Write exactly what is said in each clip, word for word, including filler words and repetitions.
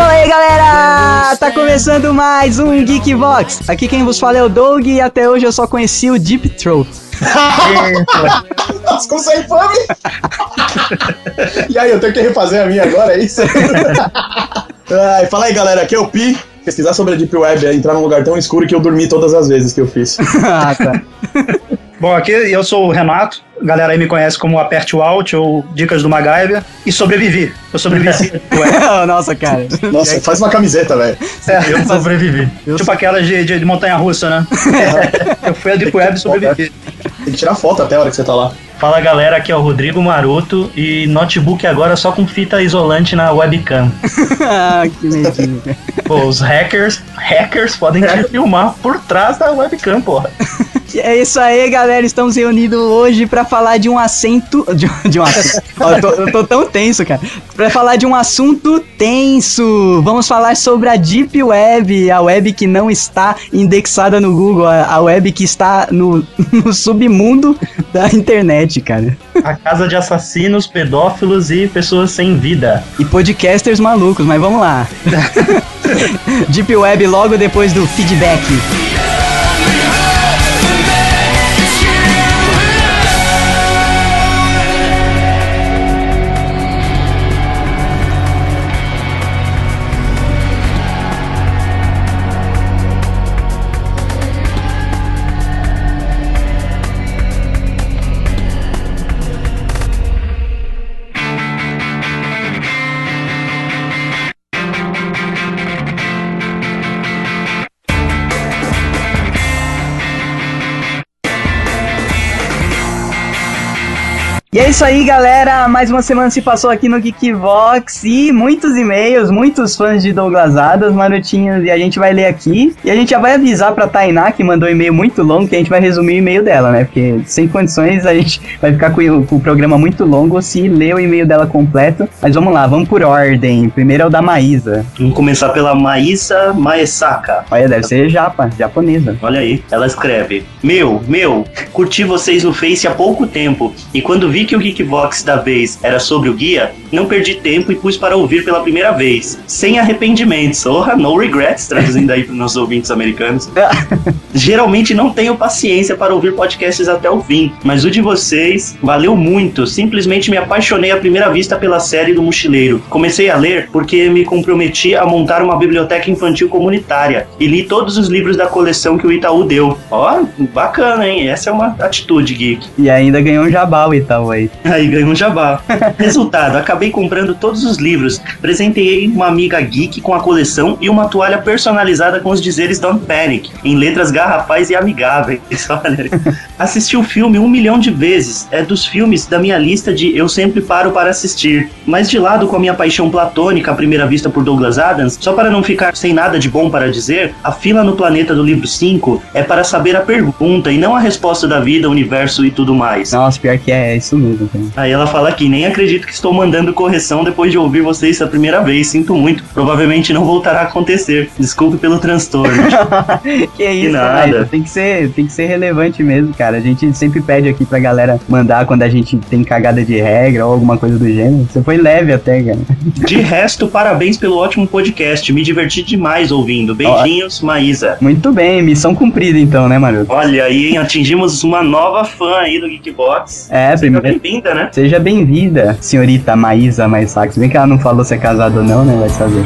Fala aí, galera! Tá começando mais um Geekbox. Aqui quem vos fala é o Doug e até hoje eu só conheci o Deep Throat. Nossa, como sai fome? E aí, eu tenho que refazer a minha agora, é isso? Ai, fala aí, galera, aqui é o Pi. Pesquisar sobre a Deep Web é entrar num lugar tão escuro que eu dormi todas as vezes que eu fiz. Ah, tá. Bom, aqui eu sou o Renato, a galera aí me conhece como Aperte o Alt ou Dicas do MacGyver, e sobrevivi. Eu sobrevivi. Ué. Nossa, cara. Nossa, faz uma camiseta, velho. É, eu sobrevivi. Eu tipo sou... aquelas de, de, de montanha-russa, né? É. Eu fui a Deep Web e sobrevivi. Tem que tirar foto até a hora que você tá lá. Fala, galera, aqui é o Rodrigo Maroto e notebook agora só com fita isolante na webcam. Ah, que mentira. Pô, os hackers, hackers podem te filmar por trás da webcam, porra. É isso aí, galera, estamos reunidos hoje pra falar de um assento... De, de um assunto... eu, tô, eu tô tão tenso, cara. Pra falar de um assunto tenso. Vamos falar sobre a Deep Web, a web que não está indexada no Google, a, a web que está no, no submundo da internet, cara. A casa de assassinos, pedófilos e pessoas sem vida. E podcasters malucos, mas vamos lá. Deep Web logo depois do feedback. E é isso aí, galera, mais uma semana se passou aqui no Geekbox e muitos e-mails, muitos fãs de Douglas Adams, marotinhos, e a gente vai ler aqui e a gente já vai avisar pra Tainá, que mandou um e-mail muito longo, que a gente vai resumir o e-mail dela, né, porque sem condições a gente vai ficar com o, com o programa muito longo se ler o e-mail dela completo, mas vamos lá, vamos por ordem, primeiro é o da Maísa. Vamos começar pela Maísa Maesaka. Olha, deve ser japa, japonesa. Olha aí, ela escreve, meu, meu, curti vocês no Face há pouco tempo e quando vi que o Geekbox da vez era sobre o guia, não perdi tempo e pus para ouvir pela primeira vez. Sem arrependimentos. Orra, no regrets, traduzindo aí para os nossos ouvintes americanos. Geralmente não tenho paciência para ouvir podcasts até o fim, mas o de vocês valeu muito. Simplesmente me apaixonei à primeira vista pela série do Mochileiro. Comecei a ler porque me comprometi a montar uma biblioteca infantil comunitária e li todos os livros da coleção que o Itaú deu. Ó, oh, bacana, hein? Essa é uma atitude geek. E ainda ganhou um jabá o Itaú. Aí. aí ganhou um jabá. Resultado, acabei comprando todos os livros. Presenteei uma amiga geek com a coleção e uma toalha personalizada com os dizeres Don't Panic, em letras garrafais e amigáveis. Olha. Assisti o filme um milhão de vezes. É dos filmes da minha lista de eu sempre paro para assistir. Mas de lado com a minha paixão platônica à primeira vista por Douglas Adams, só para não ficar sem nada de bom para dizer, a fila no planeta do livro cinco é para saber a pergunta e não a resposta da vida, universo e tudo mais. Nossa, pior que é isso. Aí ela fala aqui, nem acredito que estou mandando correção depois de ouvir vocês a primeira vez, sinto muito, provavelmente não voltará a acontecer, desculpe pelo transtorno. Que isso, que nada. Tem que ser, tem que ser relevante mesmo, cara, a gente sempre pede aqui pra galera mandar quando a gente tem cagada de regra ou alguma coisa do gênero, você foi leve até, cara. De resto, parabéns pelo ótimo podcast, me diverti demais ouvindo, beijinhos, ó, Maísa. Muito bem, missão cumprida então, né, Maroto? Olha aí, atingimos uma nova fã aí do Geekbox. É, primeiro. Bem-vinda, né? Seja bem-vinda, senhorita Maísa Maesaka. Se bem que ela não falou se é casada ou não, né? Vai saber.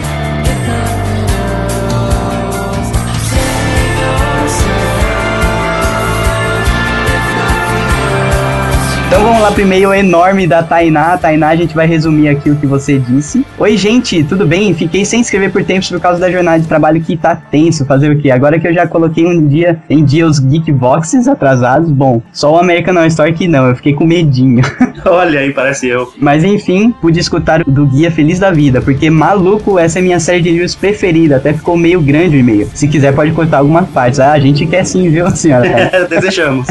Então vamos lá pro e-mail enorme da Tainá. Tainá, a gente vai resumir aqui o que você disse. Oi, gente, tudo bem? Fiquei sem escrever por tempos por causa da jornada de trabalho que tá tenso. Fazer o quê? Agora que eu já coloquei um dia em dia os Geekboxes atrasados, bom, só o American Horror Story que não, eu fiquei com medinho. Olha aí, parece eu. Mas enfim, pude escutar do Guia Feliz da Vida, porque maluco, essa é minha série de livros preferida, até ficou meio grande o e-mail. Se quiser pode cortar algumas partes. Ah, a gente quer sim, viu, senhora? Desejamos.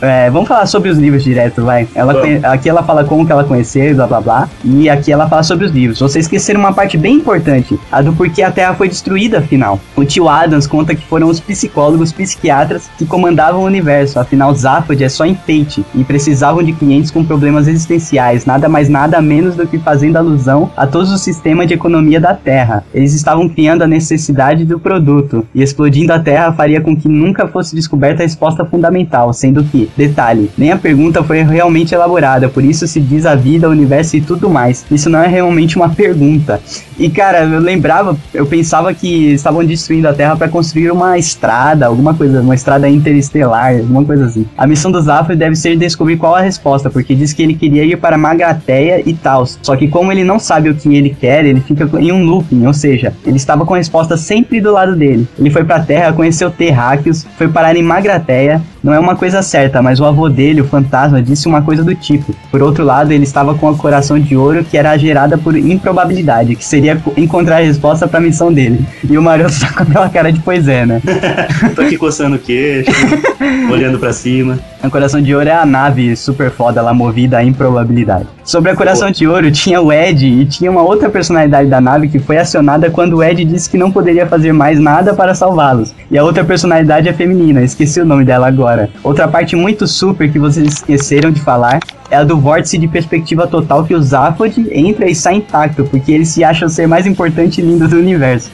É, vamos falar sobre os livros direto, vai. É Ela conhe... Aqui ela fala como que ela conheceu e blá blá blá. E aqui ela fala sobre os livros. Vocês esqueceram uma parte bem importante, a do porquê a Terra foi destruída, afinal. O tio Adams conta que foram os psicólogos, psiquiatras que comandavam o universo. Afinal, Zaphod é só enfeite e precisavam de clientes com problemas existenciais. Nada mais nada menos do que fazendo alusão a todos os sistemas de economia da Terra. Eles estavam criando a necessidade do produto. E explodindo a Terra faria com que nunca fosse descoberta a resposta fundamental. Sendo que, detalhe, nem a pergunta foi realmente elaborada. Por isso se diz a vida, o universo e tudo mais. Isso não é realmente uma pergunta. E cara, eu lembrava, eu pensava que estavam destruindo a Terra para construir uma estrada, alguma coisa, uma estrada interestelar, alguma coisa assim. A missão do Zaphod deve ser descobrir qual a resposta, porque diz que ele queria ir para Magateia e tal. Só que como ele não sabe o que ele quer, ele fica em um looping, ou seja, ele estava com a resposta sempre do lado dele. Ele foi para a Terra, conheceu terráqueos, foi parar em Magateia. Não é uma coisa certa, mas o avô dele, o fantasma, disse uma coisa do tipo. Por outro lado, ele estava com o Coração de Ouro, que era gerada por improbabilidade, que seria encontrar a resposta para a missão dele. E o Maroto tá com aquela cara de pois é, né? Tô aqui coçando o queixo, olhando para cima. O Coração de Ouro é a nave super foda lá, movida à improbabilidade. Sobre a Coração de Ouro, tinha o Ed e tinha uma outra personalidade da nave que foi acionada quando o Ed disse que não poderia fazer mais nada para salvá-los. E a outra personalidade é feminina, esqueci o nome dela agora. Outra parte muito super que vocês esqueceram de falar é a do vórtice de perspectiva total que o Zaphod entra e sai intacto, porque ele se acha o ser mais importante e lindo do universo.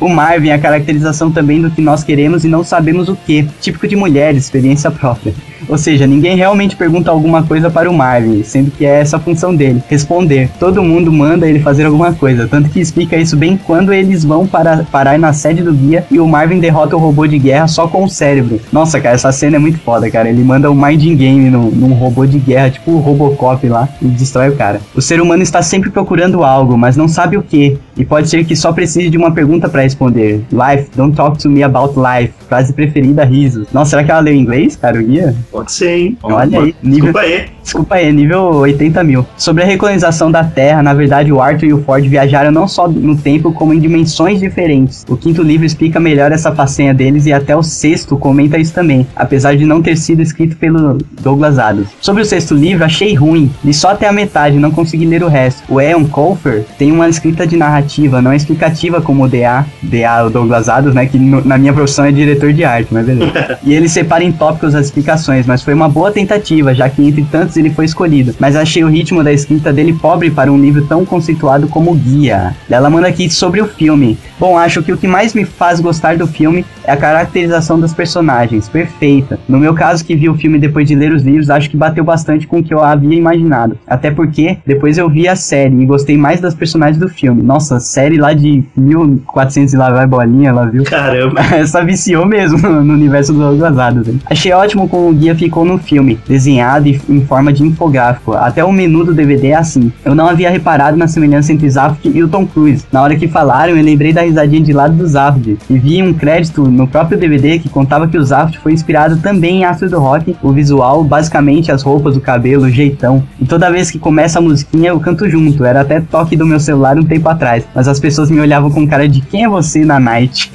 O Marvin, a caracterização também do que nós queremos e não sabemos o que, típico de mulheres, experiência própria. Ou seja, ninguém realmente pergunta alguma coisa para o Marvin, sendo que é essa a função dele, responder. Todo mundo manda ele fazer alguma coisa, tanto que explica isso bem quando eles vão para, parar na sede do guia e o Marvin derrota o robô de guerra só com o cérebro. Nossa, cara, essa cena é muito foda, cara. Ele manda um Mind Game num, num robô de guerra, tipo o Robocop lá, e destrói o cara. O ser humano está sempre procurando algo, mas não sabe o que, e pode ser que só precise de uma pergunta para responder. Life, don't talk to me about life. Frase preferida, risos. Nossa, será que ela leu em inglês, cara, o guia? Pode ser, hein? Olha aí. Nível... Desculpa aí. Desculpa aí, nível oitenta mil. Sobre a recolonização da Terra, na verdade o Arthur e o Ford viajaram não só no tempo, como em dimensões diferentes. O quinto livro explica melhor essa façanha deles e até o sexto comenta isso também, apesar de não ter sido escrito pelo Douglas Adams. Sobre o sexto livro, achei ruim. Li só até a metade, não consegui ler o resto. O Eon Colfer tem uma escrita de narrativa, não é explicativa como o D A. D A, o Douglas Adams, né, que no, na minha profissão é diretor de arte, mas beleza. E ele separa em tópicos as explicações, mas foi uma boa tentativa, já que entre tantos ele foi escolhido, mas achei o ritmo da escrita dele pobre para um livro tão conceituado como Guia. Ela manda aqui sobre o filme. Bom, acho que o que mais me faz gostar do filme é a caracterização dos personagens, perfeita. No meu caso, que vi o filme depois de ler os livros, acho que bateu bastante com o que eu havia imaginado, até porque depois eu vi a série e gostei mais das personagens do filme. Nossa, série lá de mil e quatrocentos e lá vai bolinha, lá viu? Caramba! Essa viciou mesmo no universo dos Azados. Achei ótimo com o Guia ficou no filme, desenhado em forma de infográfico. Até o menu do D V D é assim. Eu não havia reparado na semelhança entre Zaphod e o Tom Cruise. Na hora que falaram, eu lembrei da risadinha de lado do Zaphod e vi um crédito no próprio D V D que contava que o Zaphod foi inspirado também em astros do rock. O visual, basicamente as roupas, o cabelo, o jeitão. E toda vez que começa a musiquinha, eu canto junto. Era até toque do meu celular um tempo atrás, mas as pessoas me olhavam com cara de quem é você na night?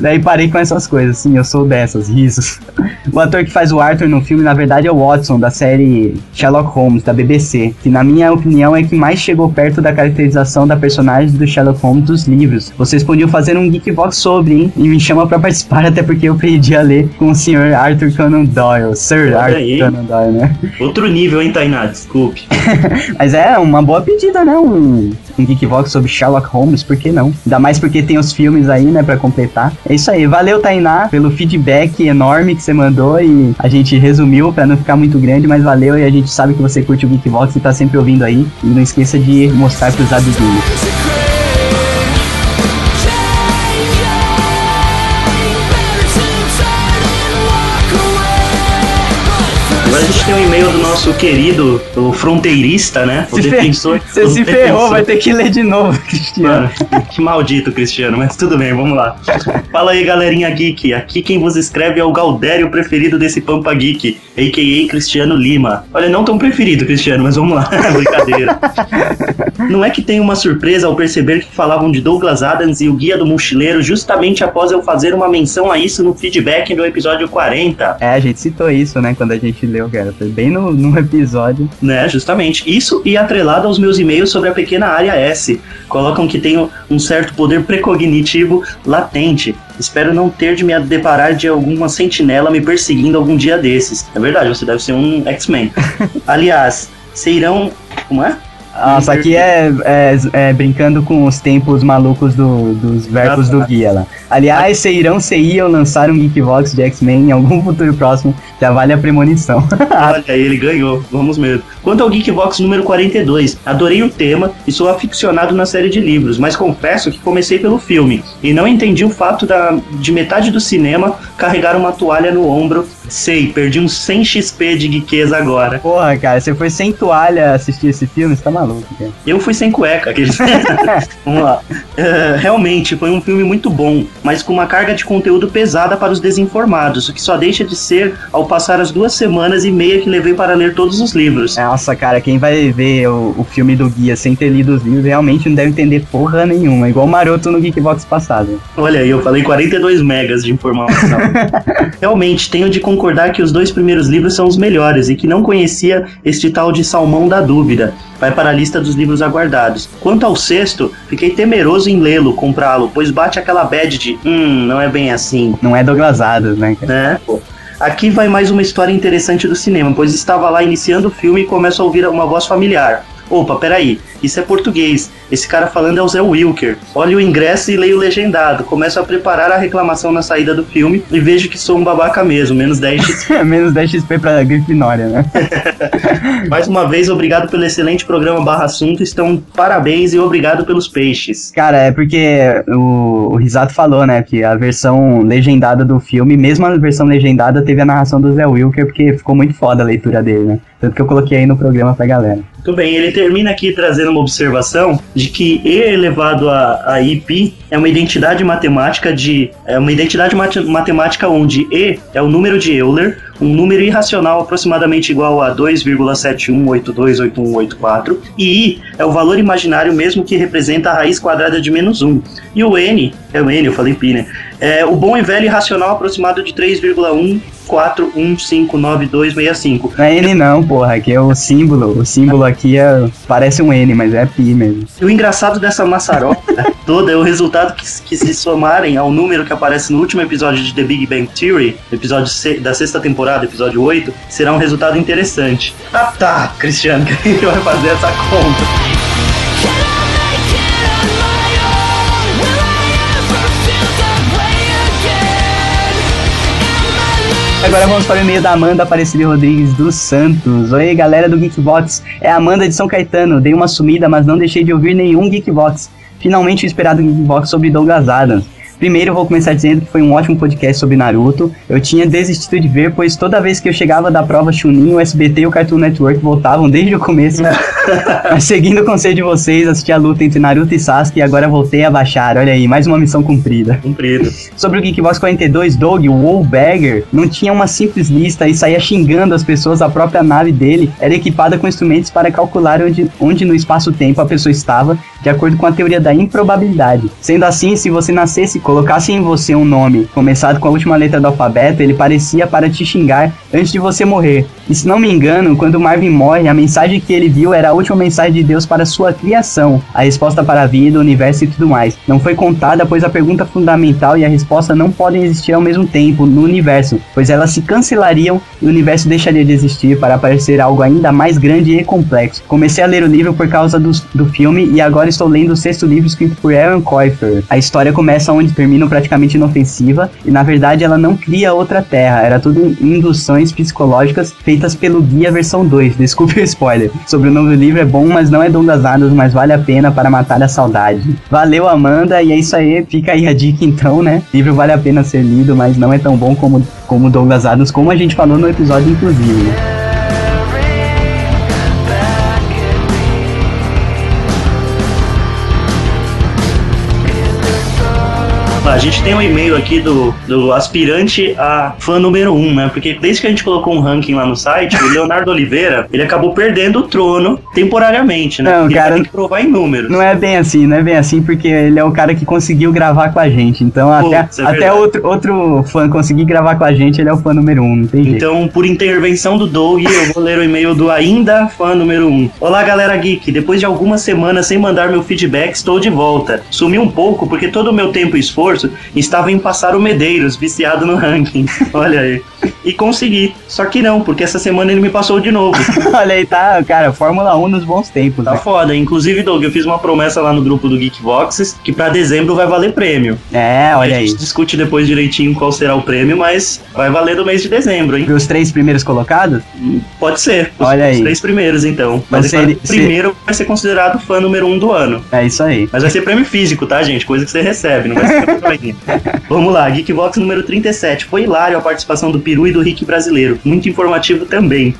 Daí parei com essas coisas. Sim, eu sou dessas, risos. O ator que faz o Arthur no filme, na verdade, é o Watson, da série Sherlock Holmes, da B B C, que na minha opinião é que mais chegou perto da caracterização da personagem do Sherlock Holmes dos livros. Vocês podiam fazer um Geekbox sobre, hein? E me chama pra participar, até porque eu pedi a ler com o senhor Arthur Conan Doyle. Sir Olha Arthur aí. Conan Doyle, né? Outro nível, hein, Tainá? Desculpe. Mas é uma boa pedida, né? Um, um Geekbox sobre Sherlock Holmes, por que não? Ainda mais porque tem os filmes aí, né, pra completar. É isso aí. Valeu, Tainá, pelo feedback enorme que você mandou. E a gente resumiu pra não ficar muito grande, mas valeu, e a gente sabe que você curte o Geekbox e tá sempre ouvindo aí. E não esqueça de mostrar pros amiguinhos. Agora a gente tem um e-mail do nosso querido, o fronteirista, né? O defensor. Você se ferrou, vai ter que ler de novo, Cristiano. Mano, que maldito, Cristiano, mas tudo bem, vamos lá. Fala aí, galerinha geek. Aqui quem vos escreve é o Gaudério preferido desse Pampa Geek, a k a. Cristiano Lima. Olha, não tão preferido, Cristiano, mas vamos lá. Brincadeira. Não é que tenha uma surpresa ao perceber que falavam de Douglas Adams e o Guia do Mochileiro justamente após eu fazer uma menção a isso no feedback do episódio quarenta. É, a gente citou isso, né, quando a gente leu, cara. Foi bem no, no episódio. Né, justamente. Isso e atrelado aos meus e-mails sobre a pequena área S. Colocam que tenho um certo poder precognitivo latente. Espero não ter de me deparar de alguma sentinela me perseguindo algum dia desses. É verdade, você deve ser um X-Men. Aliás, serão... Como é? Nossa, aqui é, é, é brincando com os tempos malucos do, dos verbos ah, do guia lá. Aliás, se irão, se iam lançar um Geekbox de X-Men em algum futuro próximo, já vale a premonição. Olha, ele ganhou, vamos mesmo. Quanto ao Geekbox número quarenta e dois, adorei o tema e sou aficionado na série de livros, mas confesso que comecei pelo filme e não entendi o fato da, de metade do cinema carregar uma toalha no ombro. Sei, perdi uns cem X P de geekeza agora. Porra, cara, você foi sem toalha assistir esse filme? Você tá maluco, cara. Eu fui sem cueca. Aqueles... Vamos lá. Uh, realmente, foi um filme muito bom, mas com uma carga de conteúdo pesada para os desinformados, o que só deixa de ser ao passar as duas semanas e meia que levei para ler todos os livros. Nossa, cara, quem vai ver o, o filme do Guia sem ter lido os livros realmente não deve entender porra nenhuma, igual o Maroto no Geekbox passado. Olha aí, eu falei quarenta e dois megas de informação. Realmente, tenho de concordar que os dois primeiros livros são os melhores e que não conhecia este tal de Salmão da Dúvida. Vai para a lista dos livros aguardados. Quanto ao sexto, fiquei temeroso em lê-lo, comprá-lo, pois bate aquela bad de hum, não é bem assim. Não é Douglas Adams, né? Né? Pô. Aqui vai mais uma história interessante do cinema, pois estava lá iniciando o filme e começo a ouvir uma voz familiar. Opa, peraí, isso é português. Esse cara falando é o Zé Wilker. Olho o ingresso e leio o legendado. Começo a preparar a reclamação na saída do filme e vejo que sou um babaca mesmo. Menos dez X P. Menos dez X P pra Grifinória, né? Mais uma vez, obrigado pelo excelente programa barra assunto. Estão parabéns e obrigado pelos peixes. Cara, é porque o, o Risato falou, né, que a versão legendada do filme, mesmo a versão legendada, teve a narração do Zé Wilker, porque ficou muito foda a leitura dele, né? Tanto que eu coloquei aí no programa pra galera. Muito bem, ele termina aqui trazendo uma observação de que E elevado a, a I P é uma identidade matemática de... É uma identidade mat- matemática onde E é o número de Euler, um número irracional aproximadamente igual a dois vírgula sete um oito dois oito um oito quatro, e I é o valor imaginário mesmo que representa a raiz quadrada de menos um. E o N, é o N, eu falei pi, né? É o bom e velho irracional aproximado de três vírgula um quatro um cinco nove dois seis cinco. Não é N não, porra, aqui é o símbolo. O símbolo aqui é, parece um N, mas é pi mesmo. E o engraçado dessa maçaroca toda é o resultado que, que se somarem ao número que aparece no último episódio de The Big Bang Theory, episódio se, da sexta temporada, episódio oito, será um resultado interessante. Ah tá, Cristiano, quem vai fazer essa conta? Agora vamos para o e-mail da Amanda Aparecida Rodrigues dos Santos. Oi, galera do Geekbox. É a Amanda de São Caetano. Dei uma sumida, mas não deixei de ouvir nenhum Geekbox. Finalmente o esperado Geekbox sobre Douglas Adams. Primeiro vou começar dizendo que foi um ótimo podcast sobre Naruto. Eu tinha desistido de ver, pois toda vez que eu chegava da prova Chunin, o S B T e o Cartoon Network voltavam desde o começo. Mas seguindo o conselho de vocês, assisti a luta entre Naruto e Sasuke e agora voltei a baixar. Olha aí, mais uma missão cumprida. Cumprido. Sobre o Geekbox quarenta e dois, Doug, o Wallbagger, não tinha uma simples lista e saía xingando as pessoas. A própria nave dele era equipada com instrumentos para calcular onde, onde no espaço-tempo a pessoa estava, de acordo com a teoria da improbabilidade. Sendo assim, se você nascesse, colocasse em você um nome começado com a última letra do alfabeto, ele parecia para te xingar antes de você morrer. E se não me engano, quando Marvin morre, a mensagem que ele viu era a última mensagem de Deus para sua criação, a resposta para a vida, o universo e tudo mais. Não foi contada, pois a pergunta fundamental e a resposta não podem existir ao mesmo tempo no universo, pois elas se cancelariam e o universo deixaria de existir para aparecer algo ainda mais grande e complexo. Comecei a ler o livro por causa do, do filme e agora estou lendo o sexto livro escrito por Aaron Coiffer. A história começa onde terminam praticamente inofensiva e na verdade ela não cria outra terra, era tudo induções psicológicas feitas pelo Guia versão dois, desculpe o spoiler. Sobre o novo livro é bom, mas não é Douglas Adams, mas vale a pena para matar a saudade. Valeu, Amanda, e é isso aí, fica aí a dica então, né? O livro vale a pena ser lido, mas não é tão bom como, como Douglas Adams, como a gente falou no episódio inclusive, né? a gente tem um e-mail aqui do, do aspirante a fã número um, um, né? Porque desde que a gente colocou um ranking lá no site, o Leonardo Oliveira, ele acabou perdendo o trono temporariamente, né? Não, cara, ele tem que provar em números. Não é bem assim, não é bem assim, porque ele é o cara que conseguiu gravar com a gente. Então, pô, até, é até outro, outro fã conseguir gravar com a gente, ele é o fã número um, não tem jeito. Então, por intervenção do Doug, eu vou ler o e-mail do ainda fã número um. Um. Olá, galera geek. Depois de algumas semanas sem mandar meu feedback, estou de volta. Sumi um pouco, porque todo o meu tempo e esforço estava em passar o Medeiros, viciado no ranking. Olha aí. E consegui. Só que não, porque essa semana ele me passou de novo. Olha aí, tá, cara, Fórmula um nos bons tempos. Tá, né? Foda. Inclusive, Doug, eu fiz uma promessa lá no grupo do Geekboxes, que pra dezembro vai valer prêmio. É, olha aí. A gente aí. discute depois direitinho qual será o prêmio, mas vai valer do mês de dezembro, hein? Para os três primeiros colocados? Pode ser. Os, olha aí. Os três primeiros, então. Mas ser, o primeiro ser... vai ser considerado fã número um do ano. É isso aí. Mas vai ser prêmio físico, tá, gente? Coisa que você recebe, não vai ser prêmio. Vamos lá, Geekbox número trinta e sete. Foi hilário a participação do Peru e do Rick brasileiro. Muito informativo também.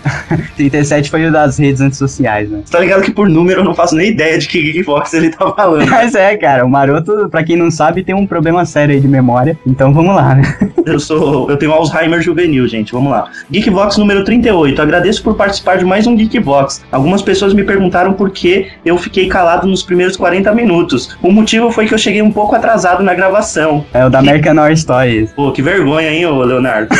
trinta e sete foi o das redes antissociais, né? Você tá ligado que por número eu não faço nem ideia de que Geekbox ele tá falando. Mas é, cara, o Maroto, pra quem não sabe, tem um problema sério aí de memória. Então vamos lá, né? Eu sou... Eu tenho Alzheimer juvenil, gente. Vamos lá. Geekbox número trinta e oito. Agradeço por participar de mais um Geekbox. Algumas pessoas me perguntaram por que eu fiquei calado nos primeiros quarenta minutos. O motivo foi que eu cheguei um pouco atrasado na gravação. É o da que... American Horror Story. Pô, que vergonha, hein, ô Leonardo?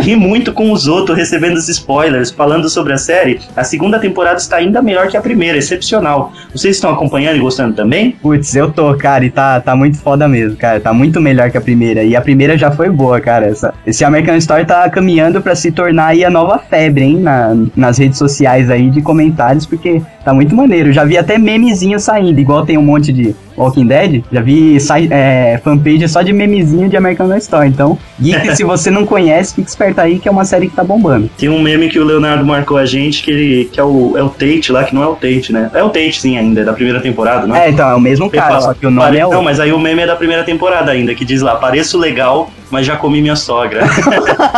Ri muito com os outros recebendo os spoilers, falando sobre a série. A segunda temporada está ainda melhor que a primeira, excepcional. Vocês estão acompanhando e gostando também? Putz, eu tô, cara, e tá, tá muito foda mesmo, cara. Tá muito melhor que a primeira. E a primeira já foi boa, cara. Essa, esse American Story tá caminhando pra se tornar aí a nova febre, hein, na, nas redes sociais aí de comentários, porque tá muito maneiro. Já vi até memezinho saindo, igual tem um monte de Walking Dead. Já vi é, fanpage só de memezinho de American Horror Story. Então, geek, se você não conhece, fica esperto aí que é uma série que tá bombando. Tem um meme que o Leonardo marcou a gente, que, ele, que é, o, é o Tate lá, que não é o Tate, né? É o Tate, sim, ainda, é da primeira temporada, não é? É, então, é o mesmo cara, fala, só que o nome pare... é o... Não, mas aí o meme é da primeira temporada ainda, que diz lá, pareço legal, mas já comi minha sogra.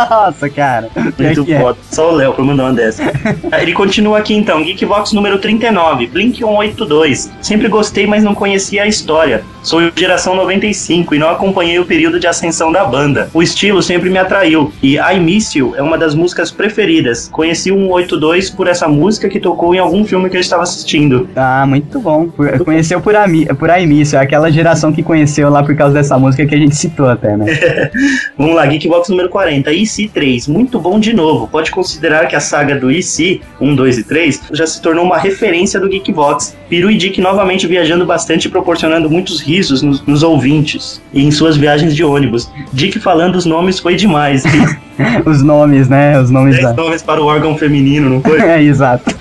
Nossa, cara. Muito é foda. É. Só o Léo pra mandar uma dessa. Ele continua aqui, então. Geekbox número trinta e nove, Blink um oito dois. Sempre gostei, mas não conhecia a história. Sou geração noventa e cinco e não acompanhei o período de ascensão da banda. O estilo sempre me atraiu e I Miss You é uma das músicas preferidas. Conheci o um oito dois por essa música que tocou em algum filme que eu estava assistindo. Ah, muito bom. Por, conheceu por, Ami, por I Miss You, aquela geração que conheceu lá por causa dessa música que a gente citou até, né? Vamos lá, Geekbox número quarenta, E C três. Muito bom de novo. Pode considerar que a saga do E C, um, dois e três, já se tornou uma referência do Geekbox. Peru e Dick novamente viajando bastante e proporcionando muitos riscos Nos, nos ouvintes e em suas viagens de ônibus. Dick falando os nomes foi demais. Os nomes, né? Os nomes. Dez da... nomes para o órgão feminino, não foi? É, exato.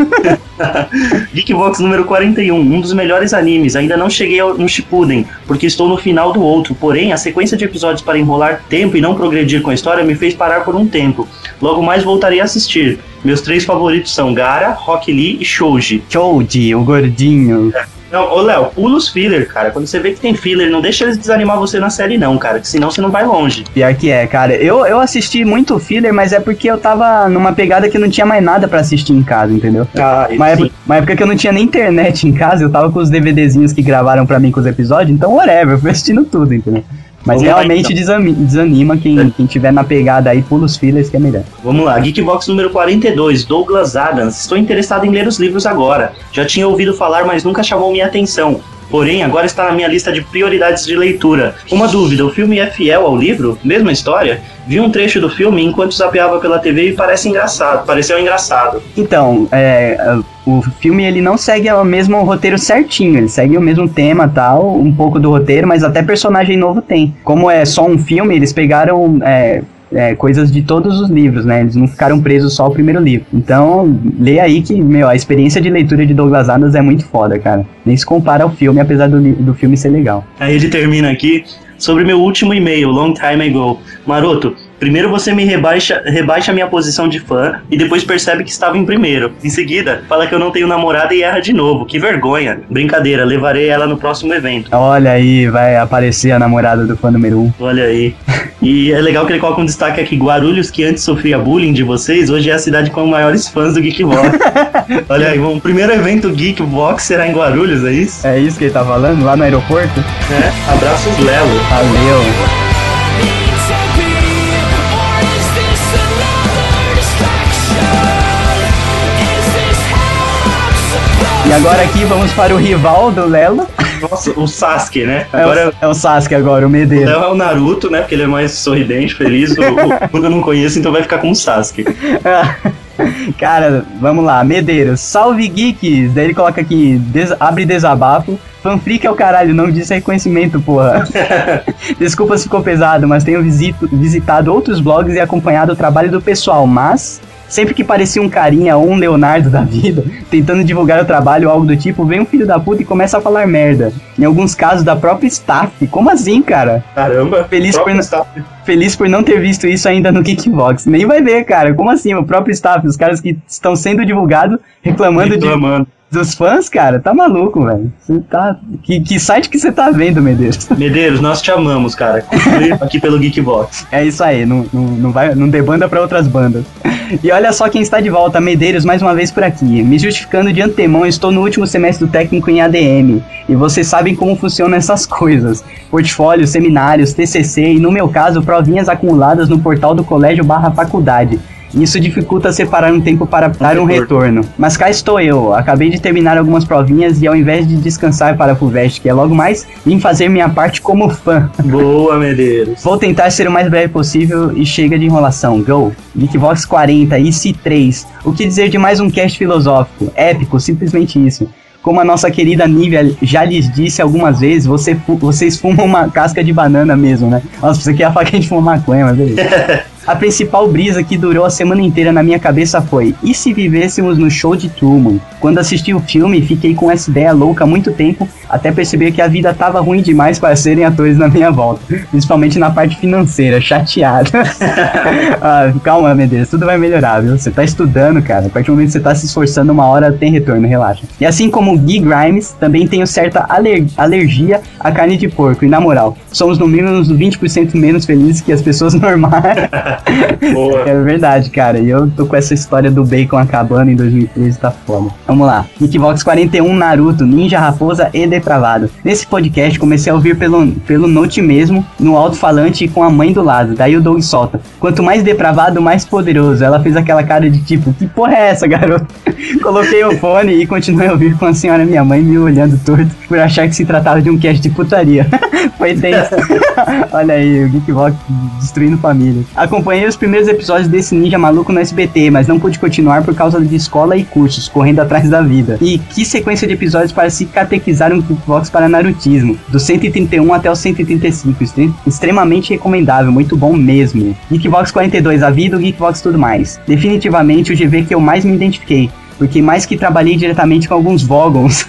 Geekbox número quarenta e um, um dos melhores animes. Ainda não cheguei ao, no Shippuden, porque estou no final do outro. Porém, a sequência de episódios para enrolar tempo e não progredir com a história me fez parar por um tempo. Logo mais voltarei a assistir. Meus três favoritos são Gaara, Rock Lee e Shouji. Shouji, o gordinho. Não, ô Léo, pula os filler, cara. Quando você vê que tem filler, não deixa eles desanimar você na série não, cara, que senão você não vai longe. Pior que é, cara. Eu, eu assisti muito filler, mas é porque eu tava numa pegada que não tinha mais nada pra assistir em casa, entendeu? Ah, uma, época, uma época que eu não tinha nem internet em casa, eu tava com os DVDzinhos que gravaram pra mim com os episódios, então whatever, eu fui assistindo tudo, entendeu? Mas Vamos realmente lá, então. desanima, desanima quem, é. quem tiver na pegada aí, pula os fillers que é melhor. Vamos lá, Geekbox número quarenta e dois, Douglas Adams. Estou interessado em ler os livros agora. Já tinha ouvido falar, mas nunca chamou minha atenção. Porém, agora está na minha lista de prioridades de leitura. Uma dúvida, o filme é fiel ao livro? Mesma história? Vi um trecho do filme enquanto zapeava pela T V e parece engraçado, pareceu engraçado. Então, é... o filme ele não segue o mesmo roteiro certinho, ele segue o mesmo tema tal, um pouco do roteiro, mas até personagem novo tem. Como é só um filme, eles pegaram é, é, coisas de todos os livros, né? Eles não ficaram presos só ao primeiro livro. Então, lê aí que, meu, a experiência de leitura de Douglas Adams é muito foda, cara. Nem se compara ao filme, apesar do, do filme ser legal. Aí ele termina aqui sobre meu último e-mail, long time ago. Maroto, primeiro você me rebaixa, rebaixa minha posição de fã e depois percebe que estava em primeiro. Em seguida, fala que eu não tenho namorada e erra de novo. Que vergonha. Brincadeira, levarei ela no próximo evento. Olha aí, vai aparecer a namorada do fã número um. Olha aí. E é legal que ele coloca um destaque aqui: Guarulhos, que antes sofria bullying de vocês, hoje é a cidade com os maiores fãs do Geekbox. Olha aí, o primeiro evento Geekbox será em Guarulhos, é isso? É isso que ele tá falando, lá no aeroporto? É, abraços Léo. Valeu. E agora aqui vamos para o rival do Lelo. Nossa, o Sasuke, né? Agora é, o, é o Sasuke agora, o Medeiros. O Lelo é o Naruto, né? Porque ele é mais sorridente, feliz. O mundo eu não conheço, então vai ficar com o Sasuke. Cara, vamos lá. Medeiros, salve geeks! Daí ele coloca aqui, des- abre desabafo. Fanfic é o caralho, não disso é reconhecimento, porra. Desculpa se ficou pesado, mas tenho visito, visitado outros blogs e acompanhado o trabalho do pessoal, mas... sempre que parecia um carinha ou um Leonardo da vida, tentando divulgar o trabalho ou algo do tipo, vem um filho da puta e começa a falar merda. Em alguns casos da própria staff. Como assim, cara? Caramba, feliz por, n- feliz por não ter visto isso ainda no Geekbox. Nem vai ver, cara. Como assim? O próprio staff, os caras que estão sendo divulgados, reclamando, reclamando. de... dos fãs, cara, tá maluco, velho. Você tá... Que, que site que você tá vendo, Medeiros? Medeiros, nós te amamos, cara. Continue aqui pelo Geekbox. É isso aí, não, não, não, vai, não dê banda pra outras bandas. E olha só quem está de volta, Medeiros, mais uma vez por aqui. Me justificando de antemão, estou no último semestre do técnico em A D M. E vocês sabem como funcionam essas coisas. Portfólios, seminários, T C C e, no meu caso, provinhas acumuladas no portal do colégio barra faculdade. Isso dificulta separar um tempo para dar um retorno. Mas cá estou eu, acabei de terminar algumas provinhas e ao invés de descansar para a FUVEST, que é logo mais, vim fazer minha parte como fã. Boa, Medeiros. Vou tentar ser o mais breve possível e chega de enrolação. Go! Geekbox quarenta, I C três. O que dizer de mais um cast filosófico? Épico, simplesmente isso. Como a nossa querida Nívia já lhes disse algumas vezes, você fu- vocês fumam uma casca de banana mesmo, né? Nossa, isso aqui é a faca que a gente fuma maconha, mas beleza. A principal brisa que durou a semana inteira na minha cabeça foi: e se vivêssemos no show de Truman? Quando assisti o filme, fiquei com essa ideia louca há muito tempo, até perceber que a vida tava ruim demais para serem atores na minha volta. Principalmente na parte financeira, chateada. Ah, calma, Medeiros, tudo vai melhorar, viu? Você tá estudando, cara. A partir do momento que você tá se esforçando, uma hora tem retorno, relaxa. E assim como o Gui Grimes, também tenho certa aler- alergia à carne de porco. E na moral, somos no mínimo uns vinte por cento menos felizes que as pessoas normais. Boa. É verdade, cara. E eu tô com essa história do bacon acabando em dois mil e treze, tá foda. Vamos lá. Geekbox quarenta e um, Naruto, Ninja, Raposa e Depravado. Nesse podcast comecei a ouvir pelo, pelo note mesmo, no alto-falante com a mãe do lado. Daí o Doug solta: quanto mais depravado, mais poderoso. Ela fez aquela cara de tipo: que porra é essa, garoto? Coloquei o fone e continuei a ouvir com a senhora minha mãe me olhando torto por achar que se tratava de um cast de putaria. Foi tenso. Olha aí, o Geekbox destruindo família. Acompanhei os primeiros episódios desse ninja maluco no S B T, mas não pude continuar por causa de escola e cursos, correndo atrás da vida. E que sequência de episódios para se catequizar um Geekbox para narutismo, do cento e trinta e um até o cento e trinta e cinco, extremamente recomendável, muito bom mesmo. Geekbox quarenta e dois, a vida, o Geekbox tudo mais. Definitivamente o G V que eu mais me identifiquei, porque mais que trabalhei diretamente com alguns vogons,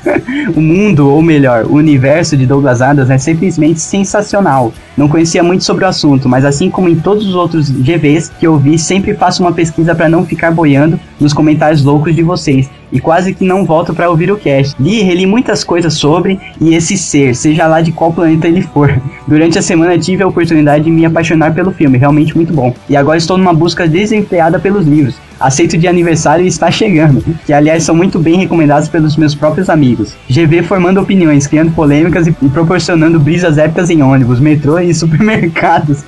o mundo, ou melhor, o universo de Douglas Adams é simplesmente sensacional. Não conhecia muito sobre o assunto, mas assim como em todos os outros G Vs que eu vi, sempre faço uma pesquisa para não ficar boiando nos comentários loucos de vocês. E quase que não volto para ouvir o cast. Li e reli muitas coisas sobre e esse ser, seja lá de qual planeta ele for. Durante a semana tive a oportunidade de me apaixonar pelo filme, realmente muito bom. E agora estou numa busca desenfreada pelos livros. Aceito de aniversário e está chegando, que aliás são muito bem recomendados pelos meus próprios amigos. G V formando opiniões, criando polêmicas e proporcionando brisas épicas em ônibus, metrô e supermercados.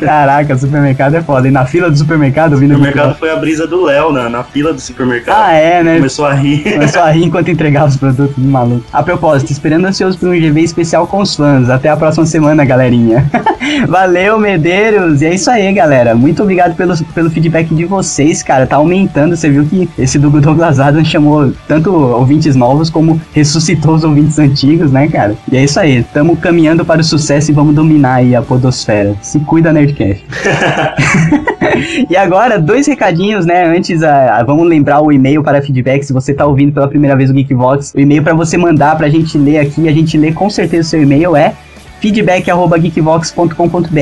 Caraca, supermercado é foda. E na fila do supermercado... O supermercado foi a brisa do Léo, né? Na fila do supermercado. Ah, é, né? Começou a rir. Começou a rir enquanto entregava os produtos do maluco. A propósito, esperando ansioso por um G V especial com os fãs. Até a próxima semana, galerinha. Valeu, Medeiros. E é isso aí, galera. Muito obrigado pelo, pelo feedback de vocês, cara. Tá aumentando. Você viu que esse do Douglas Adams chamou tanto ouvintes novos como ressuscitou os ouvintes antigos, né, cara? E é isso aí. Tamo caminhando para o sucesso e vamos dominar aí a podosfera. Se cuida, Nerdcast. E agora, dois recadinhos, né? Antes, a, a, vamos lembrar o e-mail para feedback. Se você tá ouvindo pela primeira vez o Geekbox, o e-mail para você mandar pra gente ler aqui, a gente lê com certeza o seu e-mail é feedback arroba geekbox ponto com ponto br.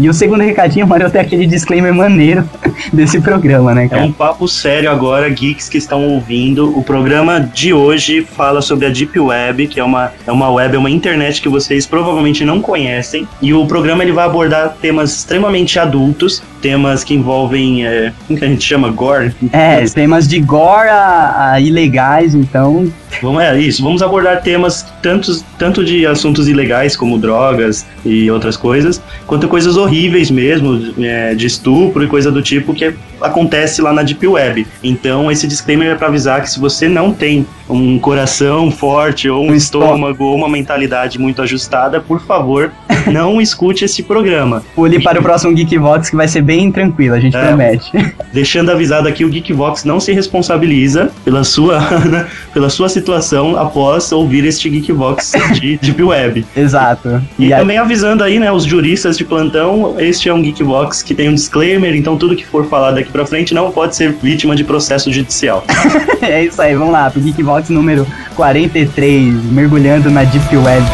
E o segundo recadinho, Mario, tem aquele disclaimer maneiro desse programa, né, cara? É um papo sério agora, geeks que estão ouvindo. O programa de hoje fala sobre a Deep Web, que é uma, é uma web, é uma internet que vocês provavelmente não conhecem. E o programa ele vai abordar temas extremamente adultos, temas que envolvem, é, como que a gente chama? Gore? É, temas de gore a, a ilegais, então... Vamos, é isso, vamos abordar temas tantos, tanto de assuntos ilegais como drogas e outras coisas, quanto coisas horríveis mesmo, é, de estupro e coisa do tipo que acontece lá na Deep Web. Então esse disclaimer é para avisar que se você não tem um coração forte ou um estômago ou uma mentalidade muito ajustada, por favor, não escute esse programa. Pule para o próximo Geekbox que vai ser bem tranquilo, a gente é, promete. Deixando avisado aqui, o Geekbox não se responsabiliza pela sua, pela sua situação após ouvir este Geekbox de Deep Web. Exato. E, e também avisando aí, né, os juristas de plantão, este é um Geekbox que tem um disclaimer, então tudo que for falado aqui pra frente não pode ser vítima de processo judicial. É isso aí, vamos lá, pro Geekbox número quarenta e três, mergulhando na Deep Web.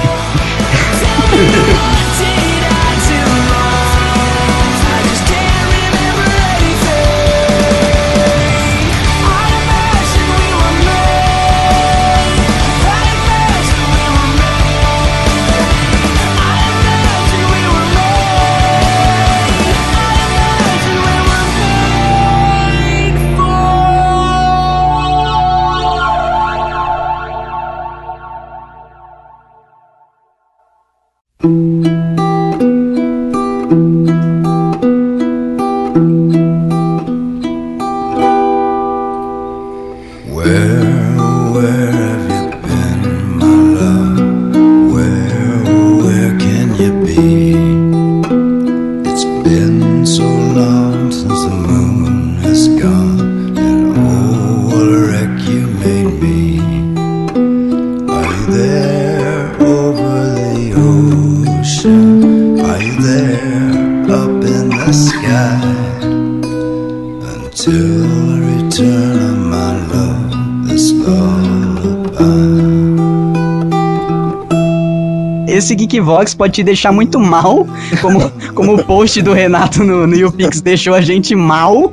Esse Geekbox pode te deixar muito mal, como, como o post do Renato no, no YouPix deixou a gente mal.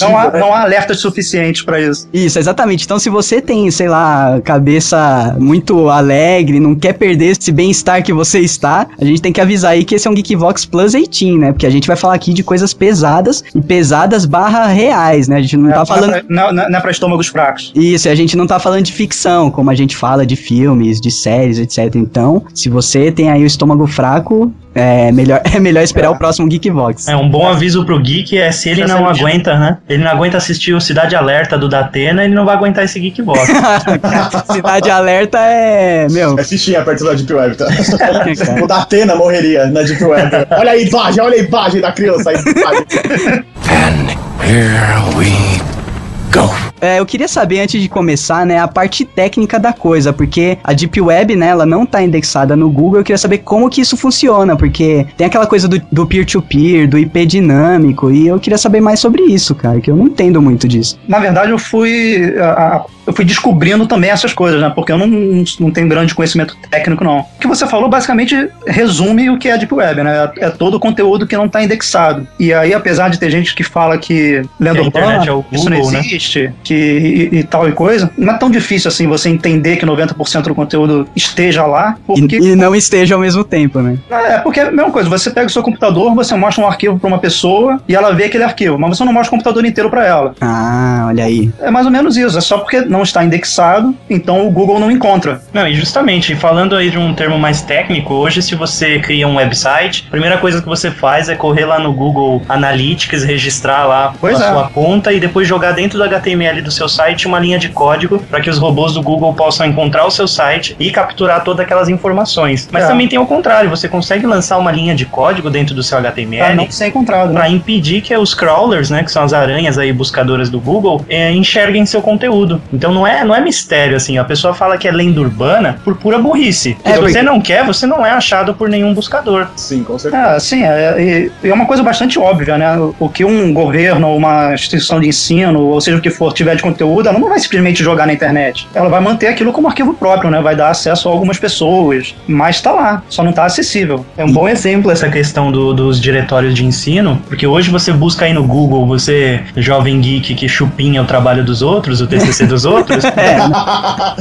Não há, não há alerta suficiente pra isso. Isso, exatamente. Então se você tem, sei lá, cabeça muito alegre, não quer perder esse bem-estar que você está, a gente tem que avisar aí que esse é um Geekbox Plus dezoito, né? Porque a gente vai falar aqui de coisas pesadas, e pesadas barra reais, né? A gente não, não tá falando... Não é, pra, não, não é pra estômagos fracos. Isso, e a gente não tá falando de ficção, como a gente fala de filmes, de séries, etcétera. Então, se você Você tem aí o estômago fraco, é melhor, é melhor esperar é. o próximo Geekbox. É, um bom aviso pro Geek é se ele não aguenta, né? Ele não aguenta assistir o Cidade Alerta do Datena, ele não vai aguentar esse Geekbox. Cidade Alerta é... meu... Assistir a partir da Deep Web, tá? O Datena morreria na Deep Web. Olha a imagem, olha a imagem da criança. And here we go. É, eu queria saber, antes de começar, né, a parte técnica da coisa, porque a Deep Web, né, ela não tá indexada no Google. Eu queria saber como que isso funciona, porque tem aquela coisa do, do peer-to-peer, do I P dinâmico, e eu queria saber mais sobre isso, cara, que eu não entendo muito disso. Na verdade, eu fui... A, a... eu fui descobrindo também essas coisas, né? Porque eu não, não, não tenho grande conhecimento técnico, não. O que você falou, basicamente, resume o que é a Deep Web, né? É, é todo o conteúdo que não está indexado. E aí, apesar de ter gente que fala que... Lenda urbana, é o Google, isso não existe, né? Que, e, e tal e coisa, não é tão difícil, assim, você entender que noventa por cento do conteúdo esteja lá. Porque, e, e não esteja ao mesmo tempo, né? É, porque é a mesma coisa. Você pega o seu computador, você mostra um arquivo para uma pessoa e ela vê aquele arquivo, mas você não mostra o computador inteiro para ela. Ah, olha aí. É mais ou menos isso. É só porque... não não está indexado, então o Google não encontra. Não, e justamente, falando aí de um termo mais técnico, hoje se você cria um website, a primeira coisa que você faz é correr lá no Google Analytics, registrar lá pois a é. sua conta e depois jogar dentro do H T M L do seu site uma linha de código para que os robôs do Google possam encontrar o seu site e capturar todas aquelas informações. Mas é. também tem o contrário, você consegue lançar uma linha de código dentro do seu H T M L para não ser encontrado, para né? impedir que os crawlers, né, que são as aranhas aí buscadoras do Google, é, enxerguem seu conteúdo. Então Não é, não é mistério, assim. A pessoa fala que é lenda urbana por pura burrice. É, se você não quer, você não é achado por nenhum buscador. Sim, com certeza. É, sim, é, é, é uma coisa bastante óbvia, né? O que um governo, uma instituição de ensino, ou seja o que for, tiver de conteúdo, ela não vai simplesmente jogar na internet. Ela vai manter aquilo como arquivo próprio, né? Vai dar acesso a algumas pessoas, mas tá lá, só não tá acessível. É um bom exemplo essa questão do, dos diretórios de ensino, porque hoje você busca aí no Google, você, jovem geek que chupinha o trabalho dos outros, o T C C dos outros, é,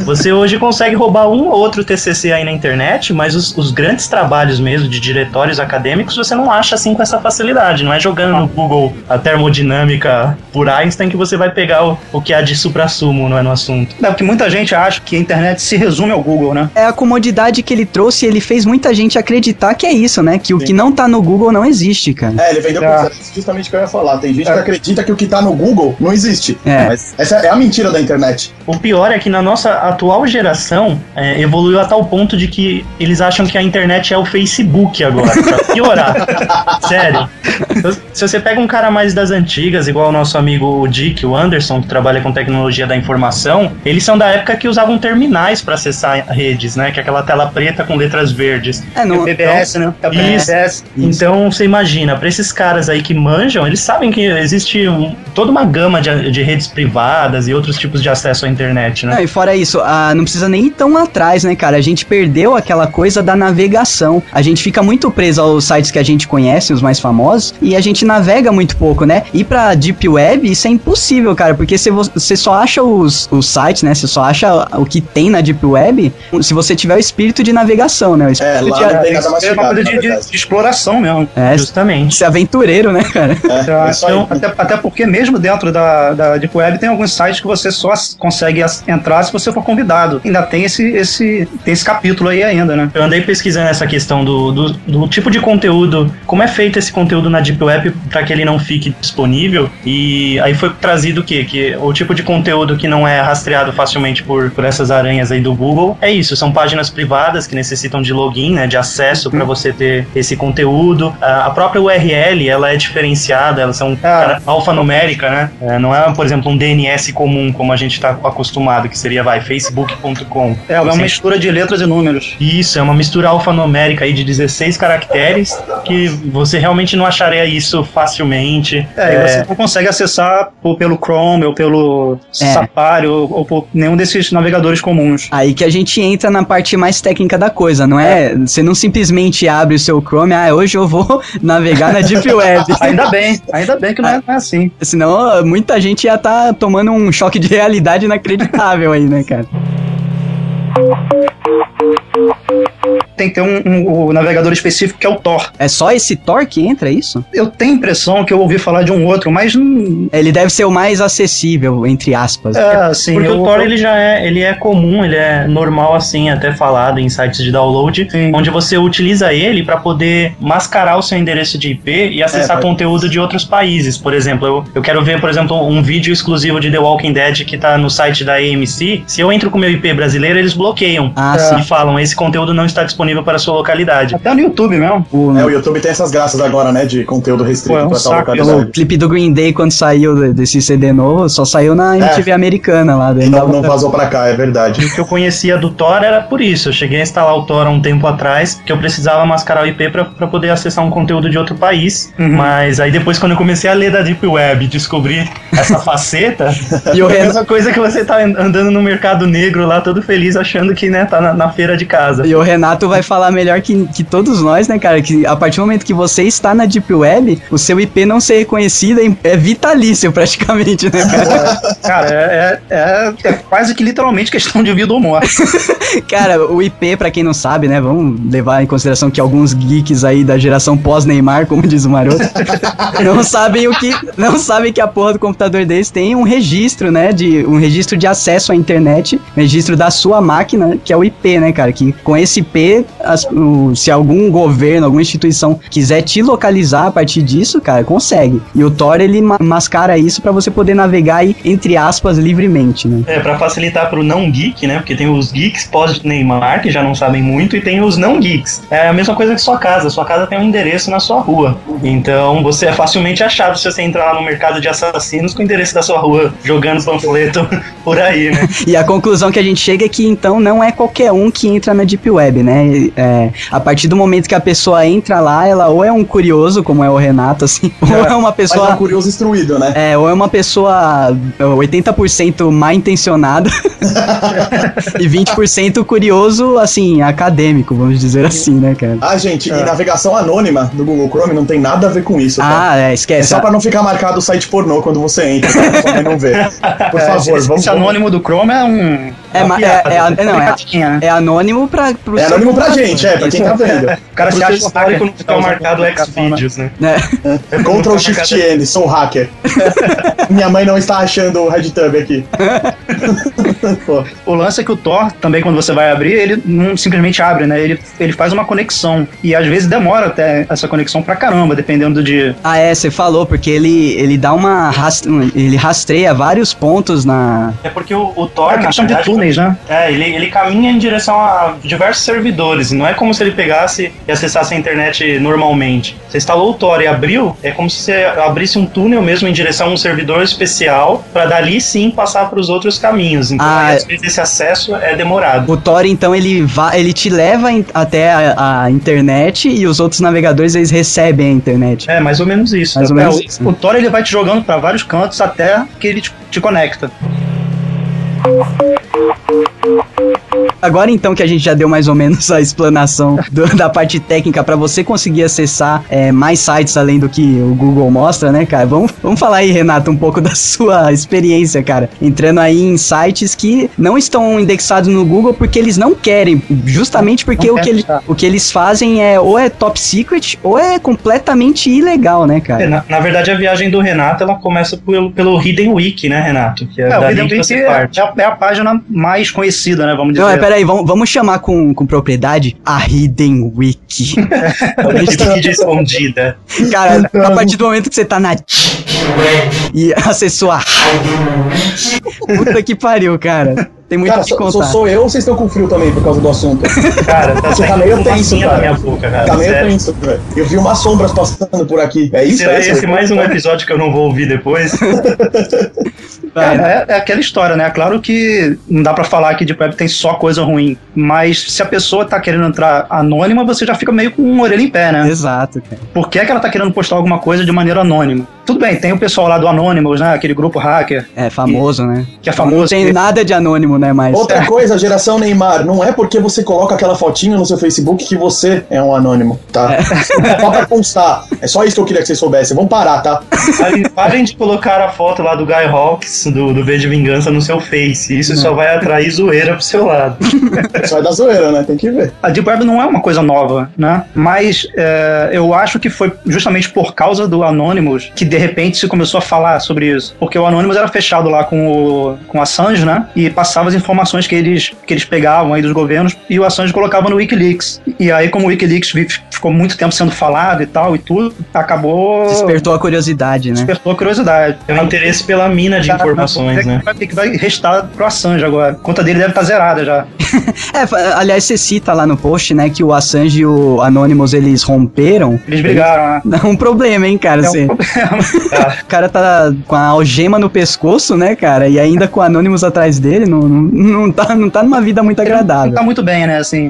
você hoje consegue roubar um ou outro T C C aí na internet, mas os, os grandes trabalhos mesmo de diretórios acadêmicos você não acha assim com essa facilidade, não é jogando no Google a termodinâmica por Einstein que você vai pegar o, o que há de supra-sumo, não é, no assunto. É, porque muita gente acha que a internet se resume ao Google, né? É a comodidade que ele trouxe, ele fez muita gente acreditar que é isso, né? Que o Sim. que não tá no Google não existe, cara. É, ele vendeu é. justamente o que eu ia falar. Tem gente é. que acredita que o que tá no Google não existe. É. Mas essa é a mentira da internet. O pior é que na nossa atual geração é, evoluiu a tal ponto de que eles acham que a internet é o Facebook agora, pra piorar. Sério. Se você pega um cara mais das antigas, igual o nosso amigo Dick, o Anderson, que trabalha com tecnologia da informação, eles são da época que usavam terminais pra acessar redes, né? Que é aquela tela preta com letras verdes. É, não. P B S, então, né? P B S. Isso. Então, você imagina, pra esses caras aí que manjam, eles sabem que existe um, toda uma gama de, de redes privadas e outros tipos de acesso à internet, né? Não, e fora isso, a, não precisa nem ir tão atrás, né, cara? A gente perdeu aquela coisa da navegação. A gente fica muito preso aos sites que a gente conhece, os mais famosos, e a gente navega muito pouco, né? E pra Deep Web, isso é impossível, cara, porque você só acha os, os sites, né? Você só acha o que tem na Deep Web se você tiver o espírito de navegação, né? O espírito é, de, lá, de, é, de, é uma coisa de, de, de exploração mesmo. É, justamente. Ser aventureiro, né, cara? É, então, é então, até, até porque mesmo dentro da, da Deep Web tem alguns sites que você só consegue entrar se você for convidado. Ainda tem esse, esse, tem esse capítulo aí ainda, né? Eu andei pesquisando essa questão do, do, do tipo de conteúdo, como é feito esse conteúdo na Deep Web para que ele não fique disponível, e aí foi trazido o quê? Que o tipo de conteúdo que não é rastreado facilmente por, por essas aranhas aí do Google, é isso, são páginas privadas que necessitam de login, né, de acesso para você ter esse conteúdo. A própria U R L, ela é diferenciada, elas são ah, alfanumérica, né? É, não é, por exemplo, um D N S comum, como a gente está acostumado, que seria, vai, facebook ponto com. É, ela é uma mistura de letras e números. Isso, é uma mistura alfanumérica aí de dezesseis caracteres, que você realmente não acharia isso facilmente. É, é... você não consegue acessar pelo Chrome, ou pelo é. Safari, ou, ou por nenhum desses navegadores comuns. Aí que a gente entra na parte mais técnica da coisa, não é? Você não simplesmente abre o seu Chrome, ah, hoje eu vou navegar na Deep Web. Ainda bem, ainda bem que não é, não é assim. Senão muita gente ia estar tá tomando um choque de realidade inacreditável aí, né, cara? Tem que ter um, um, um navegador específico que é o Tor. É só esse Tor que entra, é isso? Eu tenho a impressão que eu ouvi falar de um outro, mas... Hum... Ele deve ser o mais acessível, entre aspas. É, sim. Porque eu... o Tor, ele já é, ele é comum, ele é normal, assim, até falado em sites de download, sim. onde você utiliza ele para poder mascarar o seu endereço de I P e acessar é, conteúdo de outros países. Por exemplo, eu, eu quero ver, por exemplo, um vídeo exclusivo de The Walking Dead que tá no site da A M C. Se eu entro com o meu I P brasileiro, eles bloqueiam. Ah, é. sim. E falam, esse conteúdo não está disponível para a sua localidade. Até no YouTube mesmo. O, é, o YouTube tem essas graças agora, né, de conteúdo restrito é um para tal localidade. O clipe do Green Day, quando saiu desse C D novo, só saiu na M T V é. americana lá. Daí não, não vazou pra cá, é verdade. E o que eu conhecia do Tor era por isso. Eu cheguei a instalar o Tor há um tempo atrás, que eu precisava mascarar o I P pra, pra poder acessar um conteúdo de outro país, uhum. mas aí depois, quando eu comecei a ler da Deep Web e descobri essa faceta, e o é a mesma coisa que você tá andando no mercado negro lá, todo feliz, achando que, né, tá na, na feira de casa. E o Renato vai Vai falar melhor que, que todos nós, né, cara? Que a partir do momento que você está na Deep Web, o seu I P não ser reconhecido é vitalício, praticamente, né, cara? Cara, é, é, é quase que literalmente questão de vida ou morte. Cara, o I P, pra quem não sabe, né, vamos levar em consideração que alguns geeks aí da geração pós-Neymar, como diz o Maroto, não sabem o que, não sabem que a porra do computador deles tem um registro, né, de, um registro de acesso à internet, registro da sua máquina, que é o I P, né, cara? Que com esse I P, As, o, se algum governo, alguma instituição quiser te localizar a partir disso, cara, consegue. E o Tor, ele ma- mascara isso pra você poder navegar aí, entre aspas, livremente, né? É, pra facilitar pro não geek, né? Porque tem os geeks pós-Neymar, que já não sabem muito, e tem os não geeks. É a mesma coisa que sua casa. Sua casa tem um endereço na sua rua. Então, você é facilmente achado se você entrar lá no mercado de assassinos com o endereço da sua rua, jogando panfleto por aí, né? E a conclusão que a gente chega é que, então, não é qualquer um que entra na Deep Web, né? que é, a partir do momento que a pessoa entra lá, ela ou é um curioso, como é o Renato, assim, é, ou é uma pessoa... Mas é um curioso instruído, né? É, ou é uma pessoa oitenta por cento mal intencionada e vinte por cento curioso, assim, acadêmico, vamos dizer assim, né, cara? Ah, gente, é. E navegação anônima do Google Chrome não tem nada a ver com isso, tá? Ah, é, esquece. É só pra não ficar marcado o site pornô quando você entra, pra você não ver. Por é, favor, esse vamos... Esse anônimo do Chrome é um... É, uma piada, é, é, não, é, é anônimo pra... É anônimo pra gente, é, pra quem tá vendo. O cara se acha histórico quando fica marcado X-Videos, né? É. Ctrl-Shift-N, sou hacker. Minha mãe não está achando o RedTube aqui. Pô. O lance é que o Tor, também, quando você vai abrir, ele não simplesmente abre, né? Ele, ele faz uma conexão. E às vezes demora até essa conexão pra caramba, dependendo de... Ah, é, você falou, porque ele, ele dá uma... Rastre... Ele rastreia vários pontos na... É porque o, o Tor... É questão de túneis, né? É, ele, ele caminha em direção a diversos servidores. Não é como se ele pegasse e acessasse a internet normalmente. Você instalou o Tor e abriu, é como se você abrisse um túnel mesmo em direção a um servidor especial, pra dali sim passar pros outros caminhos. Então, ah, aí, às vezes, esse acesso é demorado. O Tor, então, ele, va- ele te leva in- até a, a internet e os outros navegadores, eles recebem a internet. É, mais ou menos isso. Mais ou menos é, isso. O, o Tor, ele vai te jogando pra vários cantos até que ele te, te conecta. Agora então que a gente já deu mais ou menos a explanação do, da parte técnica para você conseguir acessar é, mais sites além do que o Google mostra, né, cara? Vamos, vamos falar aí, Renato, um pouco da sua experiência, cara, entrando aí em sites que não estão indexados no Google porque eles não querem, justamente porque o que, ele, o que eles fazem é ou é top secret ou é completamente ilegal, né, cara? É, na, na verdade, a viagem do Renato, ela começa pelo, pelo Hidden Wiki, né, Renato? Que é, é o Hidden Wiki é, parte. É, a, é a página mais conhecida, né, vamos dizer. Não, é, peraí, vamos, vamos chamar com, com propriedade a Hidden Wiki. A Hidden Wiki escondida. Cara, a partir do momento que você tá na... e acessou a... Puta que pariu, cara. Tem muito o que contar. Sou, sou eu ou vocês estão com frio também por causa do assunto? Cara, tá, tá meio tenso, cara. Minha boca, cara. Tá meio sério. tenso, cara. Eu vi umas sombras passando por aqui. É isso? Será é esse isso? mais um episódio que eu não vou ouvir depois? Cara, é, é aquela história, né? Claro que não dá pra falar que Deep Web tem só coisa ruim, mas se a pessoa tá querendo entrar anônima, você já fica meio com uma orelha em pé, né? Exato, cara. Por que é que ela tá querendo postar alguma coisa de maneira anônima? Tudo bem, tem o pessoal lá do Anonymous, né? Aquele grupo hacker. É, famoso, que, né? Que é famoso. Não tem que... nada de anônimo, né? Mas... Outra coisa, geração Neymar, não é porque você coloca aquela fotinha no seu Facebook que você é um anônimo, tá? É. Só pra constar. É só isso que eu queria que vocês soubessem. Vamos parar, tá? Aí, parem de colocar a foto lá do Guy Hawks, do, do V de Vingança, no seu Face. Isso não. Só vai atrair zoeira pro seu lado. Só é da zoeira, né? Tem que ver. A Deep Web não é uma coisa nova, né? Mas é, eu acho que foi justamente por causa do Anonymous que de repente se começou a falar sobre isso. Porque o Anonymous era fechado lá com o, com o Assange, né? E passava as informações que eles, que eles pegavam aí dos governos e o Assange colocava no Wikileaks. E aí, como o Wikileaks ficou muito tempo sendo falado e tal e tudo, acabou... Despertou a curiosidade, né? Despertou a curiosidade. É um interesse pela mina de informações, né? O que vai restar pro Assange agora? A conta dele deve estar zerada já. É, aliás, você cita lá no post, né, que o Assange e o Anonymous, eles romperam. Eles brigaram, né? É um problema, hein, cara? É um problema. O cara tá com a algema no pescoço, né, cara? E ainda com o Anonymous atrás dele, não, não, não, tá, não tá numa vida muito agradável. Não tá muito bem, né, assim...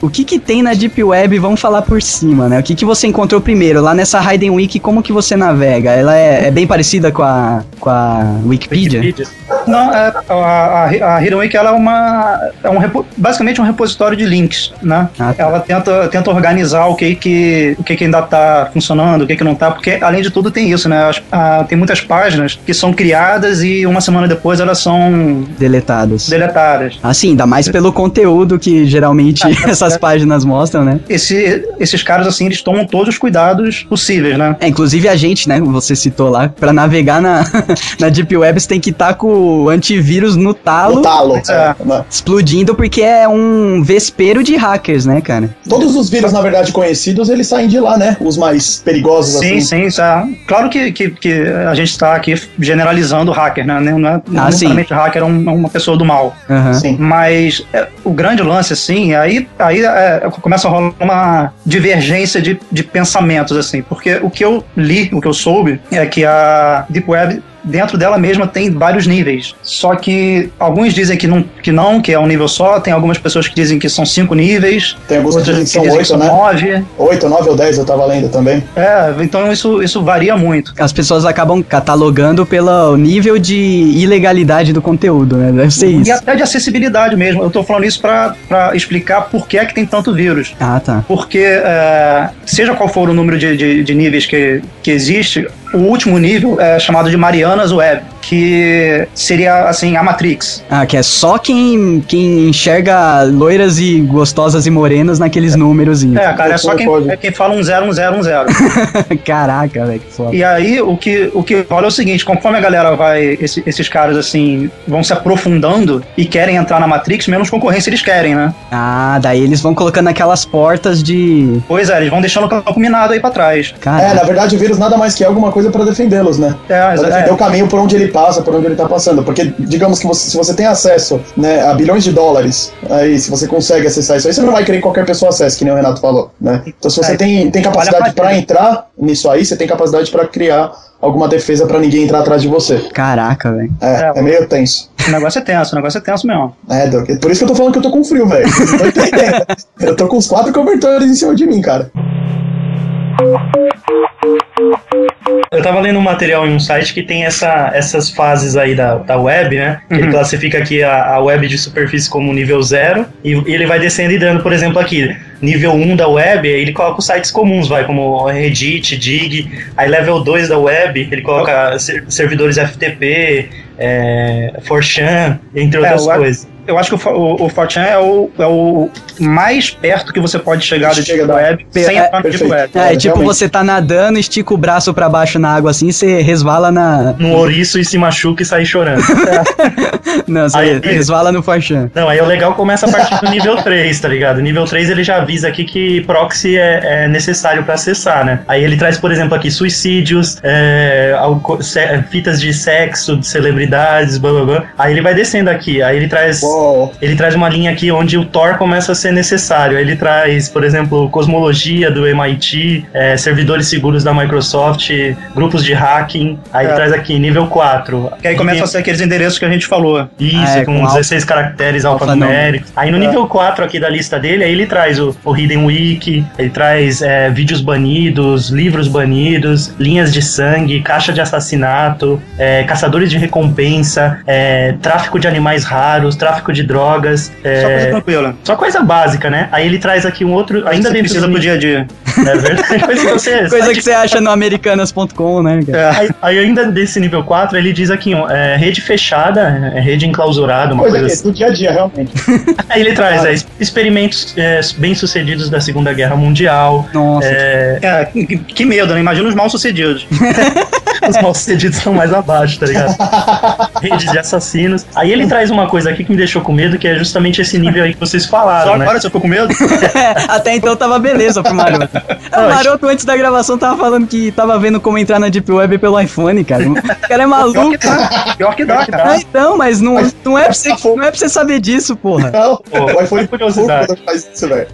O que que tem na Deep Web? Vamos falar por cima, né? O que que você encontrou primeiro? Lá nessa Hidden Wiki, como que você navega? Ela é, é bem parecida com a, com a Wikipedia? Wikipedia. Não, é, a, a, a Hidden Wiki, ela é uma... É um repo, basicamente um repositório de links, né? Ah, tá. Ela tenta, tenta organizar o que que, o que que ainda tá funcionando, o que que não tá, porque além de tudo tem isso, né? As, a, tem muitas páginas que são criadas e uma semana depois elas são... Deletadas. Deletadas. Ah, sim, ainda mais pelo conteúdo que geralmente ah, essas é. páginas mostram, né? Esse, esses caras, assim, eles tomam todos os cuidados possíveis, né? É, inclusive a gente, né? Você citou lá, pra navegar na, na Deep Web, você tem que estar com o antivírus no talo. No talo. É, explodindo, porque é um vespeiro de hackers, né, cara? Todos os vírus, na verdade, conhecidos, eles saem de lá, né? Os mais perigosos, sim, assim. Sim, sim. É. Claro que, que, que a gente tá aqui generalizando o hacker, né? Não é ah, necessariamente o hacker é uma pessoa do mal. Uhum. Sim. Mas... É, o grande lance, assim, aí, aí é, começa a rolar uma divergência de, de pensamentos, assim, porque o que eu li, o que eu soube, é que a Deep Web dentro dela mesma tem vários níveis. Só que alguns dizem que não, que, não, que é um nível só. Tem algumas pessoas que dizem que são cinco níveis. Tem alguns outras que, que dizem oito, que são né? nove. Oito, nove ou dez eu tava lendo também. É, então isso, isso varia muito. As pessoas acabam catalogando pelo nível de ilegalidade do conteúdo, né? Deve ser isso. E até de acessibilidade mesmo. Eu tô falando isso pra, pra explicar por que é que tem tanto vírus. Ah, tá. Porque, é, seja qual for o número de, de, de níveis que, que existe, o último nível é chamado de Marianas Web, que seria, assim, a Matrix. Ah, que é só quem, quem enxerga loiras e gostosas e morenas naqueles é, números. É, cara, é só quem, é quem fala um zero, um zero, um zero. Caraca, velho, que foda. E aí, o que, o que rola é o seguinte, conforme a galera vai, esse, esses caras, assim, vão se aprofundando e querem entrar na Matrix, menos concorrência eles querem, né? Ah, daí eles vão colocando aquelas portas de... Pois é, eles vão deixando o campo minado aí pra trás. Caraca. É, na verdade, o vírus nada mais que alguma coisa para defendê-los, né? É, pra defender é. o caminho por onde ele passa, por onde ele tá passando. Porque, digamos que você, se você tem acesso, né, a bilhões de dólares, aí se você consegue acessar isso aí, você não vai querer que qualquer pessoa acesse, que nem o Renato falou, né? Então se você é, tem, tem capacidade para entrar nisso aí, você tem capacidade para criar alguma defesa pra ninguém entrar atrás de você. Caraca, velho. É, é, é meio tenso. O negócio é tenso, o negócio é tenso mesmo. É, Doug, por isso que eu tô falando que eu tô com frio, velho. Eu tô com os quatro cobertores em cima de mim, cara. Eu tava lendo um material em um site que tem essa, essas fases aí da, da web, né? Uhum. Ele classifica aqui a, a web de superfície como nível zero e, e ele vai descendo e dando, por exemplo, aqui, nível um da web, ele coloca os sites comuns, vai, como Reddit, Dig, aí level dois da web, ele coloca ser, servidores F T P, é, four chan, entre outras é, coisas. Eu acho que o four chan é o, é o mais perto que você pode chegar do Chega da web é, sem entrar no Deep Web. É, é, é tipo, realmente. Você tá nadando, estica o braço pra baixo na água assim, você resvala na... no ouriço e se machuca e sai chorando. É. Não, você aí, resvala no four chan. Não, aí o legal começa a partir do nível três, tá ligado? O nível três ele já avisa aqui que proxy é, é necessário pra acessar, né? Aí ele traz, por exemplo, aqui suicídios, é, alco- se- fitas de sexo, de celebridades, blá blá blá. Aí ele vai descendo aqui, aí ele traz... Bom, ele traz uma linha aqui onde o Tor começa a ser necessário. Ele traz, por exemplo, cosmologia do M I T, é, servidores seguros da Microsoft, grupos de hacking. Aí é. traz aqui nível quatro. Que aí começa e... a ser aqueles endereços que a gente falou. Isso, ah, é, com, com dezesseis alfa... caracteres alfanuméricos. Aí no é. nível quatro aqui da lista dele, aí ele traz o, o Hidden Wiki, ele traz é, vídeos banidos, livros banidos, linhas de sangue, caixa de assassinato, é, caçadores de recompensa, é, tráfico de animais raros, tráfico de drogas. É... Só coisa tranquila. Só coisa básica, né? Aí ele traz aqui um outro... Ainda bem precisa pro dia a dia. É verdade. Coisa que você, coisa que você acha no americanas ponto com, né? É. Aí, aí ainda desse nível quatro, ele diz aqui, ó, é, rede fechada, é, rede enclausurada, uma coisa, coisa assim. Do dia a dia, realmente. Aí ele traz é, experimentos é, bem-sucedidos da Segunda Guerra Mundial. Nossa. É... É, que, que medo, né? Imagina os mal-sucedidos. Os mal-sucedidos estão mais abaixo, tá ligado? Redes de assassinos. Aí ele traz uma coisa aqui que me deixou com medo, que é justamente esse nível aí que vocês falaram, só né? Agora você ficou com medo? Até então tava beleza pro Maroto. O Maroto, antes da gravação, tava falando que tava vendo como entrar na Deep Web pelo iPhone, cara. O cara é maluco. Pior que dá, pior que dá, cara. Ah, então, mas não, não, é pra você, não é pra você saber disso, porra. Não, pô, o iPhone é curiosidade.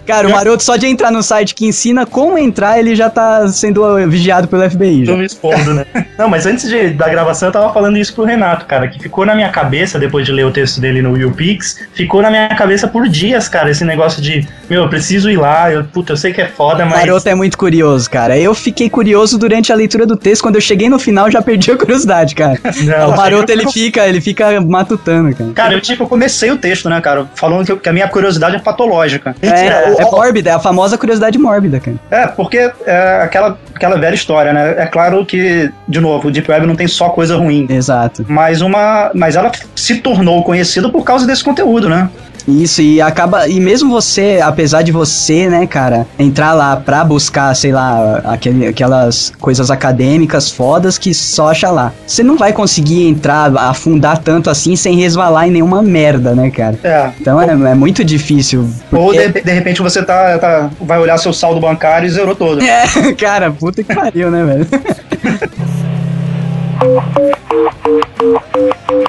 Cara, o Maroto, só de entrar no site que ensina como entrar, ele já tá sendo vigiado pelo F B I. Já. Tô me expondo, né? Não, mas antes de, da gravação eu tava falando isso pro Renato, cara, que ficou na minha cabeça, depois de ler o texto dele no YouPix, ficou na minha cabeça por dias, cara, esse negócio de, meu, eu preciso ir lá, eu, puta, eu sei que é foda, mas... Maroto é muito curioso, cara, eu fiquei curioso durante a leitura do texto, quando eu cheguei no final já perdi a curiosidade, cara. Não, o Maroto, ele fica, ele fica matutando, cara. Cara, eu tipo, eu comecei o texto, né, cara, falando que, eu, que a minha curiosidade é patológica. É, é, é mórbida, é a famosa curiosidade mórbida, cara. É, porque é aquela, aquela velha história, né, é claro que... De novo, o Deep Web não tem só coisa ruim. Exato. Mas, uma, mas ela se tornou conhecida por causa desse conteúdo, né? Isso, e acaba. E mesmo você, apesar de você, né, cara, entrar lá pra buscar, sei lá, aquele, aquelas coisas acadêmicas fodas que só acha lá, você não vai conseguir entrar, afundar tanto assim sem resvalar em nenhuma merda, né, cara? É. Então ou, é, é muito difícil. Porque... Ou de, de repente você tá, tá, vai olhar seu saldo bancário e zerou todo. É, cara, puta que pariu, né, velho?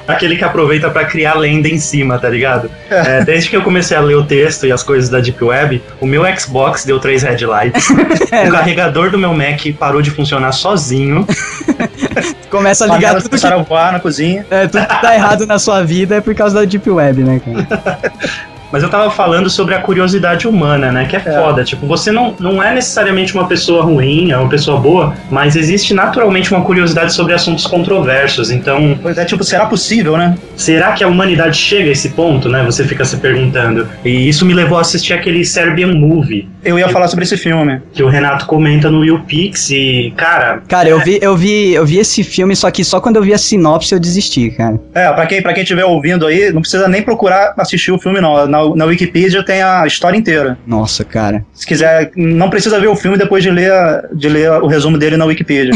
aquele que aproveita pra criar lenda em cima, tá ligado? É, desde que eu comecei a ler o texto e as coisas da Deep Web, o meu Xbox deu três red lights, o carregador do meu Mac parou de funcionar sozinho. Começa a ligar tudo que... a voar na cozinha. É, tudo que tá errado na sua vida é por causa da Deep Web, né, cara? Mas eu tava falando sobre a curiosidade humana, né? Que é, é. foda. Tipo, você não, não é necessariamente uma pessoa ruim, é uma pessoa boa, mas existe naturalmente uma curiosidade sobre assuntos controversos. Então... Pois é, tipo, será possível, né? Será que a humanidade chega a esse ponto, né? Você fica se perguntando. E isso me levou a assistir aquele Serbian Movie. Eu ia que, falar sobre esse filme. Que o Renato comenta no YouPix e, cara... Cara, é... eu, vi, eu, vi, eu vi esse filme, só que só quando eu vi a sinopse eu desisti, cara. É, pra quem, pra quem estiver ouvindo aí, não precisa nem procurar assistir o filme, não. Na Na Wikipedia tem a história inteira. Nossa, cara. Se quiser, não precisa ver o filme depois de ler, de ler o resumo dele na Wikipedia.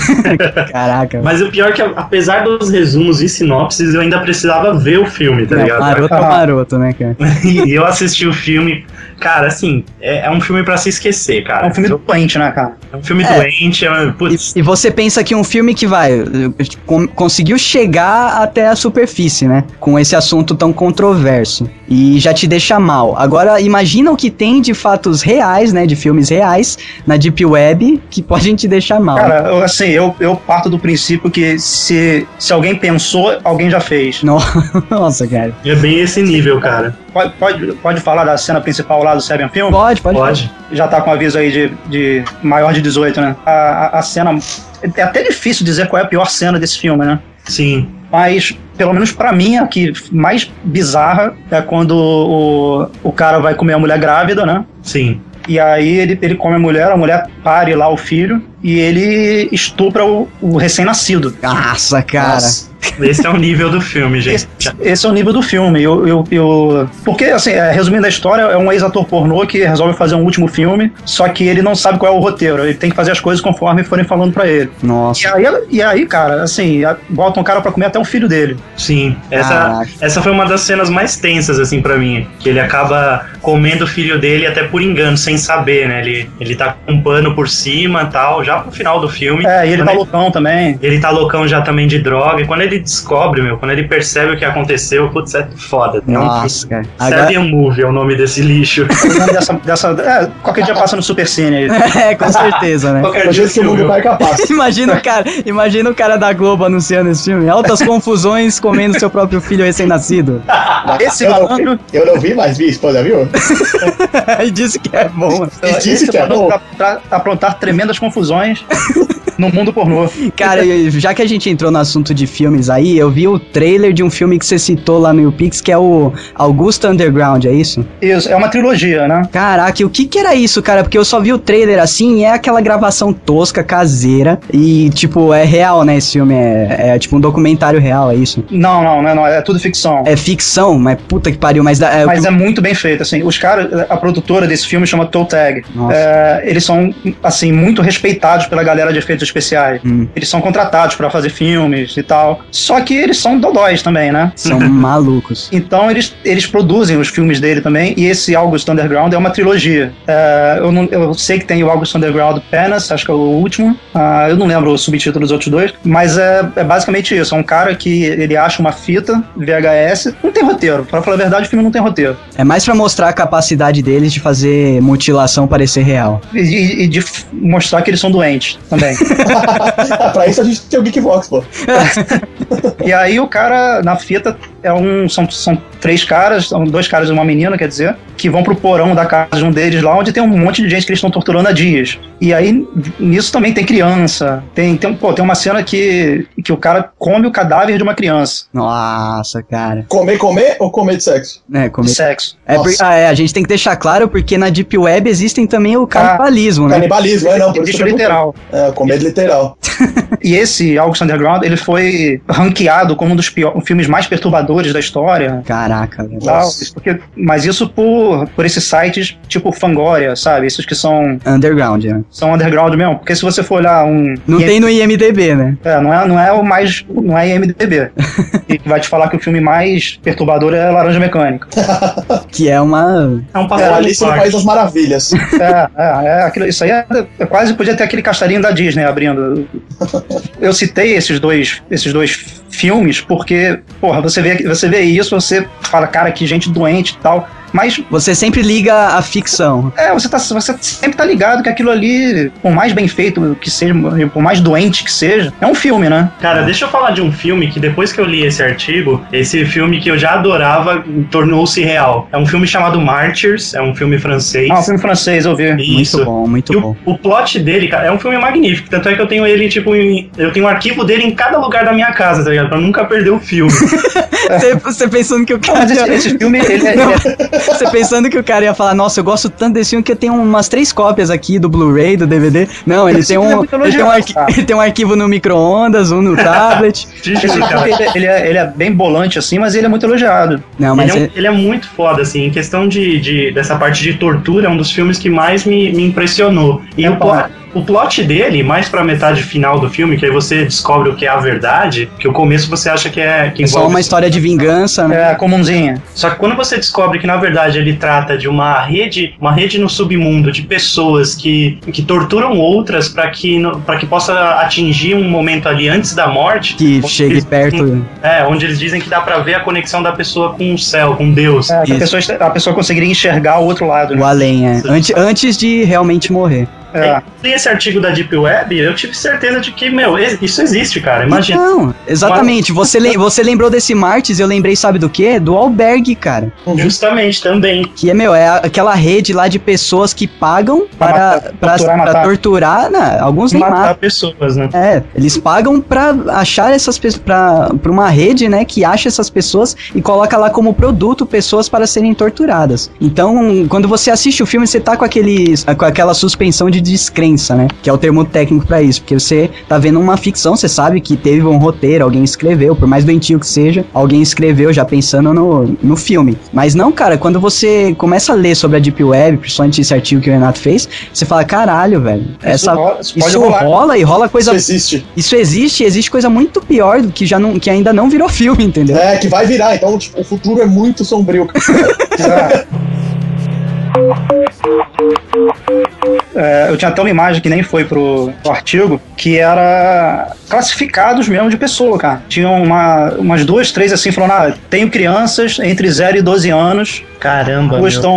Caraca. Mas o pior é que, apesar dos resumos e sinopses, eu ainda precisava ver o filme, tá é, ligado? Maroto é maroto, né, cara? E eu assisti o filme... Cara, assim, é, é um filme pra se esquecer, cara. É um filme eu... doente, né, cara? É um filme é. doente, é... Putz. E, e você pensa que um filme que vai... Com, conseguiu chegar até a superfície, né? Com esse assunto tão controverso. E já te deixa mal. Agora, imagina o que tem de fatos reais, né? De filmes reais na Deep Web que podem te deixar mal. Cara, eu, assim, eu, eu parto do princípio que se, se alguém pensou, alguém já fez. Nossa, cara. É bem esse nível, cara. Pode, pode, pode falar da cena principal lá do Serbian Film? Pode, pode. Pode. Já tá com aviso aí de, de maior de dezoito, né? A, a, a cena... É até difícil dizer qual é a pior cena desse filme, né? Sim. Mas, pelo menos pra mim, a que mais bizarra é quando o, o cara vai comer a mulher grávida, né? Sim. E aí ele, ele come a mulher, a mulher pare lá o filho e ele estupra o, o recém-nascido. Nossa, cara. Nossa. Esse é o nível do filme, gente. Esse, esse é o nível do filme. Eu, eu, eu... Porque, assim, resumindo a história, é um ex-ator pornô que resolve fazer um último filme, só que ele não sabe qual é o roteiro. Ele tem que fazer as coisas conforme forem falando pra ele. Nossa. E aí, e aí cara, assim, botam um cara pra comer até o filho dele. Sim. Essa, essa foi uma das cenas mais tensas, assim, pra mim. Que ele acaba comendo o filho dele até por engano, sem saber, né? Ele, ele tá com um pano por cima e tal, já pro final do filme. É, e ele tá loucão também. Ele tá loucão já também de droga. E quando ele descobre, meu, quando ele percebe o que aconteceu, putz, é foda. Nossa, cara. Agora... Movie é o nome desse lixo. dessa, dessa, é, qualquer dia passa no Super Cine. É, com certeza, né? Qualquer dia esse mundo vai capaz. Imagina o cara, imagina o cara da Globo anunciando esse filme. Altas confusões comendo seu próprio filho recém-nascido. Esse eu, não, eu não vi, mas minha esposa viu. E disse que é bom. E disse esse que é bom. Pra, pra, pra aprontar tremendas confusões no mundo pornô. Cara, já que a gente entrou no assunto de filmes aí, eu vi o trailer de um filme que você citou lá no YouPix, que é o August Underground, é isso? Isso, é uma trilogia, né? Caraca, o que que era isso, cara? Porque eu só vi o trailer assim, e é aquela gravação tosca, caseira, e tipo, é real, né, esse filme? É, é tipo um documentário real, é isso? Não, não, não, não, é tudo ficção. É ficção? Mas puta que pariu, mas... É, mas eu... é muito bem feito, assim, os caras, a produtora desse filme chama Toe Tag. É, eles são, assim, muito respeitados pela galera de efeitos especiais. Hum. Eles são contratados pra fazer filmes e tal. Só que eles são dodóis também, né? São malucos. Então eles, eles produzem os filmes dele também. E esse August Underground é uma trilogia. É, eu, não, eu sei que tem o August Underground Penas, acho que é o último. Uh, eu não lembro o subtítulo dos outros dois. Mas é, é basicamente isso. É um cara que ele acha uma fita V H S. Não tem roteiro. Pra falar a verdade, o filme não tem roteiro. É mais pra mostrar a capacidade deles de fazer mutilação parecer real. E, e de f- mostrar que eles são doentes também. Pra isso a gente tem o Geekbox, pô. E aí o cara, na fita, é um, são, são três caras, são dois caras e uma menina, quer dizer, que vão pro porão da casa de um deles lá, onde tem um monte de gente que eles estão torturando há dias. E aí, nisso também tem criança. Tem, tem, pô, tem uma cena que, que o cara come o cadáver de uma criança. Nossa, cara. Comer, comer ou comer de sexo? É, comer de sexo. É, por, ah, é, a gente tem que deixar claro, porque na Deep Web existem também o canibalismo, ah, né? Canibalismo, é, não. Por isso literal. É, comer literal. E esse August Underground, ele foi ranqueado como um dos pior, filmes mais perturbadores da história. Caraca, velho. Porque, mas isso por, por esses sites tipo Fangoria, sabe? Esses que são... Underground, né? São underground mesmo. Porque se você for olhar um... Não I M... tem no I M D B, né? É, não é, não é o mais... Não é I M D B. E vai te falar que o filme mais perturbador é Laranja Mecânica. Que é uma... É um é, Alice no País das Maravilhas. É, é, é aquilo, isso aí é, é quase podia ter aquele castelinho da Disney abrindo. Eu citei esses dois, esses dois filmes, porque, porra, você vê, você vê isso, você fala, cara, que gente doente e tal, mas... Você sempre liga à ficção. É, você, tá, você sempre tá ligado que aquilo ali, por mais bem feito que seja, por mais doente que seja, é um filme, né? Cara, deixa eu falar de um filme que depois que eu li esse artigo, esse filme que eu já adorava tornou-se real. É um filme chamado Martyrs, é um filme francês. Ah, um filme francês, eu vi. Isso. Muito bom, muito e bom. O, o plot dele, cara, é um filme magnífico, tanto é que eu tenho ele, tipo, em, eu tenho um arquivo dele em cada lugar da minha casa, tá ligado? Pra nunca perder o filme. Você pensando que o cara... Mas esse, esse filme, ele é... Você pensando que o cara ia falar, nossa, eu gosto tanto desse filme que eu tenho umas três cópias aqui do Blu-ray, do D V D. Não, ele tem um, ele tem um, arqui- ele tem um arquivo no micro-ondas, um no tablet. Esse filme, ele, é, ele é bem bolante, assim, mas ele é muito elogiado. Não, mas ele, é, é... ele é muito foda, assim, em questão de, de, dessa parte de tortura, é um dos filmes que mais me, me impressionou. E é eu... O plot dele, mais pra metade final do filme, que aí você descobre o que é a verdade, que o começo você acha que é... Que é só uma história de vingança, né? É, comunzinha. Só que quando você descobre que, na verdade, ele trata de uma rede, uma rede no submundo de pessoas que, que torturam outras pra que, pra que possa atingir um momento ali antes da morte. Que chegue perto. Dizem, é, onde eles dizem que dá pra ver a conexão da pessoa com o céu, com Deus. É, que a pessoa, a pessoa conseguiria enxergar o outro lado. Né? O além, é. Antes, antes de realmente morrer. É. E esse artigo da Deep Web, eu tive certeza de que, meu, isso existe, cara, imagina. Não, exatamente, Mas... você, le- você lembrou desse Martins, eu lembrei, sabe do quê? Do albergue, cara. Justamente, também. Que é, meu, é aquela rede lá de pessoas que pagam pra, pra, matar, pra, torturar, pra, pra torturar, né? Alguns nem matam. Matar pessoas, né? É, eles pagam pra achar essas pessoas, pra, pra uma rede, né, que acha essas pessoas e coloca lá como produto pessoas para serem torturadas. Então, quando você assiste o filme, você tá com, aquele, com aquela suspensão de descrença, né? Que é o termo técnico pra isso, porque você tá vendo uma ficção, você sabe que teve um roteiro, alguém escreveu, por mais doentio que seja, alguém escreveu já pensando no, no filme. Mas não, cara, quando você começa a ler sobre a Deep Web, principalmente esse artigo que o Renato fez, você fala, caralho, velho, essa, isso rola, isso isso rolar, rola e rola coisa... Isso existe. Isso existe, existe coisa muito pior do que, já não, que ainda não virou filme, entendeu? É, que vai virar, então tipo, o futuro é muito sombrio. Cara. É, eu tinha até uma imagem que nem foi pro, pro artigo, que era classificados mesmo de pessoa, cara. Tinham uma, umas duas, três assim, falando, ah, tenho crianças entre zero e doze anos. Caramba, meu. Estão,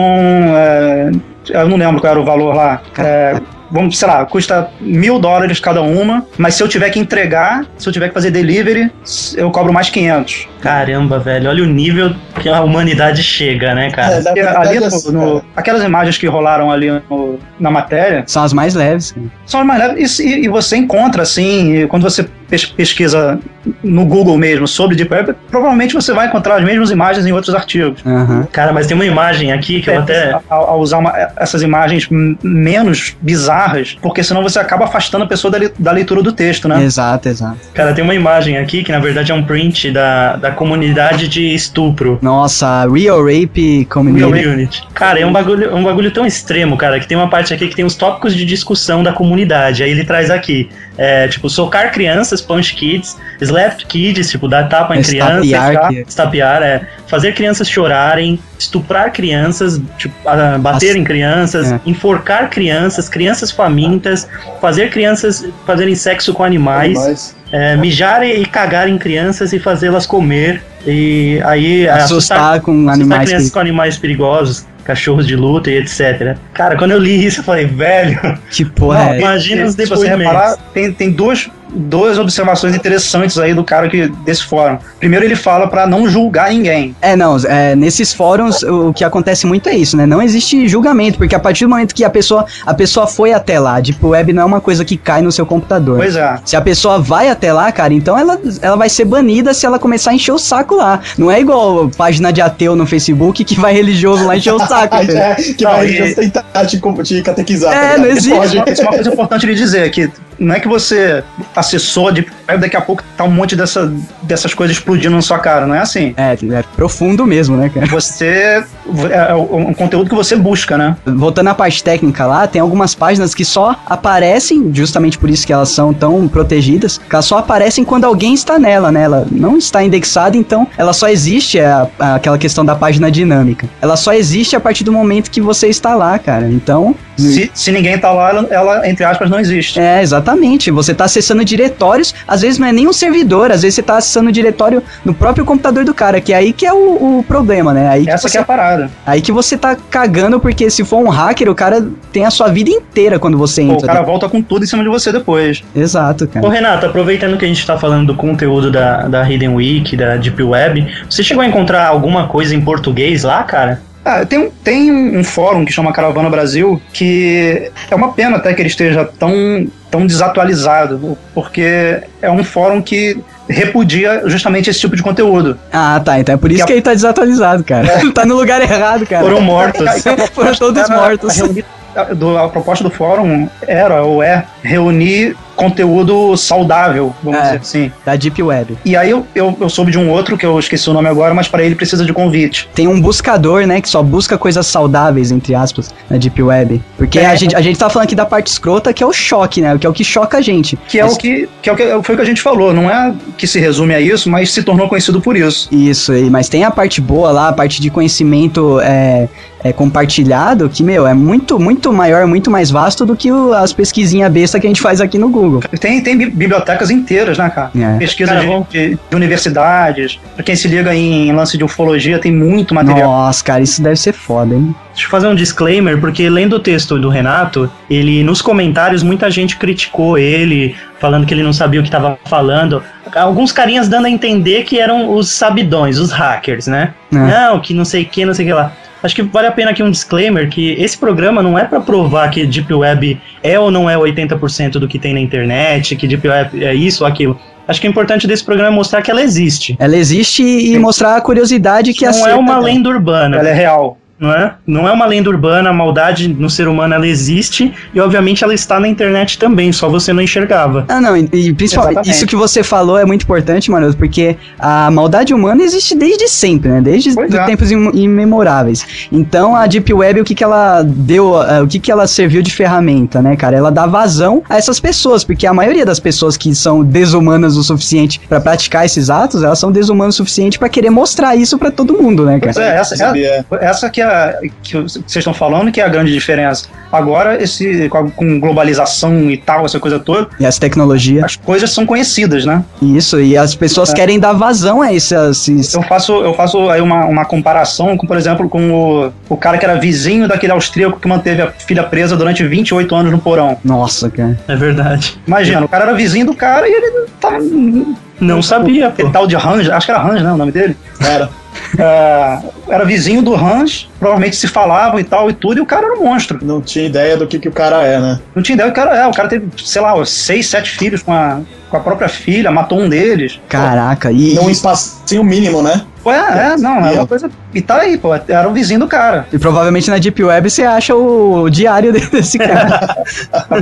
é, eu não lembro qual era o valor lá. É, vamos, sei lá, custa mil dólares cada uma, mas se eu tiver que entregar, se eu tiver que fazer delivery, eu cobro mais quinhentos. Caramba, velho, olha o nível que a humanidade chega, né, cara? É, verdade, ali no, no, aquelas imagens que rolaram ali no, na matéria... São as mais leves. Cara. São as mais leves, e, e você encontra, assim, quando você pesquisa no Google mesmo sobre Deep Web, provavelmente você vai encontrar as mesmas imagens em outros artigos. Uhum. Cara, mas tem uma imagem aqui que é, eu até... A, a usar uma, essas imagens menos bizarras, porque senão você acaba afastando a pessoa da, da leitura do texto, né? Exato, exato. Cara, tem uma imagem aqui que, na verdade, é um print da, da comunidade de estupro. Nossa, Real Rape Community. Real Rape. Cara, é um bagulho, um bagulho tão extremo, cara, que tem uma parte aqui que tem os tópicos de discussão da comunidade. Aí ele traz aqui, é, tipo, socar crianças, punch kids, slap kids, tipo, dar tapa em crianças, estapear, é, fazer crianças chorarem, estuprar crianças, tipo, bater em crianças, é. enforcar crianças, crianças famintas, fazer crianças fazerem sexo com animais. animais. É, mijar e cagar em crianças e fazê-las comer, e aí assustar, assustar, com, assustar animais crianças que... com animais perigosos, cachorros de luta e etcétera. Cara, quando eu li isso eu falei, velho, que porra, não, é? Imagina os depoimentos. Se você reparar, tem, tem duas, duas observações interessantes aí do cara que, desse fórum. Primeiro, ele fala pra não julgar ninguém. É, não, é, nesses fóruns o que acontece muito é isso, né? Não existe julgamento, porque a partir do momento que a pessoa, a pessoa foi até lá, Deep Web não é uma coisa que cai no seu computador. Pois é. Se a pessoa vai até até lá, cara, então ela, ela vai ser banida se ela começar a encher o saco lá. Não é igual página de ateu no Facebook que vai religioso lá encher o saco. É, que não, vai religioso e... tentar te, te catequizar. É, tá, não existe. Isso é uma coisa importante de dizer, que não é que você acessou de daqui a pouco tá um monte dessa, dessas coisas explodindo na sua cara, não é assim. É, é profundo mesmo, né, cara? Você... é um conteúdo que você busca, né? Voltando à parte técnica lá, tem algumas páginas que só aparecem, justamente por isso que elas são tão protegidas, que elas só aparecem quando alguém está nela, né? Ela não está indexada, então ela só existe, a, a, aquela questão da página dinâmica. Ela só existe a partir do momento que você está lá, cara. Então... Se, se ninguém está lá, ela, ela, entre aspas, não existe. É, exatamente. Você está acessando diretórios, às às vezes não é nem um servidor, às vezes você tá acessando o diretório no próprio computador do cara, que é aí que é o, o problema, né? Aí Essa que, você, que é a parada. Aí que você tá cagando, porque se for um hacker, o cara tem a sua vida inteira quando você entra. Pô, o cara volta com tudo em cima de você depois. Exato, cara. Ô, Renato, aproveitando que a gente tá falando do conteúdo da, da Hidden Wiki, da Deep Web, você chegou a encontrar alguma coisa em português lá, cara? Ah, tem, tem um fórum que chama Caravana Brasil, que é uma pena até que ele esteja tão, tão desatualizado, porque é um fórum que repudia justamente esse tipo de conteúdo. Ah, tá, então é por isso que, que a... ele tá desatualizado, cara. É. Tá no lugar errado, cara. Foram mortos. Foram todos era, mortos. A, reuni... a, a proposta do fórum era, ou é, reunir conteúdo saudável, vamos é, dizer assim. Da Deep Web. E aí eu, eu, eu soube de um outro, que eu esqueci o nome agora, mas pra ele precisa de convite. Tem um buscador, né, que só busca coisas saudáveis, entre aspas, na Deep Web. Porque é. a, gente, a gente tá falando aqui da parte escrota, que é o choque, né, que é o que choca a gente. Que é, mas... o, que, que é o que foi o que a gente falou, não é que se resume a isso, mas se tornou conhecido por isso. Isso, mas tem a parte boa lá, a parte de conhecimento é, é, compartilhado, que, meu, é muito, muito maior, muito mais vasto do que o, as pesquisinhas besta que a gente faz aqui no Google. Tem, tem bibliotecas inteiras, né, cara? É. Pesquisa cara, de, de, de universidades. Pra quem se liga em lance de ufologia, tem muito material. Nossa, cara, isso deve ser foda, hein? Deixa eu fazer um disclaimer, porque lendo o texto do Renato, ele, nos comentários, muita gente criticou ele, falando que ele não sabia o que tava falando. Alguns carinhas dando a entender que eram os sabidões, os hackers, né? É. Não, que não sei o que, não sei o que lá. Acho que vale a pena aqui um disclaimer, que esse programa não é para provar que Deep Web é ou não é oitenta por cento do que tem na internet, que Deep Web é isso ou aquilo. Acho que o importante desse programa é mostrar que ela existe. Ela existe e mostrar a curiosidade que... Não acerta, é uma né? lenda urbana. Ela é real. Não é? Não é uma lenda urbana, a maldade no ser humano ela existe e obviamente ela está na internet também, só você não enxergava. Ah, não, e, e principalmente Exatamente. Isso que você falou é muito importante, Maroto, porque a maldade humana existe desde sempre, né? Desde é. tempos im- imemoráveis. Então a Deep Web, o que que ela deu, uh, o que que ela serviu de ferramenta, né, cara? Ela dá vazão a essas pessoas, porque a maioria das pessoas que são desumanas o suficiente pra praticar esses atos, elas são desumanas o suficiente pra querer mostrar isso pra todo mundo, né, cara? Pois é, essa, é, essa que é que vocês estão falando que é a grande diferença. Agora, esse, com globalização e tal, essa coisa toda... E as tecnologias. As coisas são conhecidas, né? Isso, e as pessoas é. querem dar vazão a esse... A esse... Eu faço, eu faço aí uma, uma comparação, com, por exemplo, com o, o cara que era vizinho daquele austríaco que manteve a filha presa durante vinte e oito anos no porão. Nossa, cara. É verdade. Imagina, o cara era vizinho do cara e ele tá... Não um, sabia, pô. Tal de Hans, acho que era Hans, né, o nome dele? Era. Uh, era vizinho do Hans, provavelmente se falavam e tal e tudo, e o cara era um monstro. Não tinha ideia do que, que o cara é, né? Não tinha ideia do que o cara é. O cara teve, sei lá, seis, sete filhos com a, com a própria filha, matou um deles. Caraca, e... Num espacinho mínimo, né? Ué, é, não, é uma coisa... E tá aí, pô, era o vizinho do cara. E provavelmente na Deep Web você acha o diário desse cara.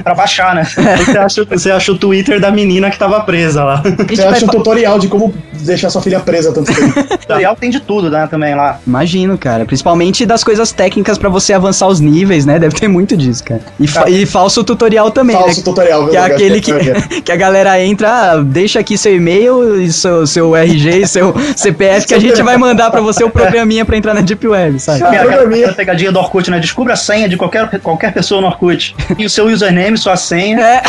Pra baixar, né? Você acha, você acha o Twitter da menina que tava presa lá. Você acha um tutorial de como deixar sua filha presa tanto tempo. O tutorial tem de tudo, né, também lá. Imagino, cara. Principalmente das coisas técnicas pra você avançar os níveis, né? Deve ter muito disso, cara. E, fa- e falso tutorial também. Falso né? tutorial. Que é aquele que, que a galera entra, deixa aqui seu e-mail, e seu, seu R G e seu C P F que a gente A gente vai mandar pra você o programinha pra entrar na Deep Web, sabe? Ah, aquela pegadinha do Orkut, né? Descubra a senha de qualquer, qualquer pessoa no Orkut. E o seu username, sua senha. É.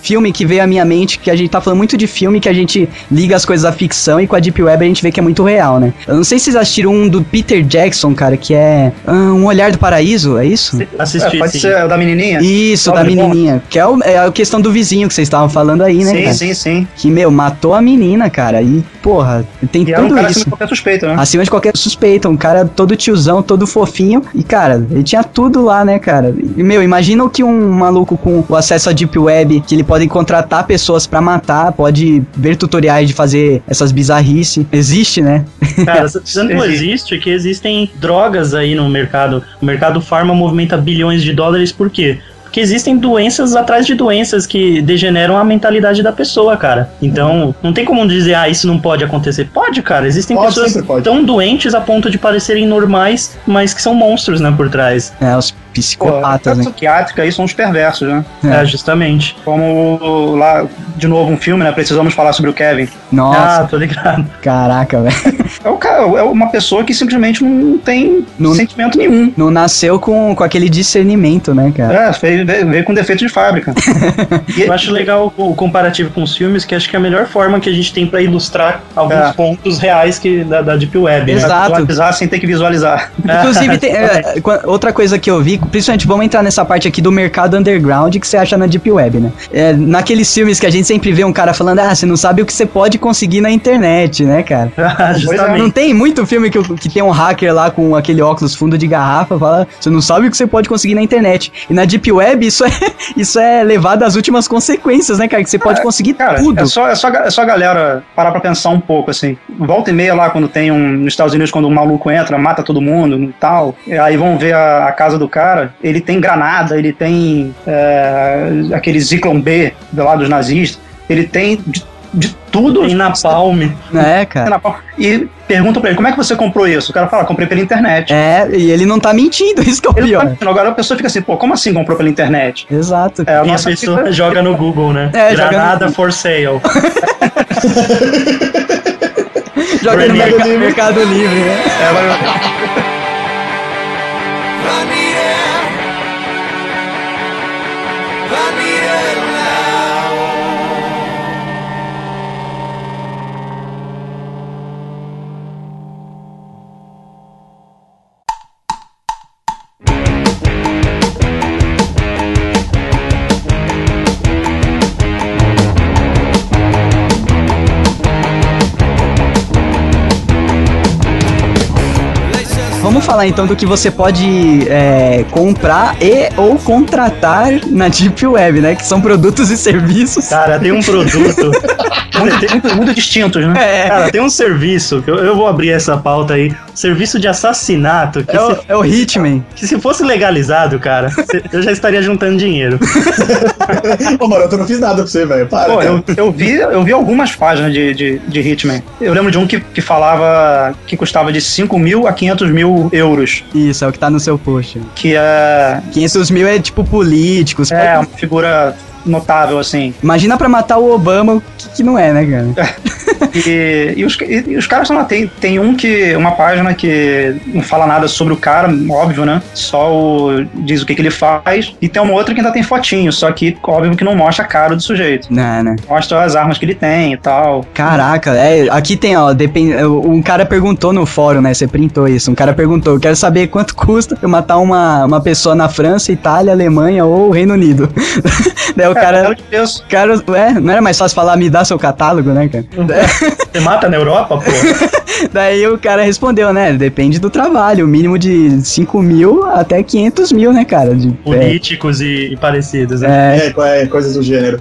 Filme que veio à minha mente, que a gente tá falando muito de filme, que a gente liga as coisas à ficção, e com a Deep Web a gente vê que é muito real, né? Eu não sei se vocês assistiram um do Peter Jackson, cara, que é Um Olhar do Paraíso, é isso? Assisti, é, pode sim. ser o da menininha? Isso, Sobre da menininha, bom. Que é, o, é a questão do vizinho que vocês estavam falando aí, né, Sim, cara? sim, sim. Que, meu, matou a menina, cara, e, porra, tem e tudo isso. É um cara isso. acima de qualquer suspeita, né? Acima de qualquer suspeita, um cara todo tiozão, todo fofinho, e, cara, ele tinha tudo lá, né, cara? E, meu, imagina o que um maluco com o acesso à Deep Web, que ele pode contratar pessoas pra matar, pode ver tutoriais de fazer essas bizarrices. Existe, né? Cara, isso não existe, que existem drogas aí no mercado. O mercado farma movimenta bilhões de dólares, por quê? Porque existem doenças atrás de doenças que degeneram a mentalidade da pessoa, cara. Então, não tem como dizer, ah, isso não pode acontecer. Pode, cara. Existem pode, pessoas tão doentes a ponto de parecerem normais, mas que são monstros, né, por trás. É, os psicopatas, né? Psiquiátrica aí são os perversos, né? É, é justamente. Como lá, de novo, um filme, né? Precisamos falar sobre o Kevin. Nossa. Ah, tô ligado. Caraca, velho. É, o cara, é uma pessoa que simplesmente não tem não, sentimento nenhum. Não nasceu com, com aquele discernimento, né, cara? É, veio, veio com defeito de fábrica. Eu acho legal o comparativo com os filmes, que acho que é a melhor forma que a gente tem pra ilustrar alguns é. pontos reais que, da, da Deep Web. Exato. Visualizar sem ter que visualizar. Inclusive, tem, é, outra coisa que eu vi, principalmente vamos entrar nessa parte aqui do mercado underground que você acha na Deep Web, né? É, naqueles filmes que a gente sempre vê um cara falando, ah, você não sabe o que você pode conseguir na internet, né, cara? Justamente. Não tem muito filme que, que tem um hacker lá com aquele óculos fundo de garrafa, fala, você não sabe o que você pode conseguir na internet. E na Deep Web, isso é, isso é levado às últimas consequências, né, cara? Que você pode é, conseguir cara, tudo. É só, é, só, é só a galera parar pra pensar um pouco, assim. Volta e meia lá, quando tem um... Nos Estados Unidos, quando um maluco entra, mata todo mundo e tal. Aí vão ver a, a casa do cara. Ele tem granada, ele tem é, aquele Zyklon B lá dos nazistas. Ele tem... De, de tudo em napalm. É, cara. E pergunta pra ele, como é que você comprou isso? O cara fala, comprei pela internet. É, e ele não tá mentindo, isso que é o pior. Ele tá, agora a pessoa fica assim, pô, como assim comprou pela internet? Exato. É, a e nossa a pessoa fica... joga no Google, né? É, Granada no... for sale. Joga no merc... livre. Mercado Livre, né? É, vai... Vamos falar então do que você pode é, comprar e ou contratar na Deep Web, né? Que são produtos e serviços. Cara, tem um produto... Tem muito, muito distintos, né? É. Cara, tem um serviço, eu, eu vou abrir essa pauta aí, serviço de assassinato. Que é, o, se, é o Hitman. Que se fosse legalizado, cara, se, eu já estaria juntando dinheiro. Ô, Maroto, eu não fiz nada pra você, velho. Para. Pô, eu, eu, vi, eu vi algumas páginas de, de, de Hitman. Eu lembro de um que, que falava que custava de cinco mil a quinhentos mil euros. Isso, é o que tá no seu post. Que é... quinhentos mil é tipo políticos. É, pode... uma figura... notável, assim. Imagina pra matar o Obama, o que, que não é, né, cara? e, e, os, e, e os caras estão lá, tem, tem um que, uma página que não fala nada sobre o cara, óbvio, né? Só o, diz o que, que ele faz. E tem uma outra que ainda tem fotinho, só que óbvio que não mostra a cara do sujeito. Não, né? Mostra as armas que ele tem e tal. Caraca, é, aqui tem, ó, depend... um cara perguntou no fórum, né? Você printou isso. Um cara perguntou, eu quero saber quanto custa eu matar uma, uma pessoa na França, Itália, Alemanha ou Reino Unido. Daí o cara, é, cara, é, não era mais fácil falar, me dá seu catálogo, né, cara? Você mata na Europa, pô? Daí o cara respondeu, né, depende do trabalho, o mínimo de cinco mil até quinhentos mil, né, cara? De, políticos é. e, e parecidos, né? É, é coisas do gênero.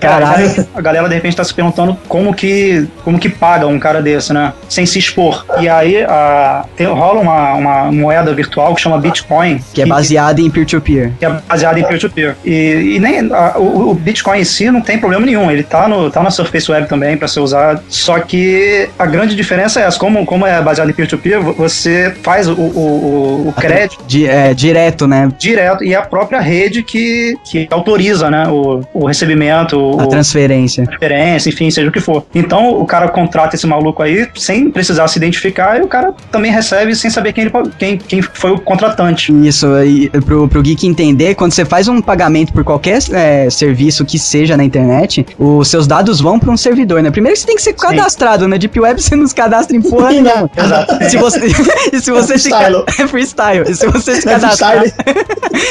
Caralho. A galera, de repente, tá se perguntando como que, como que paga um cara desse, né? Sem se expor. E aí, a, tem, rola uma, uma moeda virtual que chama Bitcoin. Que é baseada em peer-to-peer. Que é baseada em peer-to-peer. E, e nem... A, o, o Bitcoin em si não tem problema nenhum. Ele tá, no, tá na Surface Web também pra ser usado. Só que a grande diferença é essa. Como, como é baseado em peer-to-peer, você faz o, o, o crédito... Di, é, direto, né? Direto. E é a própria rede que, que autoriza, né? O, o recebimento... A transferência. Transferência, enfim, seja o que for. Então, o cara contrata esse maluco aí sem precisar se identificar e o cara também recebe sem saber quem, ele, quem, quem foi o contratante. Isso. E pro, pro geek entender, quando você faz um pagamento por qualquer é, serviço que seja na internet, os seus dados vão pra um servidor, né? Primeiro que você tem que ser cadastrado, né? Deep Web você não se cadastra em porra nenhuma. Exato. Se você, e se você é se cadastra... É freestyle. E se você se cadastrar...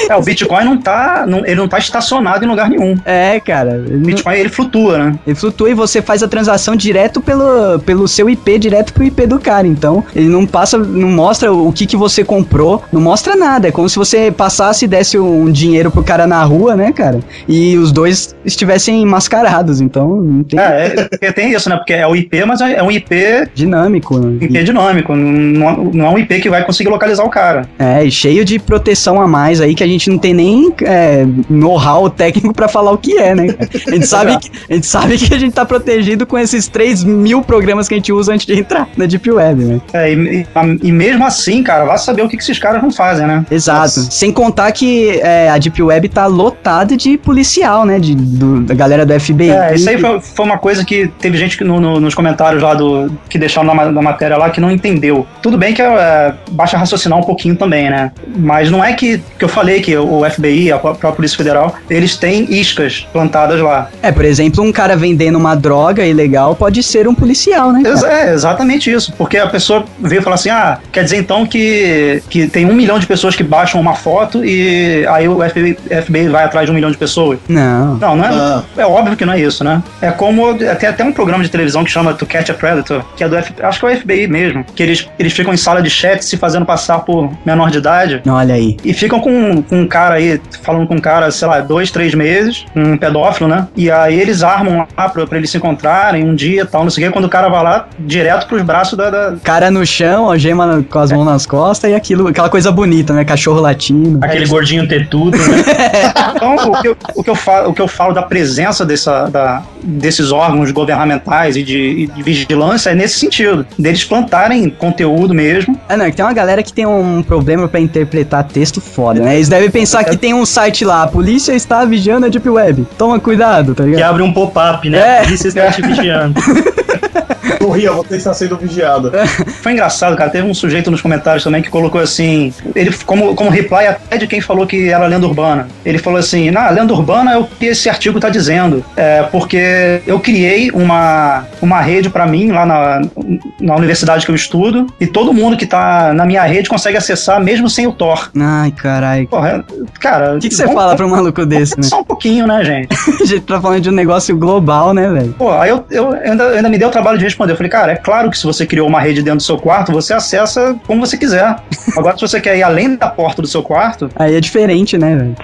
É, o Bitcoin não tá... Não, ele não tá estacionado em lugar nenhum. É, cara... Bitcoin, ele flutua, né? Ele flutua e você faz a transação direto pelo, pelo seu I P, direto pro I P do cara. Então, ele não passa, não mostra o que que você comprou, não mostra nada. É como se você passasse e desse um dinheiro pro cara na rua, né, cara? E os dois estivessem mascarados, então não tem... É, é tem isso, né? porque é o I P, mas é um I P... dinâmico. Né? I P dinâmico, não, não é um I P que vai conseguir localizar o cara. É, e cheio de proteção a mais aí, que a gente não tem nem é, know-how técnico pra falar o que é, né? A gente, sabe que, a gente sabe que a gente tá protegido com esses três mil programas que a gente usa antes de entrar na Deep Web, né? É, e, e mesmo assim, cara, vai saber o que, que esses caras não fazem, né? Exato. Nossa. Sem contar que é, a Deep Web tá lotada de policial, né? De, do, da galera do F B I. É, isso aí foi, foi uma coisa que teve gente que no, no, nos comentários lá do que deixaram na, na matéria lá que não entendeu. Tudo bem que é, basta raciocinar um pouquinho também, né? Mas não é que, que eu falei que o F B I, a própria Polícia Federal, eles têm iscas plantadas lá. É, por exemplo, um cara vendendo uma droga ilegal pode ser um policial, né? É, é exatamente isso. Porque a pessoa veio falar assim, ah, quer dizer então que, que tem um milhão de pessoas que baixam uma foto e aí o F B I, F B I vai atrás de um milhão de pessoas? Não. Não, não é, ah. é óbvio que não é isso, né? É como, tem até um programa de televisão que chama To Catch a Predator, que é do F B I, acho que é o F B I mesmo, que eles, eles ficam em sala de chat se fazendo passar por menor de idade. Olha aí. E ficam com, com um cara aí, falando com um cara, sei lá, dois, três meses, um pedófilo, né? E aí eles armam lá pra, pra eles se encontrarem um dia e tal, não sei o que, quando o cara vai lá direto pros braços da... da... cara no chão, algema com as mãos nas costas e aquilo, aquela coisa bonita, né? Cachorro latino. Aquele é, gordinho tetudo, né? Então, o que, eu, o, que eu falo, o que eu falo da presença dessa, da, desses órgãos governamentais e de, de vigilância é nesse sentido, deles plantarem conteúdo mesmo. Ah, não, é que tem uma galera que tem um problema pra interpretar texto foda, né? Eles devem pensar que tem um site lá, a polícia está vigiando a Deep Web, toma cuidado, tá ligado? Que abre um pop-up, né? É. A polícia está te vigiando. Corria, você está sendo vigiado. Foi engraçado, cara. Teve um sujeito nos comentários também que colocou assim, ele como, como reply até de quem falou que era lenda urbana. Ele falou assim, ah, lenda urbana é o que esse artigo está dizendo. É porque eu criei uma, uma rede para mim lá na, na universidade que eu estudo e todo mundo que tá na minha rede consegue acessar mesmo sem o Tor. Ai, caralho. Porra, cara... O que você fala pra um maluco desse, né? Só um pouquinho, né, gente? A gente tá falando de um negócio global, né, velho? Pô, aí eu, eu ainda, ainda me dei o trabalho de responder. Eu falei, cara, é claro que se você criou uma rede dentro do seu quarto, você acessa como você quiser. Agora, se você quer ir além da porta do seu quarto... Aí é diferente, né, velho?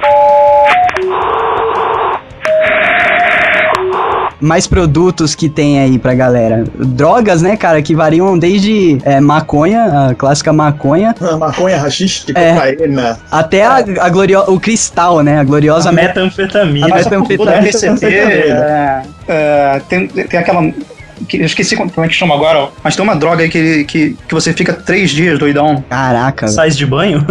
Mais produtos que tem aí pra galera. Drogas, né, cara, que variam desde é, maconha, a clássica maconha. Ah, maconha, haxixe, cocaína. É, até ah. a, a glorio... o cristal, né, a gloriosa... A metanfetamina. A metanfetamina. P C T, é, é, tem, tem aquela... Eu esqueci como é que chama agora, mas tem uma droga aí que, que, que você fica três dias doidão. Caraca. Sai de banho?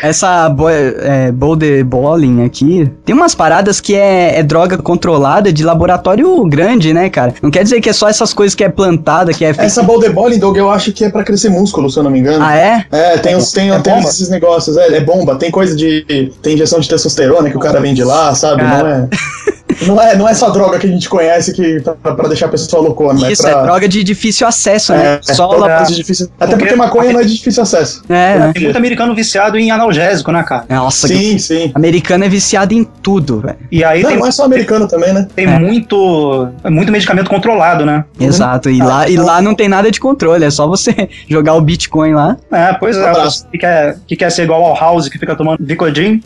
Essa bo- é, Boulderballing aqui, tem umas paradas que é, é droga controlada de laboratório grande, né, cara? Não quer dizer que é só essas coisas que é plantada, que é... Fe- Essa Boulderballing, Doug, eu acho que é pra crescer músculo, se eu não me engano. Ah, é? É, tem, é, os, tem, é tem esses negócios, é, é bomba, tem coisa de... Tem injeção de testosterona que o cara vende lá, sabe? Cara. Não é... Não é, não é só droga que a gente conhece que, pra, pra deixar a pessoa loucona, né? Isso, pra... é droga de difícil acesso, né? É, só droga de difícil... Até porque, porque maconha não é de difícil acesso. É, né? Tem muito americano viciado em analgésico, né, cara? Nossa, sim, que... sim. Americano é viciado em tudo, velho. E aí não, tem... não é só americano também, né? Tem é. muito, muito medicamento controlado, né? Exato, e, ah, lá, e lá não tem nada de controle, é só você jogar o Bitcoin lá. É, pois é, você que quer, que quer ser igual ao House, que fica tomando Vicodin.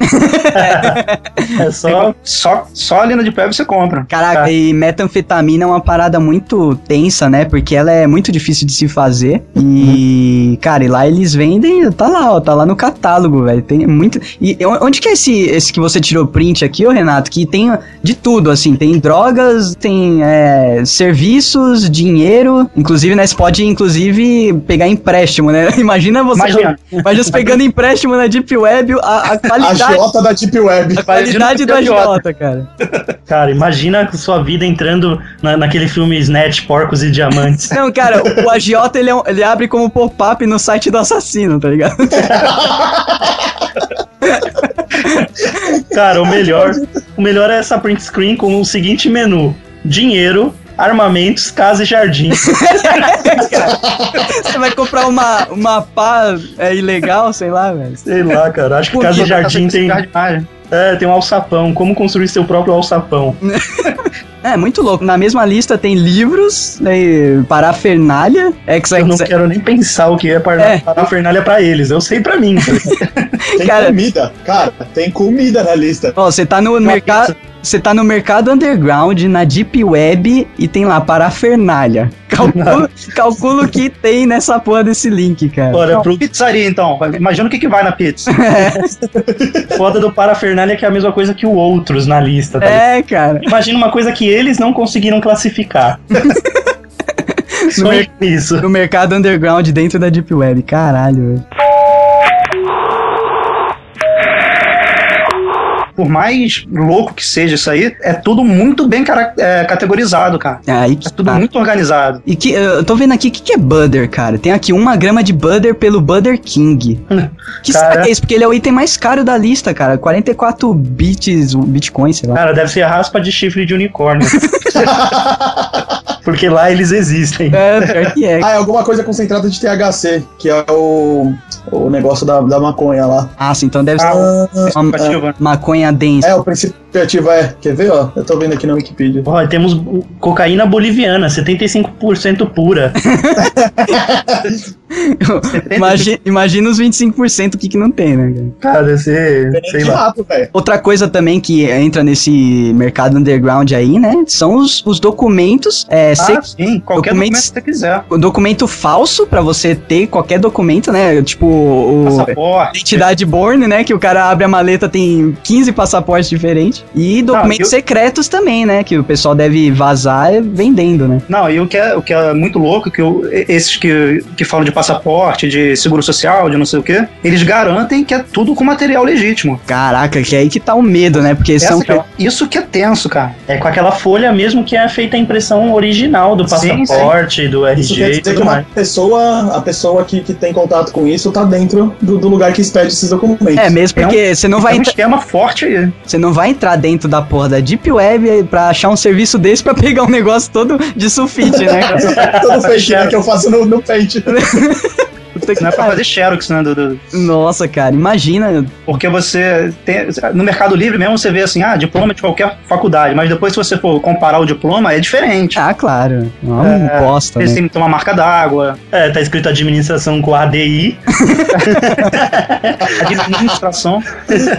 É, é só, só, só a linda de pé você compra. Caraca, é. E metanfetamina é uma parada muito tensa, né? Porque ela é muito difícil de se fazer. E, uhum. cara, e lá eles vendem, tá lá, ó, tá lá no catálogo, velho. Tem muito... E onde que é esse, esse que você tirou print aqui, ô Renato? Que tem de tudo, assim. Tem drogas, tem é, serviços, dinheiro. Inclusive, né? Você pode, inclusive, pegar empréstimo, né? Imagina você... Imagina. Imagina você pegando empréstimo na Deep Web, a, a qualidade... A agiota da Deep Web. A qualidade da agiota, cara. Cara, imagina sua vida entrando na, naquele filme Snatch, Porcos e Diamantes. Não, cara, o, o agiota, ele, é um, ele abre como pop-up no site do assassino, tá ligado? Cara, o melhor, o melhor é essa print screen com o seguinte menu. Dinheiro, armamentos, casa e jardim. Cara, você vai comprar uma, uma pá é, ilegal, sei lá, velho. Sei lá, cara. Acho que casa e jardim tem... É, tem um alçapão. Como construir seu próprio alçapão? É, muito louco. Na mesma lista tem livros, né, parafernália. Exa, exa... Eu não quero nem pensar o que é, para... é. parafernália pra eles. Eu sei pra mim. Tem cara... comida. Cara, tem comida na lista. Ó, você tá no mercado... Você tá no mercado underground, na Deep Web, e tem lá parafernália. Calculo, calculo que tem nessa porra desse link, cara. Olha, pro pizzaria, então. Imagina o que que vai na pizza. É. Foda do parafernália que é a mesma coisa que o outros na lista. Tá é, vendo? Cara. Imagina uma coisa que eles não conseguiram classificar. No, mer- isso. no mercado underground dentro da Deep Web, caralho. Por mais louco que seja isso aí, é tudo muito bem cara- é, categorizado, cara. Ah, que, é tudo ah, muito organizado. E que eu tô vendo aqui, o que, que é butter, cara? Tem aqui uma grama de butter pelo Butter King. Que cara, é isso? Porque ele é o item mais caro da lista, cara. quarenta e quatro bits, Bitcoin, sei lá. Cara, deve ser raspa de chifre de unicórnio. Porque lá eles existem. É, pior que é. Ah, é alguma coisa concentrada de T H C, que é o, o negócio da, da maconha lá. Ah, sim, então deve ser ah, uma, é, uma maconha densa. É, o princípio ativo é... Quer ver, ó? Eu tô vendo aqui na Wikipedia. Ó, temos cocaína boliviana, setenta e cinco por cento pura. Imagina, imagina os vinte e cinco por cento que, que não tem, né? Cara, deve ser... Sei lá. Rato, outra coisa também que entra nesse mercado underground aí, né? São os, os documentos... É, ah, se... sim, qualquer documento que você quiser. Documento falso, pra você ter qualquer documento, né? Tipo, o... passaporte. Identidade Born, né? Que o cara abre a maleta, tem quinze passaportes diferentes. E documentos não, eu... secretos também, né? Que o pessoal deve vazar vendendo, né? Não, e o que é, o que é muito louco, que eu, esses que, que falam de passaporte, de seguro social, de não sei o quê, eles garantem que é tudo com material legítimo. Caraca, que é aí que tá o medo, né? Porque são... cara, isso que é tenso, cara. É com aquela folha mesmo que é feita a impressão original. original do passaporte, sim, sim. do R G. Isso quer dizer que uma pessoa, a pessoa que, que tem contato com isso tá dentro do, do lugar que expede esses documentos. É mesmo, porque você é um, não vai... É um entra... esquema forte aí. Você não vai entrar dentro da porra da Deep Web pra achar um serviço desse pra pegar um negócio todo de sulfite, né? Todo fake, né? Que eu faço no, no Paint. Não é pra fazer xerox, né? Do, do... Nossa, cara, imagina. Porque você tem, no Mercado Livre mesmo você vê assim, ah, diploma de qualquer faculdade, mas depois se você for comparar o diploma, é diferente. Ah, claro. Não é uma bosta, né? Eles têm que tomar marca d'água. É, tá escrito administração com A D I. Administração.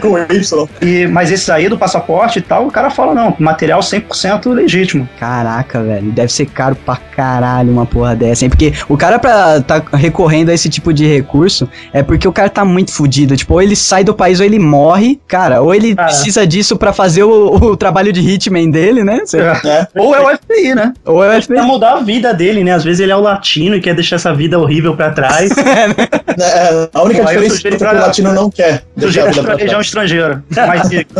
Com Y. E, mas esse aí do passaporte e tal, o cara fala, não, material cem por cento legítimo. Caraca, velho, deve ser caro pra caralho uma porra dessa, hein? Porque o cara pra tá recorrendo a esse tipo de recurso, é porque o cara tá muito fudido, tipo, ou ele sai do país ou ele morre, cara, ou ele ah, precisa disso pra fazer o, o trabalho de Hitman dele, né? É. Ou é o F B I, né? Ou é o F B I. Pra mudar a vida dele, né? Às vezes ele é o latino e quer deixar essa vida horrível pra trás. É, né? É, a única Pô, diferença é que o latino não quer. Sujeira pra região estrangeira. Mais rico.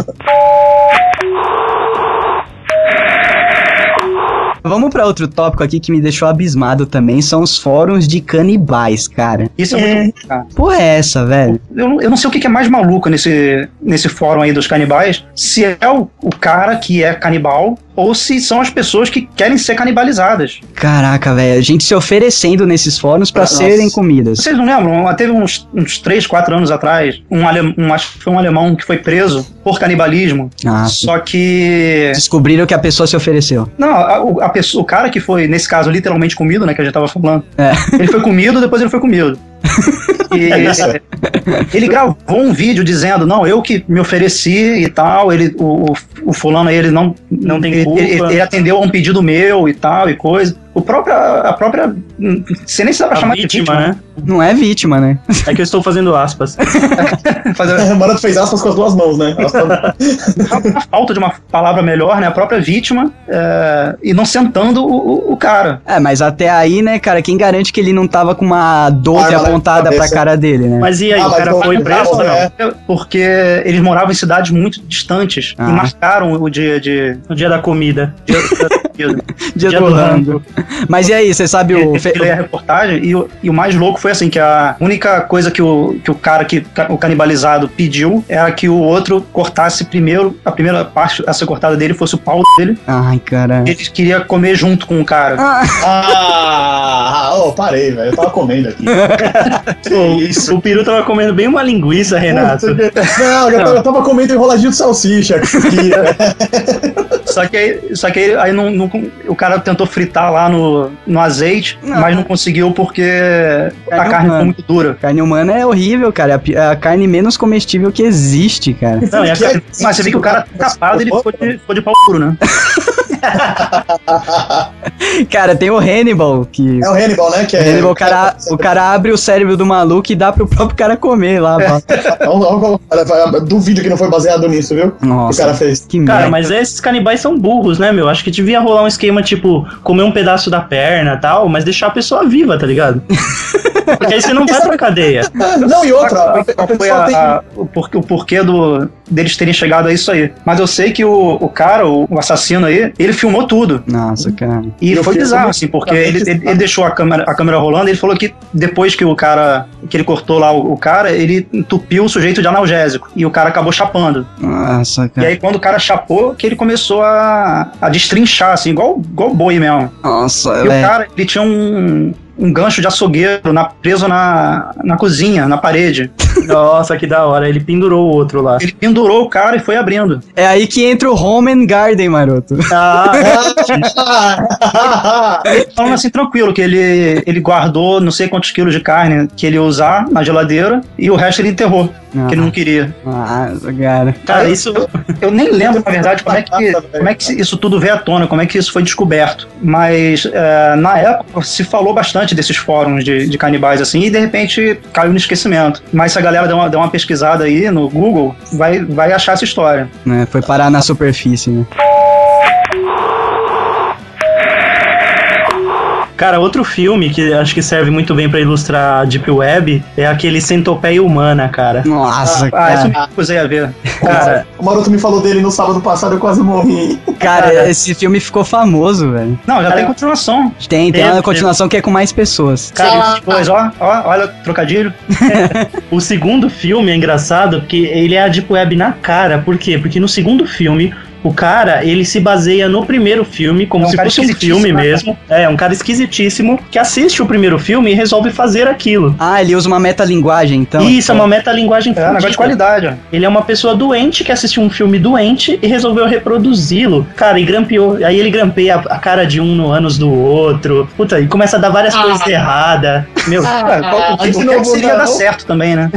Vamos pra outro tópico aqui que me deixou abismado também, são os fóruns de canibais, cara. Isso é, é. muito cara. Porra é essa, velho? Eu, eu não sei o que é mais maluco nesse, nesse fórum aí dos canibais, se é o, o cara que é canibal ou se são as pessoas que querem ser canibalizadas. Caraca, velho, a gente se oferecendo nesses fóruns pra ah, serem nossa. comidas. Vocês não lembram? Teve uns, uns três, quatro anos atrás, um ale, um, acho que foi um alemão que foi preso por canibalismo, ah, só que... Descobriram que a pessoa se ofereceu. Não, a, a o cara que foi, nesse caso, literalmente comido, né, que a gente tava falando, é. ele foi comido, depois ele foi comido. E ele, ele gravou um vídeo dizendo, não, eu que me ofereci e tal, ele, o, o fulano aí, ele não, não tem culpa. Ele, ele, ele atendeu a um pedido meu e tal, e coisa. O próprio, a própria, você nem sabe chamar vítima, de vítima, né? Não é vítima, né? É que eu estou fazendo aspas. É, o Maroto fez aspas com as duas mãos, né? A falta de uma palavra melhor, né? A própria vítima é, e não sentando o, o cara. É, mas até aí, né, cara, quem garante que ele não tava com uma doze apontada pra cara dele, né? Mas e aí, ah, o cara foi preso, né? Porque eles moravam em cidades muito distantes ah. e marcaram o dia, de, o dia da comida. Dia, dia, dia, dia do rango. Mas e aí, você sabe eu, o... Eu li a reportagem e o, e o mais louco foi assim, que a única coisa que o, que o cara, que o canibalizado pediu era que o outro cortasse primeiro, a primeira parte a ser cortada dele fosse o pau dele. Ai, caralho. Ele queria comer junto com o cara. Ah, ah oh, parei, velho. Eu tava comendo aqui. o, isso. O peru tava comendo bem uma linguiça, Renato. Não, eu, Não. Tava, eu tava comendo enroladinho de salsicha. Que Só que aí, só que aí, aí não, não, o cara tentou fritar lá no, no azeite, não, mas não conseguiu porque carne a carne humana. Ficou muito dura. Carne humana é horrível, cara. É a carne menos comestível que existe, cara. Não, e a carne, mas você vê que o cara tapado, ele ficou de, ficou de pau duro, né? Cara, tem o Hannibal que... É o Hannibal, né? Que é... Hannibal, o, cara, o cara abre o cérebro do maluco e dá pro próprio cara comer lá. Duvido que não foi baseado nisso, viu? Nossa, o cara fez. Que merda. Cara, mas esses canibais são burros, né, meu? Acho que devia rolar um esquema, tipo, comer um pedaço da perna e tal, mas deixar a pessoa viva, tá ligado? Porque aí você não vai pra cadeia. Não, e outra... Qual foi a, tem... a, o, por, o porquê do, deles terem chegado a isso aí. Mas eu sei que o, o cara, o, o assassino aí, ele filmou tudo. Nossa, cara. E eu foi bizarro, assim, porque ele, ele, ele deixou a câmera, a câmera rolando, ele falou que depois que o cara, que ele cortou lá o, o cara, ele entupiu o sujeito de analgésico. E o cara acabou chapando. Nossa, cara. E aí quando o cara chapou, que ele começou a, a destrinchar, assim, igual, igual boi mesmo. Nossa, velho. E véio. O cara, ele tinha um... um gancho de açougueiro na, preso na, na cozinha, na parede. Nossa, que da hora. Ele pendurou o outro lá. Ele pendurou o cara e foi abrindo. É aí que entra o Home and Garden, maroto. Ah, ele falando assim, tranquilo, que ele, ele guardou não sei quantos quilos de carne que ele ia usar na geladeira e o resto ele enterrou, ah, que ele não queria. Ah, cara. Cara, isso... Eu, eu nem lembro, na verdade, como é, que, como é que isso tudo veio à tona, como é que isso foi descoberto. Mas, é, na época, se falou bastante desses fóruns de, de canibais assim, e de repente caiu no esquecimento. Mas se a galera der uma, der uma pesquisada aí no Google, vai, vai achar essa história. É, foi parar na superfície, né? Cara, outro filme que acho que serve muito bem pra ilustrar a Deep Web é aquele Centopeia Humana, cara. Nossa, ah, cara. Ah, isso me pusei a ver. Cara, o Maroto me falou dele no sábado passado, eu quase morri. Cara, cara. Esse filme ficou famoso, velho. Não, já cara, tem continuação. Tem, tem é, uma continuação é. que é com mais pessoas. Cara, depois, ó, ó, olha, trocadilho. O segundo filme é engraçado porque ele é a Deep Web na cara. Por quê? Porque no segundo filme... O cara, ele se baseia no primeiro filme, como é um se fosse um filme mesmo. É, um cara esquisitíssimo que assiste o primeiro filme e resolve fazer aquilo. Ah, ele usa uma metalinguagem, então. Isso, é uma metalinguagem fodida. É, um negócio de qualidade, ó. Ele é uma pessoa doente que assistiu um filme doente e resolveu reproduzi-lo. Cara, e grampeou. Aí ele grampeia a cara de um no ânus do outro. Puta, e começa a dar várias ah. coisas erradas. Meu, ah. qual, o que, que não seria dar certo também, né?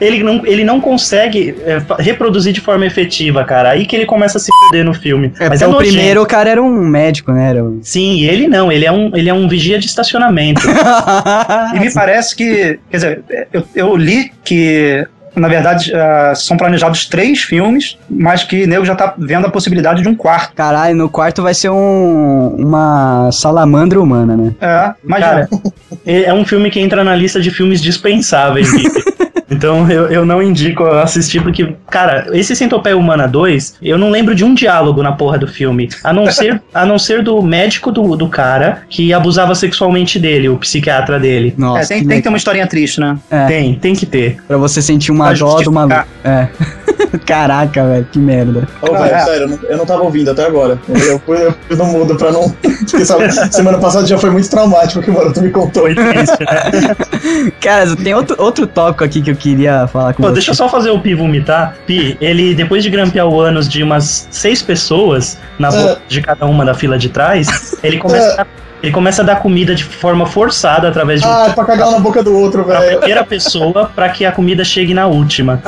ele, não, ele não consegue é, reproduzir de forma efetiva, cara. Aí que ele começa a se... no filme. É, mas é o nojento. Primeiro o cara era um médico, né? Era um... Sim, e ele não, ele é um, ele é um vigia de estacionamento. E me parece que, quer dizer, eu, eu li que na verdade, uh, são planejados três filmes, mas que o nego já tá vendo a possibilidade de um quarto. Caralho, no quarto vai ser um, uma salamandra humana, né? É, imagina. Cara, é um filme que entra na lista de filmes dispensáveis, então eu, eu não indico assistir, porque, cara, esse Centopeia Humana dois, eu não lembro de um diálogo na porra do filme, a não ser, a não ser do médico do, do cara que abusava sexualmente dele, o psiquiatra dele. Nossa, é, tem que, tem que ter uma historinha triste, né? É. Tem, tem que ter. Pra você sentir uma... A dó do maluco. É. Caraca, velho, que merda. Ô, oh, velho, sério, eu não, eu não tava ouvindo até agora. Eu fui, eu fui no mudo pra não... Porque, sabe, semana passada já foi muito traumático o que o Maroto me contou. Cara, tem outro, outro tópico aqui que eu queria falar com Pô, você. Deixa eu só fazer o Pi vomitar. Pi, ele, depois de grampear o ânus de umas seis pessoas, na boca é. de cada uma da fila de trás, ele começa é. a... Ele começa a dar comida de forma forçada através de... Ah, um... é pra cagar na boca do outro, velho. Na primeira pessoa, pra que a comida chegue na última.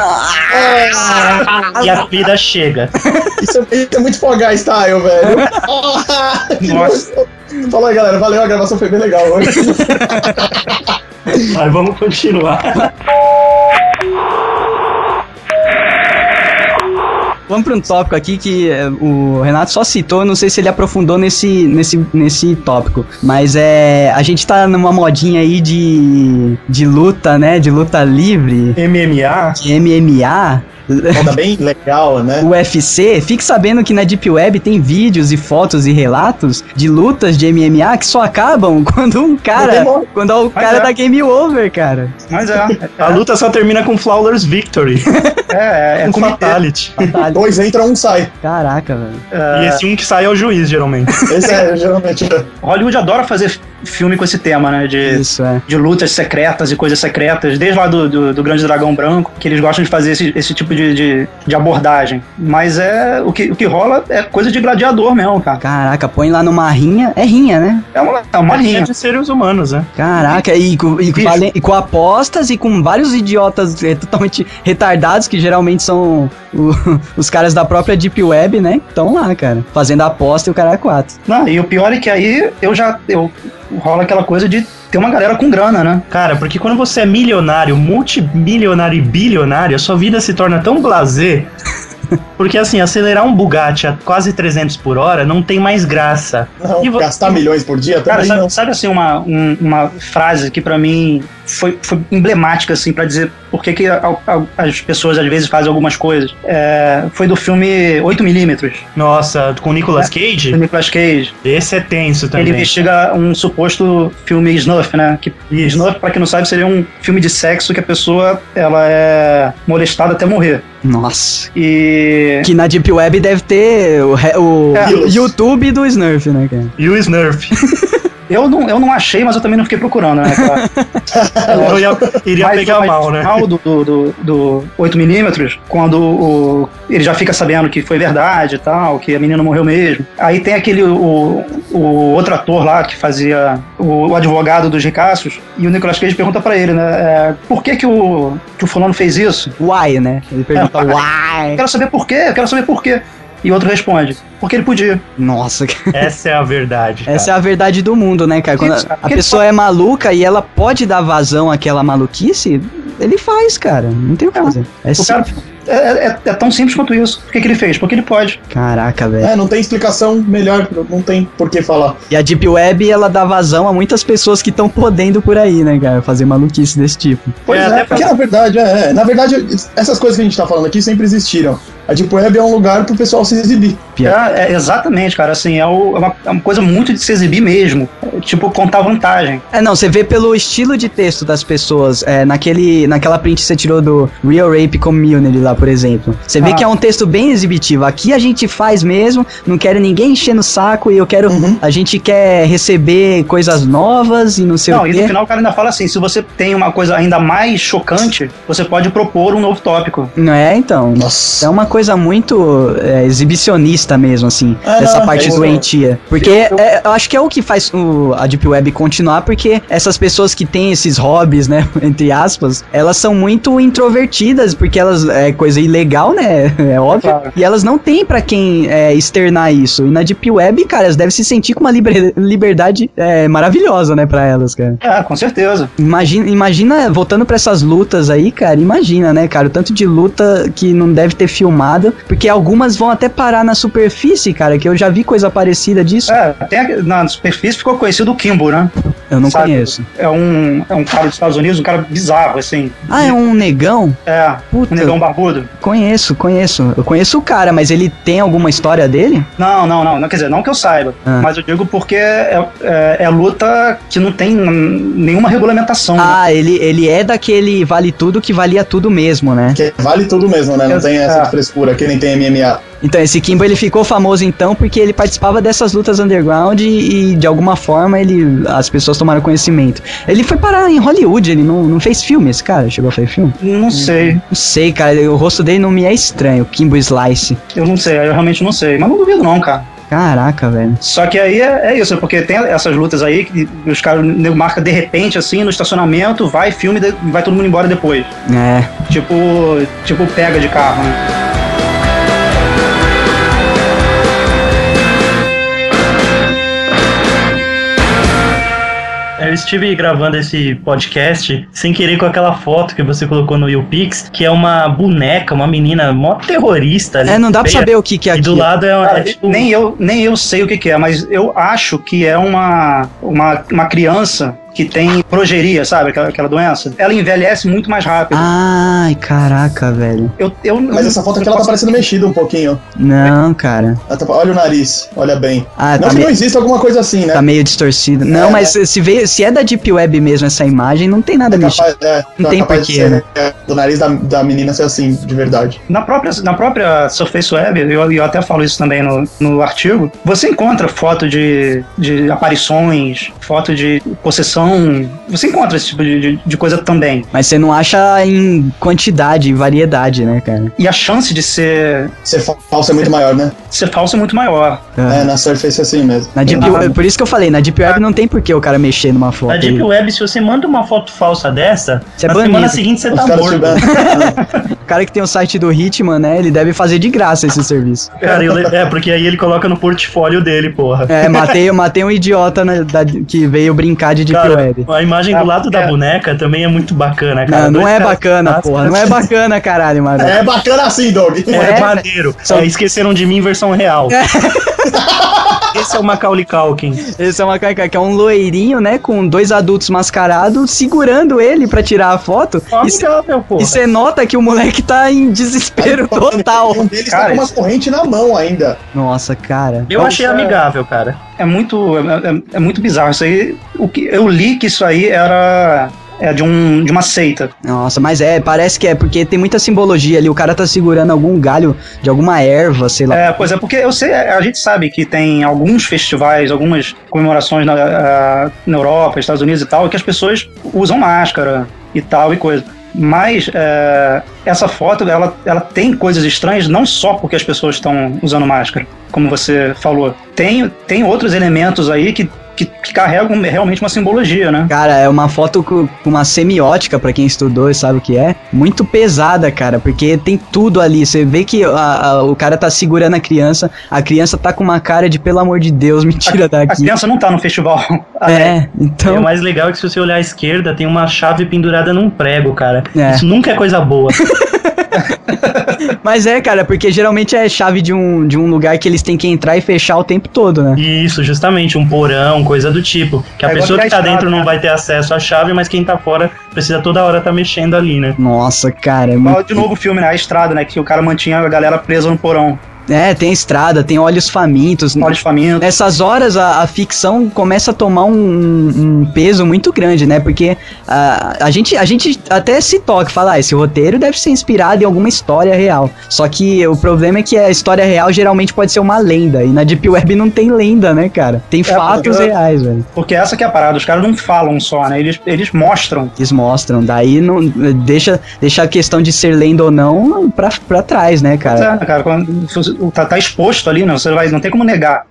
E a comida chega. Isso é, isso é muito fogar style, velho. Nossa. Falou aí, galera. Valeu, a gravação foi bem legal hoje. Mas vamos continuar. Vamos para um tópico aqui que o Renato só citou, não sei se ele aprofundou nesse, nesse, nesse tópico, mas é, a gente tá numa modinha aí de, de luta, né, de luta livre. M M A. De M M A. Tá bem legal, né? U F C. Fique sabendo que na Deep Web tem vídeos e fotos e relatos de lutas de M M A que só acabam quando um cara... Quando o Mas cara é. dá game over, cara. Mas é. A luta só termina com Flawless Victory. É, é, é com fatality. fatality. Dois entra, um sai. Caraca, velho. É... E esse um que sai é o juiz, geralmente. Esse é, geralmente. Hollywood adora fazer filme com esse tema, né? De, Isso, é. de lutas secretas e coisas secretas, desde lá do, do, do Grande Dragão Branco, que eles gostam de fazer esse, esse tipo de, de, de abordagem. Mas é o que, o que rola é coisa de gladiador mesmo, cara. Caraca, põe lá numa rinha. É rinha, né? É uma, é uma é rinha de seres humanos, né? Caraca, e, e, e, e com apostas e com vários idiotas é, totalmente retardados, que geralmente são o, os caras da própria Deep Web, né? Estão lá, cara, fazendo a aposta e o cara é quatro. Não, e o pior é que aí eu já... Eu, rola aquela coisa de ter uma galera com grana, né? Cara, porque quando você é milionário, multimilionário e bilionário, a sua vida se torna tão blasé... Porque assim, acelerar um Bugatti a quase trezentos por hora não tem mais graça. Não, e vo... gastar milhões por dia também. Cara, sabe, sabe assim, uma, um, uma frase que pra mim foi, foi emblemática, assim, pra dizer por que que a, a, as pessoas às vezes fazem algumas coisas. É, foi do filme oito milímetros. Nossa, com o Nicolas é, Cage? Com o Nicolas Cage. Esse é tenso também. Ele investiga um suposto filme Snuff, né? Que, Snuff, pra quem não sabe, seria um filme de sexo que a pessoa, ela é molestada até morrer. Nossa. E... que na Deep Web deve ter o, o é, YouTube do Snuff, né, cara? E o Snuff. Eu não, eu não achei, mas eu também não fiquei procurando, né, cara? Eu ia, iria mas, pegar mas, mal, né? Mas do, do, do, do oito milímetros, quando o, ele já fica sabendo que foi verdade e tal, que a menina morreu mesmo. Aí tem aquele, o, o outro ator lá que fazia o, o advogado dos ricaços, e o Nicolas Cage pergunta pra ele, né, é, por que que o, que o fulano fez isso? Why, né? Ele pergunta, é, why? Eu quero saber por quê, eu quero saber por quê. E o outro responde, porque ele podia. Nossa. Essa é a verdade, cara. Essa é a verdade do mundo, né, cara? Quando a, a pessoa é maluca e ela pode dar vazão àquela maluquice, ele faz, cara. Não tem o que fazer. É o cara é, é, é tão simples quanto isso. Por que que ele fez? Porque ele pode. Caraca, velho. É, não tem explicação melhor, não tem por que falar. E a Deep Web, ela dá vazão a muitas pessoas que estão podendo por aí, né, cara? Fazer maluquice desse tipo. Pois é, é porque na verdade, é, é. Na verdade, essas coisas que a gente tá falando aqui sempre existiram. A Deep Web é um lugar pro pessoal se exibir. É, é, exatamente, cara. Assim, é, o, é, uma, é uma coisa muito de se exibir mesmo. É, tipo, contar vantagem. É, não, você vê pelo estilo de texto das pessoas. É, naquele, naquela print que você tirou do Real Rape Community lá, por exemplo. Você vê ah. que é um texto bem exibitivo. Aqui a gente faz mesmo, não quero ninguém enchendo o saco e eu quero... Uhum. A gente quer receber coisas novas e não sei não, o quê. Não, e no final o cara ainda fala assim, se você tem uma coisa ainda mais chocante, você pode propor um novo tópico. Não é, então. Nossa. É uma coisa muito é, exibicionista mesmo, assim, ah, dessa parte eu, doentia. Porque eu, eu, é, eu acho que é o que faz o, a Deep Web continuar, porque essas pessoas que têm esses hobbies, né, entre aspas, elas são muito introvertidas, porque elas, é coisa ilegal, né, é óbvio, claro. E elas não têm pra quem é, externar isso. E na Deep Web, cara, elas devem se sentir com uma liber, liberdade é, maravilhosa, né, pra elas, cara. É, com certeza. Imagina, imagina, voltando pra essas lutas aí, cara, imagina, né, cara, o tanto de luta que não deve ter filmado, porque algumas vão até parar na superfície, cara, que eu já vi coisa parecida disso. É, até na superfície ficou conhecido o Kimbo, né? Eu não Sabe? conheço. É um, é um cara dos Estados Unidos, um cara bizarro, assim. Ah, é um negão? É, Puta, um negão barbudo. Conheço, conheço. Eu conheço o cara, mas ele tem alguma história dele? Não, não, não. não quer dizer, não que eu saiba. Ah. Mas eu digo porque é, é, é luta que não tem nenhuma regulamentação. Ah, né? ele, ele é daquele vale tudo que valia tudo mesmo, né? Que vale tudo mesmo, né? Não tem essa é. frescura, que nem tem M M A. Então, esse Kimbo, ele ficou famoso, então, porque ele participava dessas lutas underground e, e de alguma forma, ele, as pessoas tomaram conhecimento. Ele foi parar em Hollywood, ele não, não fez filme, esse cara? Chegou a fazer filme? Não sei. Não sei, cara, o rosto dele não me é estranho, Kimbo Slice. Eu não sei, eu realmente não sei, mas não duvido não, cara. Caraca, velho. Só que aí é, é isso, porque tem essas lutas aí que os caras marcam de repente, assim, no estacionamento, vai, filme, vai todo mundo embora depois. É. Tipo, tipo pega de carro, né? Eu estive gravando esse podcast sem querer com aquela foto que você colocou no YouPix, que é uma boneca, uma menina mó terrorista. É, não dá pra saber o que que é aquilo. E do lado é, Cara, é tipo... Nem eu, nem eu sei o que que é, mas eu acho que é uma, uma, uma criança... que tem progeria, sabe? Aquela, aquela doença. Ela envelhece muito mais rápido. Ai, caraca, velho. Eu, eu, Mas eu, essa foto aqui, ela tá parecendo mexida um pouquinho. Não, cara. Tá, olha o nariz, olha bem. Ah, não tá que meio... não existe alguma coisa assim, né? Tá meio distorcido. Não, é, mas né? se, vê, se é da Deep Web mesmo essa imagem, não tem nada é mexido. Capaz, é, não é tem porquê, ser, né? É, do nariz da, da menina ser assim, de verdade. Na própria, na própria Surface Web, eu, eu até falo isso também no, no artigo, você encontra foto de, de aparições, foto de possessão. Você encontra esse tipo de, de, de coisa também. Mas você não acha em quantidade, em variedade, né, cara? E a chance de ser... Ser falso é muito maior, né? Ser falso é muito maior. Ah. É, na Surface é assim mesmo. Na Deep Web, por isso que eu falei, na Deep Web ah. não tem por que o cara mexer numa foto. Na Deep aí. Web, se você manda uma foto falsa dessa, você na é semana seguinte você Os tá morto. O cara que tem o site do Hitman, né, ele deve fazer de graça esse serviço. Cara, eu, é, porque aí ele coloca no portfólio dele, porra. É, matei, matei um idiota na, da, que veio brincar de Deep Web. A imagem ah, do lado é. da boneca também é muito bacana, cara. Não, não é bacana, porra. Não é bacana, caralho, mano. É bacana assim, Doug. É, é maneiro. Só é, esqueceram de mim em versão real. É. Esse é o Macaulay Culkin. Esse é o Macaulay Culkin, que é um loirinho, né, com dois adultos mascarados segurando ele pra tirar a foto. Ah, e você nota que o moleque tá em desespero cara, total. Um deles cara, tá com umas correntes na mão ainda. Nossa, cara. Eu Nossa. achei amigável, cara. É muito, é, é muito bizarro isso aí. O que, eu li que isso aí era... É de, um, de uma seita. Nossa, mas é, parece que é, porque tem muita simbologia ali. O cara tá segurando algum galho de alguma erva, sei lá. É, pois é, porque eu sei, a gente sabe que tem alguns festivais, algumas comemorações na, na Europa, Estados Unidos e tal, que as pessoas usam máscara e tal e coisa. Mas é, essa foto, ela, ela tem coisas estranhas, não só porque as pessoas estão usando máscara, como você falou. Tem, tem outros elementos aí que Que, que carrega realmente uma simbologia, né? Cara, é uma foto com uma semiótica, pra quem estudou e sabe o que é, muito pesada, cara, porque tem tudo ali. Você vê que a, a, o cara tá segurando a criança, a criança tá com uma cara de, pelo amor de Deus, me tira a, daqui. A criança não tá no festival. É, então... É, o mais legal é que se você olhar à esquerda, tem uma chave pendurada num prego, cara. É. Isso nunca é coisa boa. Mas é, cara, porque geralmente é chave de um, de um lugar que eles têm que entrar e fechar o tempo todo, né? Isso, justamente, um porão, coisa do tipo. Que a é pessoa que tá dentro não vai ter acesso à chave, mas quem tá fora precisa toda hora tá mexendo ali, né? Nossa, cara. É muito... De novo o filme, né? A Estrada, né? Que o cara mantinha a galera presa no porão. É, tem Estrada, tem Olhos Famintos. Olhos Famintos. Nessas horas a, a ficção começa a tomar um, um peso muito grande, né? Porque a, a, gente, a gente até se toca, fala, ah, esse roteiro deve ser inspirado em alguma história real. Só que o problema é que a história real geralmente pode ser uma lenda. E na Deep Web não tem lenda, né, cara? Tem é, fatos eu, reais, velho. Porque essa que é a parada, os caras não falam só, né? Eles, eles mostram. Eles mostram, daí não, deixa, deixa a questão de ser lenda ou não pra, pra trás, né, cara? É, cara, quando... Tá, tá exposto ali, né? Você vai, não tem como negar.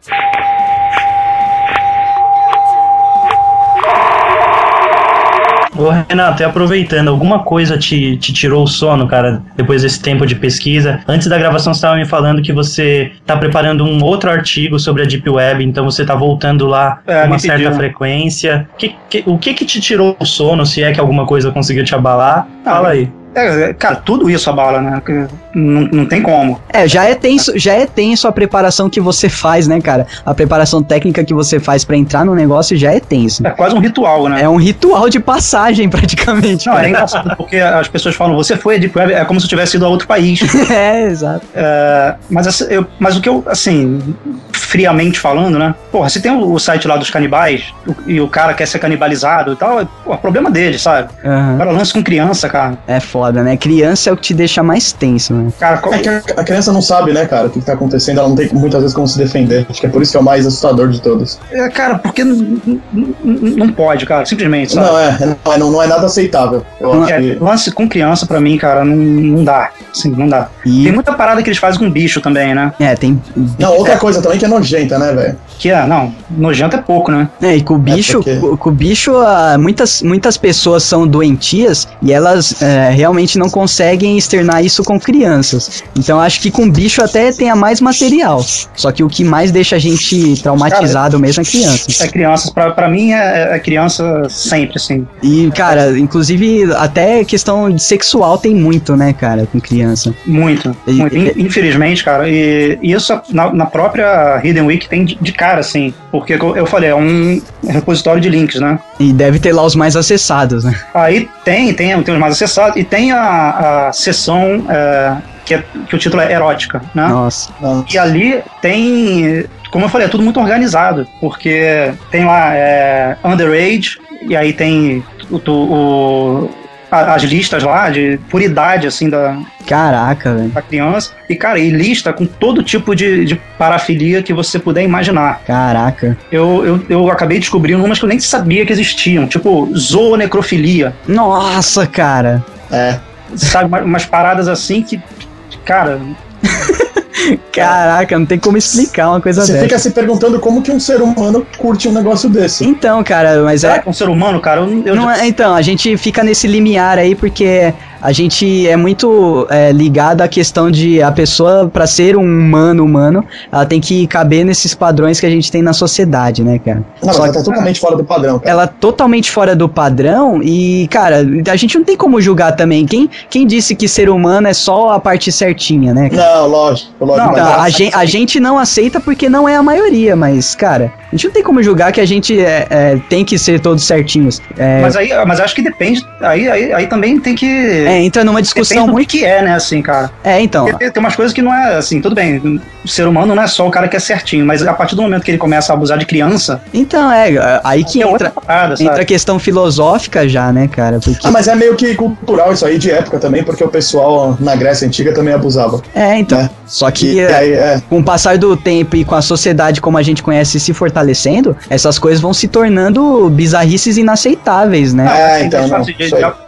Ô, Renato, e aproveitando, alguma coisa te, te tirou o sono, cara, depois desse tempo de pesquisa? Antes da gravação, você estava me falando que você tá preparando um outro artigo sobre a Deep Web, então você tá voltando lá com é, uma certa pediu. frequência. Que, que, o que que te tirou o sono, se é que alguma coisa conseguiu te abalar? Fala aí. É, cara, tudo isso abala, né? Não, não tem como. É, já é tenso, já é tenso a preparação que você faz, né, cara? A preparação técnica que você faz pra entrar no negócio já é tenso. É quase um ritual, né? É um ritual de passagem, praticamente. Não, cara. É engraçado, porque as pessoas falam, você foi a Deep Web, é como se eu tivesse ido a outro país. É, exato. É, mas, eu, mas o que eu, assim, friamente falando, né? Porra, se tem o site lá dos canibais, e o cara quer ser canibalizado e tal, é, pô, é problema dele, sabe? Uhum. O cara lança com criança, cara. É foda. Né? Criança é o que te deixa mais tenso, né? Cara, qual... é que a criança não sabe, né, cara, o que, que tá acontecendo, ela não tem muitas vezes como se defender. Acho que é por isso que é o mais assustador de todos. É, cara, porque n- n- n- não pode, cara, simplesmente, sabe? Não, é, não, é, não, não é nada aceitável. Eu não, acho que... Lance com criança, pra mim, cara, não, não dá. Sim, não dá. E... Tem muita parada que eles fazem com bicho também, né? É, tem... Não, outra é. coisa também que é nojenta, né, velho? Que é, não, nojenta é pouco, né? É, e com o bicho, é porque... com o bicho, muitas, muitas pessoas são doentias e elas é, realmente não conseguem externar isso com crianças. Então acho que com bicho até tenha mais material. Só que o que mais deixa a gente traumatizado, cara, mesmo é crianças. É crianças. Pra, pra mim é, é criança sempre, assim. E, cara, inclusive até questão de sexual tem muito, né, cara, com criança. Muito. E, muito. Infelizmente, cara. E isso na, na própria Hidden Wiki tem de, de cara, assim, porque eu falei, é um repositório de links, né? E deve ter lá os mais acessados, né? Aí tem, tem, tem os mais acessados, e tem a, a seção é, que, é, que o título é erótica, né? Nossa, nossa. E ali tem, como eu falei, é tudo muito organizado, porque tem lá é, underage, e aí tem o, o as listas lá, de, por idade, assim, da... Caraca, velho. Da criança. E, cara, e lista com todo tipo de, de parafilia que você puder imaginar. Caraca. Eu, eu, eu acabei descobrindo umas que eu nem sabia que existiam, tipo zoonecrofilia. Nossa, cara. É. Sabe, umas paradas assim que, cara... Caraca, não tem como explicar uma coisa dessa. Você fica se perguntando como que um ser humano curte um negócio desse. Então, cara, mas é... é um ser humano, cara? Eu, eu... Não é, então, a gente fica nesse limiar aí porque... A gente é muito é, ligado à questão de a pessoa, pra ser um humano humano, ela tem que caber nesses padrões que a gente tem na sociedade, né, cara? Não, Só ela tá que, totalmente fora do padrão, cara. Ela totalmente fora do padrão e, cara, a gente não tem como julgar também. Quem, quem disse que ser humano é só a parte certinha, né, cara? Não, lógico, lógico. Não, tá, a, gente, a gente não aceita porque não é a maioria, mas, cara, a gente não tem como julgar que a gente é, é, tem que ser todos certinhos. É, mas aí, mas acho que depende, aí, aí, aí também tem que... É, É, entra numa discussão muito... que é, né, assim, cara. É, então. Tem, tem umas coisas que não é, assim, tudo bem, o ser humano não é só o cara que é certinho, mas a partir do momento que ele começa a abusar de criança... Então, é, aí que entra, parada, entra a questão filosófica já, né, cara? Porque... Ah, mas é meio que cultural isso aí, de época também, porque o pessoal na Grécia Antiga também abusava. É, então. Né? Só que e, é, aí, é. com o passar do tempo e com a sociedade como a gente conhece se fortalecendo, essas coisas vão se tornando bizarrices inaceitáveis, né? Ah, é, então, não, de,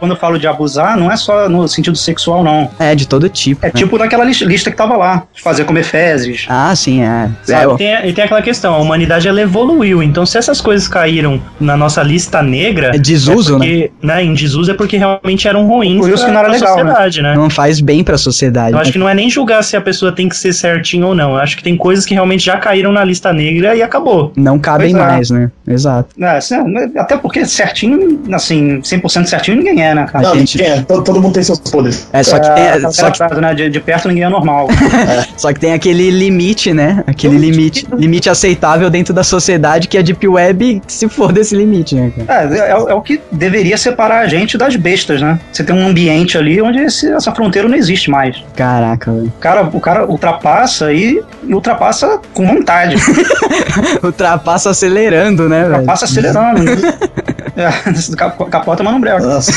quando eu falo de abusar, não é só no sentido sexual, não. É, de todo tipo. É, né? Tipo daquela lista que tava lá, de fazer comer fezes. Ah, sim, é. Sabe, é tem, e tem aquela questão, a humanidade, ela evoluiu, então se essas coisas caíram na nossa lista negra... É desuso, é porque, né? né? Em desuso é porque realmente eram ruins pra, que não era pra legal, sociedade, né? né? Não faz bem pra sociedade. Eu acho que não é nem julgar se a pessoa tem que ser certinha ou não, eu acho que tem coisas que realmente já caíram na lista negra e acabou. Não cabem pois mais, é. né? Exato. É, até porque certinho, assim, cem por cento certinho ninguém é, né? Não, gente... ninguém é, todo mundo tem seus poderes. É, só que tem... É, só que... Né? De, de perto ninguém é normal. É. Só que tem aquele limite, né? Aquele limite, limite aceitável dentro da sociedade que a Deep Web se for desse limite, né, cara? É, é, é o que deveria separar a gente das bestas, né? Você tem um ambiente ali onde esse, essa fronteira não existe mais. Caraca, velho. Cara, o cara ultrapassa e, e ultrapassa com vontade. Ultrapassa acelerando, né, velho? Ultrapassa acelerando. É, capota, mas não brega. Nossa.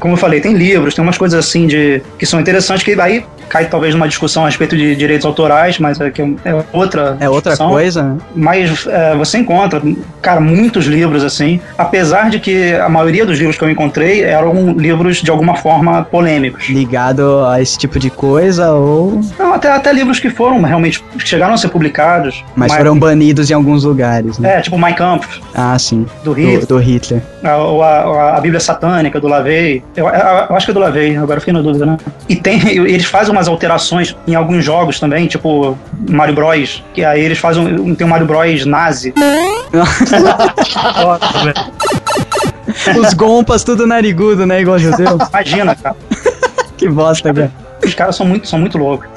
Como eu falei, tem livros, tem umas coisas assim de que são interessantes, que aí cai talvez numa discussão a respeito de direitos autorais, mas é, que é outra É outra discussão. coisa. Mas é, você encontra, cara, muitos livros assim, apesar de que a maioria dos livros que eu encontrei eram livros de alguma forma polêmicos. Ligado a esse tipo de coisa ou... Não, até, até livros que foram realmente, que chegaram a ser publicados. Mas, mas foram banidos em alguns lugares, né? É, tipo Mein Kampf. Ah, sim. Do Hitler. Do, do Hitler. A, ou a, a Bíblia Satânica, do LaVey. Eu, eu, eu acho que eu do LaVey, agora fiquei na dúvida, né? E tem, eles fazem umas alterações em alguns jogos também, tipo Mario Bros, que aí eles fazem um, tem um Mario Bros nazi. Os gompas tudo narigudo, né? Igual José. Imagina, cara. Que bosta, cara. Os caras são muito, são muito loucos.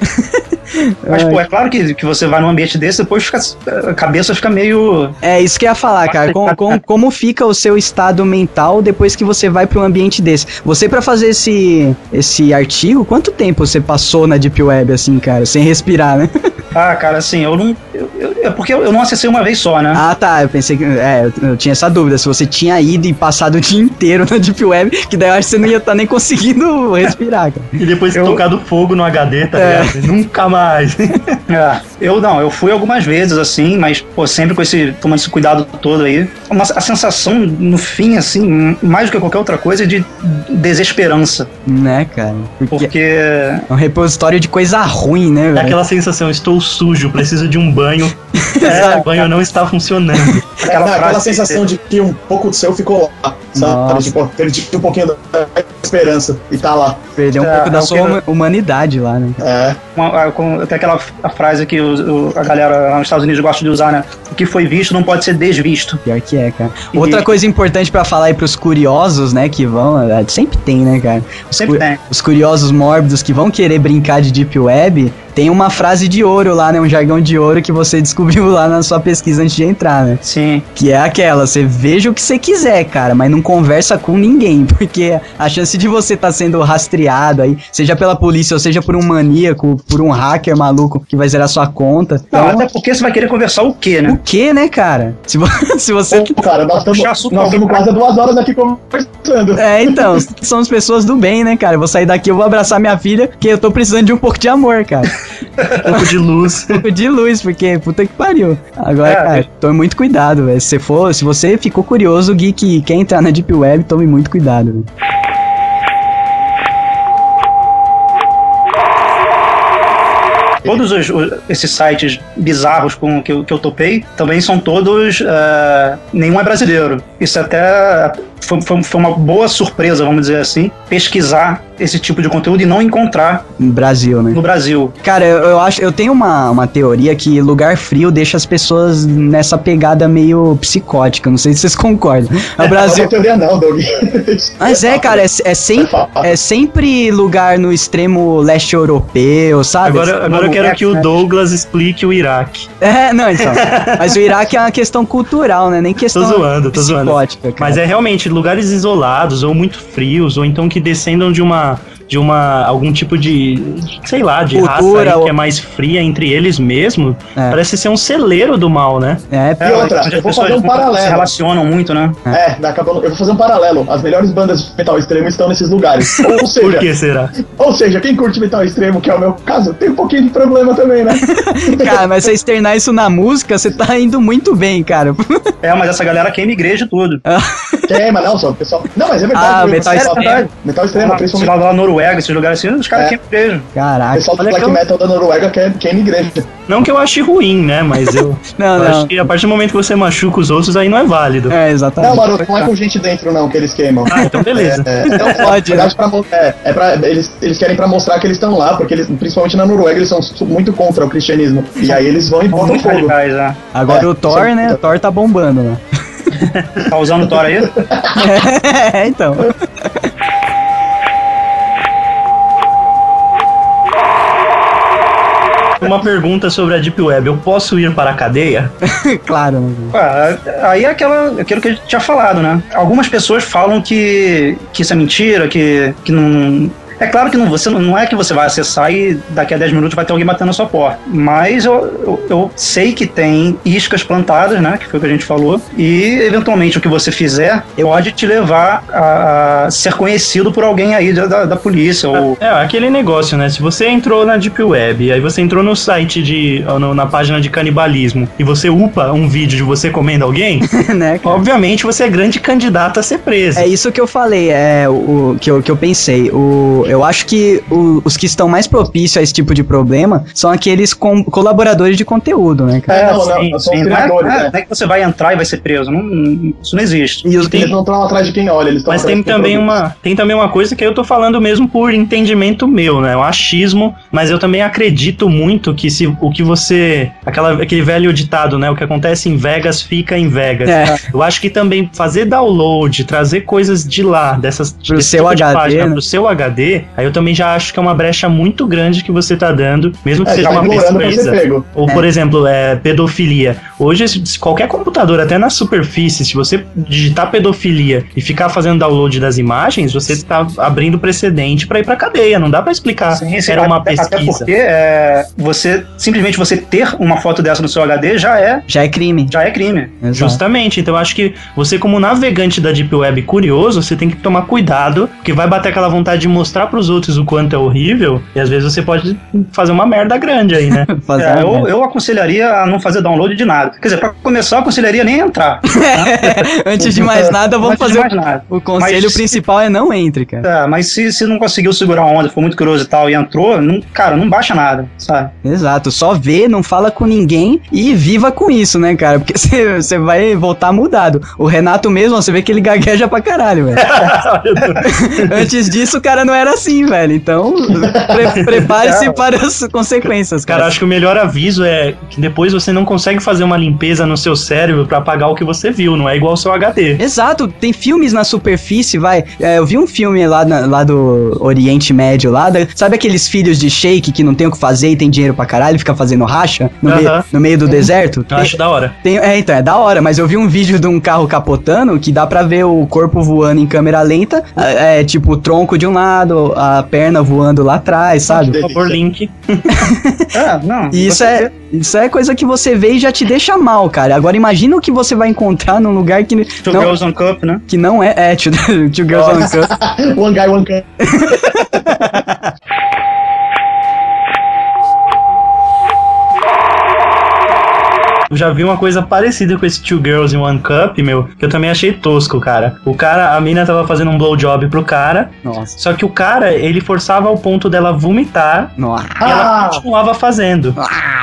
Mas, pô, é claro que, que você vai num ambiente desse, depois fica, a cabeça fica meio... É, isso que eu ia falar, cara. Com, com, como fica o seu estado mental depois que você vai pra um ambiente desse? Você, pra fazer esse, esse artigo, quanto tempo você passou na Deep Web, assim, cara? Sem respirar, né? Ah, cara, assim, eu não... Eu, eu, é porque eu não acessei uma vez só, né? Ah, tá, eu pensei que... É, eu, eu tinha essa dúvida. Se você tinha ido e passado o dia inteiro na Deep Web, que daí eu acho que você não ia estar tá nem conseguindo respirar, cara. E depois eu... tocar do fogo no H D, tá ligado? É. Nunca mais. É, eu não, eu fui algumas vezes assim, mas pô, sempre com esse, tomando esse cuidado todo aí. Uma, a sensação no fim, assim, mais do que qualquer outra coisa, é de desesperança. Né, cara? Porque, Porque... é um repositório de coisa ruim, né, velho? É aquela sensação, estou sujo, preciso de um banho. É, o banho não está funcionando. Aquela, não, aquela sensação de que um pouco do céu ficou lá. Sabe? Tipo, perdi um pouquinho da esperança e tá lá. Perdeu um é, pouco da sua quero... humanidade lá, né? É. Uma, com, tem aquela a frase que o, o, a galera nos Estados Unidos gosta de usar, né? O que foi visto não pode ser desvisto. Pior que é, cara. E outra e... coisa importante pra falar aí pros curiosos, né, que vão... Sempre tem, né, cara? Os sempre cu, tem. Os curiosos mórbidos que vão querer brincar de Deep Web, tem uma frase de ouro lá, né? Um jargão de ouro que você descobriu lá na sua pesquisa antes de entrar, né? Sim. Que é aquela, você veja o que você quiser, cara, mas não conversa com ninguém, porque a chance de você estar tá sendo rastreado aí, seja pela polícia ou seja por um maníaco, por um hacker maluco que vai zerar sua conta. Não, então... até porque você vai querer conversar o quê, né? O quê, né, cara? Se, se você... Ô, cara, nós estamos quase duas horas aqui conversando. É, então, somos pessoas do bem, né, cara? Eu vou sair daqui, eu vou abraçar minha filha, porque eu tô precisando de um pouco de amor, cara. Um pouco de luz. Um pouco de luz, porque puta que pariu. Agora, é, cara, tome muito cuidado, velho. Se, se você ficou curioso, Gui, que quer entrar na Deep Web, tome muito cuidado, velho. Todos os, os, esses sites bizarros com, que, eu, que eu topei, também são todos... Uh, nenhum é brasileiro. Isso até foi, foi, foi uma boa surpresa, vamos dizer assim, pesquisar esse tipo de conteúdo e não encontrar... No Brasil, né? No Brasil. Cara, eu, eu acho... Eu tenho uma, uma teoria que lugar frio deixa as pessoas nessa pegada meio psicótica. Não sei se vocês concordam. O Brasil... Não, não é teoria não, Doug. Mas é, cara. É, é, sempre, é sempre lugar no extremo leste europeu, sabe? Agora, agora eu quero que o Douglas explique o Iraque. É, não, então. Mas o Iraque é uma questão cultural, né? Nem questão tô zoando, tô psicótica, zoando. Cara. Mas é realmente lugares isolados ou muito frios ou então que descendam de uma... de uma, algum tipo de, sei lá, de cultura, raça aí, ou... que é mais fria entre eles mesmo, é. Parece ser um celeiro do mal, né? É, e outra, eu vou fazer um paralelo. Se relacionam muito, né? É, é acabou, eu vou fazer um paralelo. As melhores bandas de metal extremo estão nesses lugares. Ou seja, por que será? Ou seja, quem curte metal extremo, que é o meu caso, tem um pouquinho de problema também, né? Cara, mas se externar isso na música, você tá indo muito bem, cara. É, mas essa galera queima igreja e tudo. Queima, não, só o pessoal... Não, mas é verdade. Ah, metal extremo. Metal extremo, principalmente. Lá na Noruega, esses lugares assim, os caras é. Queimam igreja. Caraca. O pessoal do black metal da Noruega queima igreja. Não que eu ache ruim, né? Mas eu, não, eu não. acho que a partir do momento que você machuca os outros, aí não é válido. É, exatamente. Não, Maroto, não é com gente dentro, não, que eles queimam. Ah, então beleza. É, é, não, pode, né? pra, é, é pra, eles, eles querem pra mostrar que eles estão lá, porque eles, principalmente na Noruega, eles são muito contra o cristianismo. E aí eles vão e botam muito fogo. Radicais, né? Agora é, o Thor, são... né? O Thor tá bombando, né? Tá usando o Thor aí? É, então. Uma pergunta sobre a Deep Web. Eu posso ir para a cadeia? Claro. Né? Ah, aí é aquela, aquilo que a gente tinha falado, né? Algumas pessoas falam que, que isso é mentira, que, que não... É claro que não, você, não é que você vai acessar e daqui a dez minutos vai ter alguém batendo na sua porta. Mas eu, eu, eu sei que tem iscas plantadas, né? Que foi o que a gente falou. E, eventualmente, o que você fizer pode te levar a, a ser conhecido por alguém aí da, da polícia. Ou... É, aquele negócio, né? Se você entrou na Deep Web, aí você entrou no site de... No, na página de canibalismo e você upa um vídeo de você comendo alguém, né, obviamente você é grande candidato a ser preso. É isso que eu falei, é o, o que, eu, que eu pensei. O... Eu acho que o, os que estão mais propícios a esse tipo de problema são aqueles com, colaboradores de conteúdo, né, cara? É, não, sim, não, são sim, criadores, não, é, né? Não é que você vai entrar e vai ser preso, não, isso não existe. E os tem, eles não estão atrás de quem olha, eles estão atrás de quem produz. Mas tem também uma coisa que eu tô falando mesmo por entendimento meu, né, um achismo, mas eu também acredito muito que se o que você... Aquela, aquele velho ditado, né, o que acontece em Vegas fica em Vegas. É. Eu acho que também fazer download, trazer coisas de lá, dessas... Pro seu tipo H D, página, né? Pro seu H D... Aí eu também já acho que é uma brecha muito grande que você tá dando, mesmo que é, seja uma pesquisa. Ou, é. por exemplo, é, pedofilia. Hoje, qualquer computador, até na superfície, se você digitar pedofilia e ficar fazendo download das imagens, você tá abrindo precedente pra ir pra cadeia. Não dá pra explicar sim, sim, era uma até, pesquisa. Até porque é, você, simplesmente você ter uma foto dessa no seu H D já é... Já é crime. Já é crime. Exato. Justamente. Então eu acho que você, como navegante da Deep Web curioso, você tem que tomar cuidado, porque vai bater aquela vontade de mostrar pros outros o quanto é horrível, e às vezes você pode fazer uma merda grande aí, né? É, eu, eu aconselharia a não fazer download de nada. Quer dizer, pra começar, eu aconselharia nem entrar. É, antes de mais nada, vamos antes fazer o, nada. o conselho mas, principal é não entre, cara. É, mas se, se não conseguiu segurar a onda, foi muito curioso e tal, e entrou, não, cara, não baixa nada, sabe? Exato, só vê, não fala com ninguém e viva com isso, né, cara? Porque você vai voltar mudado. O Renato mesmo, você vê que ele gagueja pra caralho, velho. Antes disso, o cara não era assim, velho. Então, pre- prepare-se para as consequências, cara. Cara, acho que o melhor aviso é que depois você não consegue fazer uma limpeza no seu cérebro pra apagar o que você viu, não é igual ao seu H D. Exato, tem filmes na superfície, vai. É, eu vi um filme lá, na, lá do Oriente Médio, lá, da, sabe aqueles filhos de sheik que não tem o que fazer e tem dinheiro pra caralho, fica fazendo racha no, uh-huh. meio, no meio do deserto? Eu acho tem, da hora. Tem, é, então, é da hora, mas eu vi um vídeo de um carro capotando que dá pra ver o corpo voando em câmera lenta, é, tipo o tronco de um lado, a perna voando lá atrás, sabe? Por favor, link. Ah, não. E isso é, isso é coisa que você vê e já te deixa mal, cara. Agora imagina o que você vai encontrar num lugar que... Two não, Girls One Cup, né? Que não é... É, Two, two Girls One Cup. One Guy, One Cup. Eu já vi uma coisa parecida com esse Two Girls in One Cup, meu, que eu também achei tosco, cara. O cara, a mina tava fazendo um blowjob pro cara. Nossa. Só que o cara, ele forçava ao ponto dela vomitar. Nossa. E ela ah. continuava fazendo.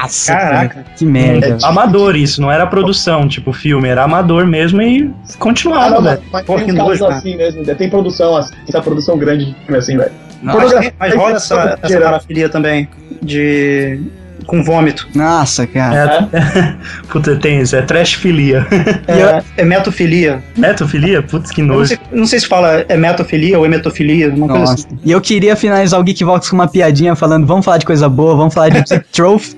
Nossa, caraca. Cara. Que merda. É, amador isso, não era produção, tipo filme, era amador mesmo e continuava, ah, velho. Mas, mas tem casos assim mesmo, tem produção assim, essa produção grande assim, velho. Mas rola essa, essa parafilia também de... com vômito. Nossa, cara. É, puta, tem isso. É trashfilia. É, é metofilia. Metofilia? Putz, que nojo. Não sei, não sei se fala é metofilia ou hemetofilia. Uma coisa assim. E eu queria finalizar o Geekbox com uma piadinha falando, vamos falar de coisa boa, vamos falar de Trophy.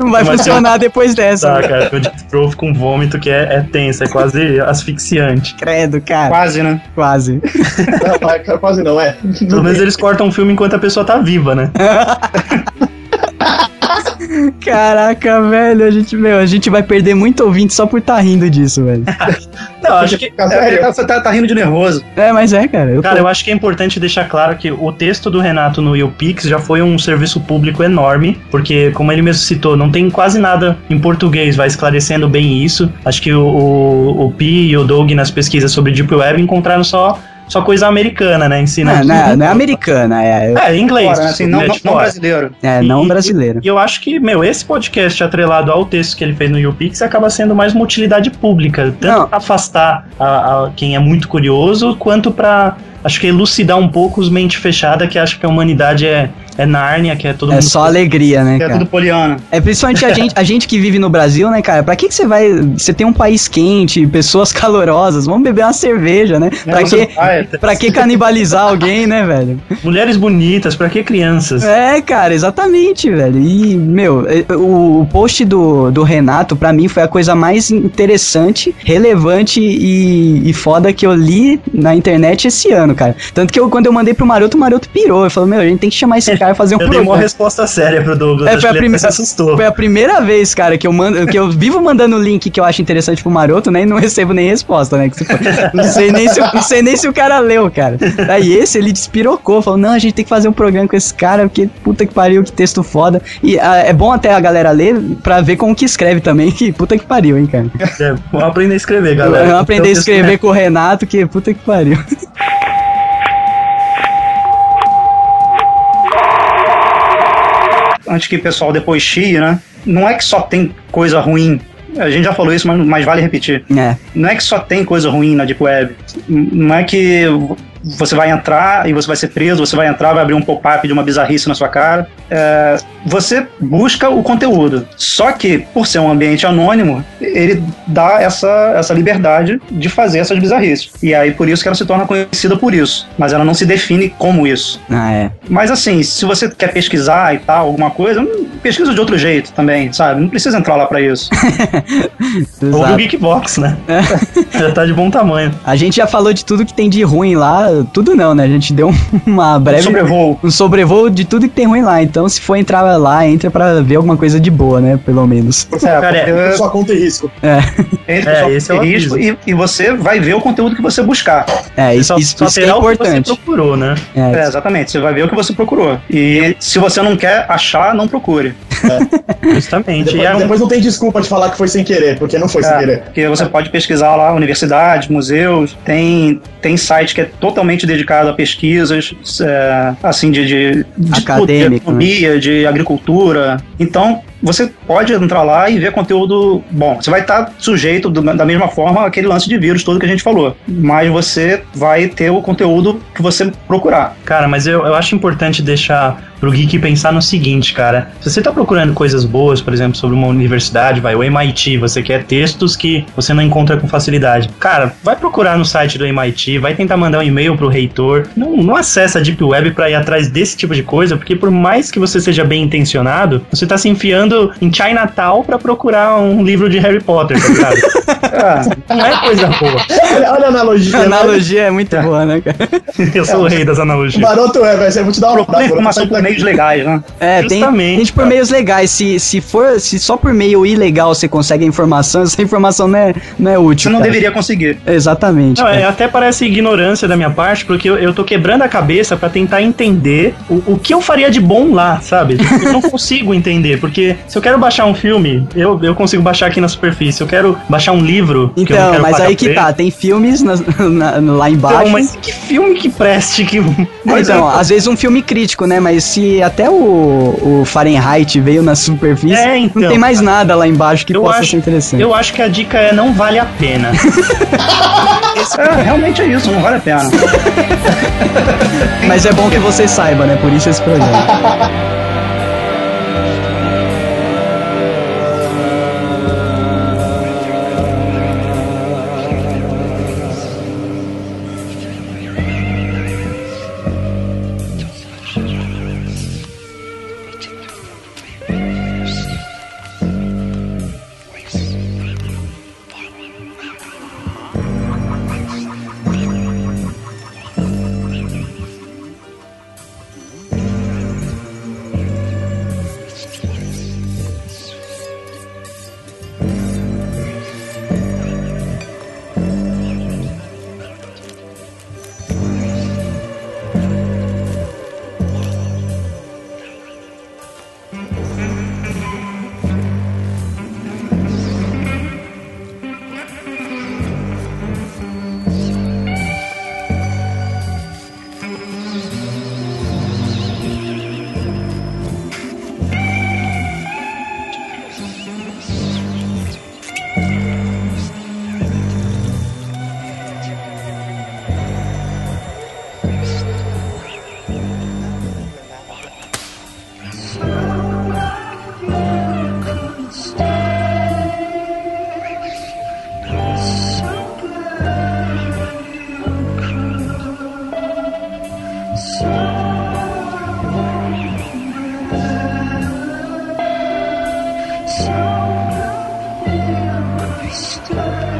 Não vai Mas funcionar eu... depois dessa. Tá, né? Cara, eu disse Trophy com vômito que é, é tenso, é quase asfixiante. Credo, cara. Quase, né? Quase. Não, quase não, é. Pelo menos eles cortam o filme enquanto a pessoa tá viva, né? Caraca, velho, a gente, meu, a gente vai perder muito ouvinte só por tá rindo disso, velho. Não, acho que... É, você tá, tá rindo de nervoso. É, mas é, cara. Eu cara, tô... eu acho que é importante deixar claro que o texto do Renato no YouPix já foi um serviço público enorme, porque, como ele mesmo citou, não tem quase nada em português, vai esclarecendo bem isso. Acho que o, o, o Pi e o Doug nas pesquisas sobre Deep Web encontraram só... Só coisa americana, né? Ensina. Não, não, não é americana, é. Eu... É, inglês. Fora, assim, não, não, não brasileiro. É, e, não brasileiro. E eu acho que, meu, esse podcast atrelado ao texto que ele fez no YouPix acaba sendo mais uma utilidade pública. Tanto não. pra afastar a, a quem é muito curioso, quanto pra, acho que elucidar um pouco os mente fechada que acham que a humanidade é... É Nárnia, que é todo mundo... É só alegria, né, cara? É tudo poliana. É principalmente a gente, a gente que vive no Brasil, né, cara? Pra que que você vai... Você tem um país quente, pessoas calorosas, vamos beber uma cerveja, né? Pra, que, pra que canibalizar alguém, né, velho? Mulheres bonitas, pra que crianças? É, cara, exatamente, velho. E, meu, o, o post do, do Renato, pra mim, foi a coisa mais interessante, relevante e, e foda que eu li na internet esse ano, cara. Tanto que eu, quando eu mandei pro Maroto, o Maroto pirou. Eu falei, meu, a gente tem que chamar esse cara. Fazer um eu dei uma resposta séria pro Douglas. É, foi, a prime... se assustou. foi a primeira vez, cara, que eu, mando... que eu vivo mandando link que eu acho interessante pro Maroto, né? E não recebo nem resposta, né? Que se for... não, sei nem se... não sei nem se o cara leu, cara. Aí esse, ele despirocou, falou, não, a gente tem que fazer um programa com esse cara, porque puta que pariu, que texto foda. E a... é bom até a galera ler pra ver como que escreve também, que puta que pariu, hein, cara. É, vamos aprender a escrever, galera. Vamos aprender então, a escrever é... com o Renato, que puta que pariu. Antes que o pessoal depois chia, né? Não é que só tem coisa ruim. A gente já falou isso, mas, mas vale repetir. É. Não é que só tem coisa ruim na Deep Web. Não é que você vai entrar e você vai ser preso, você vai entrar, vai abrir um pop-up de uma bizarrice na sua cara. É, você busca o conteúdo. Só que, por ser um ambiente anônimo, ele dá essa, essa liberdade de fazer essas bizarrices. E aí, por isso que ela se torna conhecida por isso. Mas ela não se define como isso. Ah, é. Mas assim, se você quer pesquisar e tal, alguma coisa, pesquisa de outro jeito também, sabe? Não precisa entrar lá pra isso. Ou do Geekbox, né? É. Já tá de bom tamanho. A gente já falou de tudo que tem de ruim lá. Tudo não, né? A gente deu uma breve... Um sobrevoo. Um sobrevoo de tudo que tem ruim lá. Então, se for entrar entra lá, entra pra ver alguma coisa de boa, né? Pelo menos. É, cara, é, só conta e risco. É. Entra é, só esse conta é risco e, e você vai ver o conteúdo que você buscar. É, você isso, só, isso, só isso é importante. O que você procurou, né? É, é, exatamente. Você vai ver o que você procurou. E se você não quer achar, não procure. É. Justamente. Depois, e depois não tem desculpa de falar que foi sem querer, porque não foi é, sem querer. Porque você pode pesquisar lá universidades, museus, tem, tem site que é totalmente dedicado a pesquisas, é, assim, de, de, de acadêmico, tudo, de economia, né? De agricultura. Então, você pode entrar lá e ver conteúdo bom. Você vai estar sujeito do, da mesma forma àquele lance de vírus todo que a gente falou, mas você vai ter o conteúdo que você procurar. Cara, mas eu, eu acho importante deixar pro geek pensar no seguinte, cara. Se você tá procurando coisas boas, por exemplo, sobre uma universidade, vai, o M I T, você quer textos que você não encontra com facilidade. Cara, vai procurar no site do M I T, vai tentar mandar um e-mail pro reitor. Não, não acessa a Deep Web pra ir atrás desse tipo de coisa, porque por mais que você seja bem intencionado, você tá se enfiando em Chinatown pra procurar um livro de Harry Potter, tá ligado? Ah, não é coisa boa. Olha, olha a analogia. A analogia é muito boa, né, cara? Eu sou é, o rei das analogias. Maroto é, vai ser muito da hora. Meios legais, né? É, justamente, tem, tem por meios legais. Se, se for, se só por meio ilegal você consegue a informação, essa informação não é, não é útil. Você não, cara, deveria conseguir. Exatamente. Não, é, até parece ignorância da minha parte, porque eu, eu tô quebrando a cabeça pra tentar entender o, o que eu faria de bom lá, sabe? Eu não consigo entender, porque se eu quero baixar um filme, eu, eu consigo baixar aqui na superfície. Eu quero baixar um livro. Então, que eu não quero, mas aí que tá, tem filmes na, na, lá embaixo. Então, mas que filme que preste? Que... Então, às vezes um filme crítico, né? Mas se até o, o Fahrenheit veio na superfície, é, então, não tem mais nada lá embaixo que possa acho, ser interessante. Eu acho que a dica é não vale a pena. Esse, é, realmente é isso, não vale a pena. Mas é bom que você saiba, né? Por isso esse programa. Stop.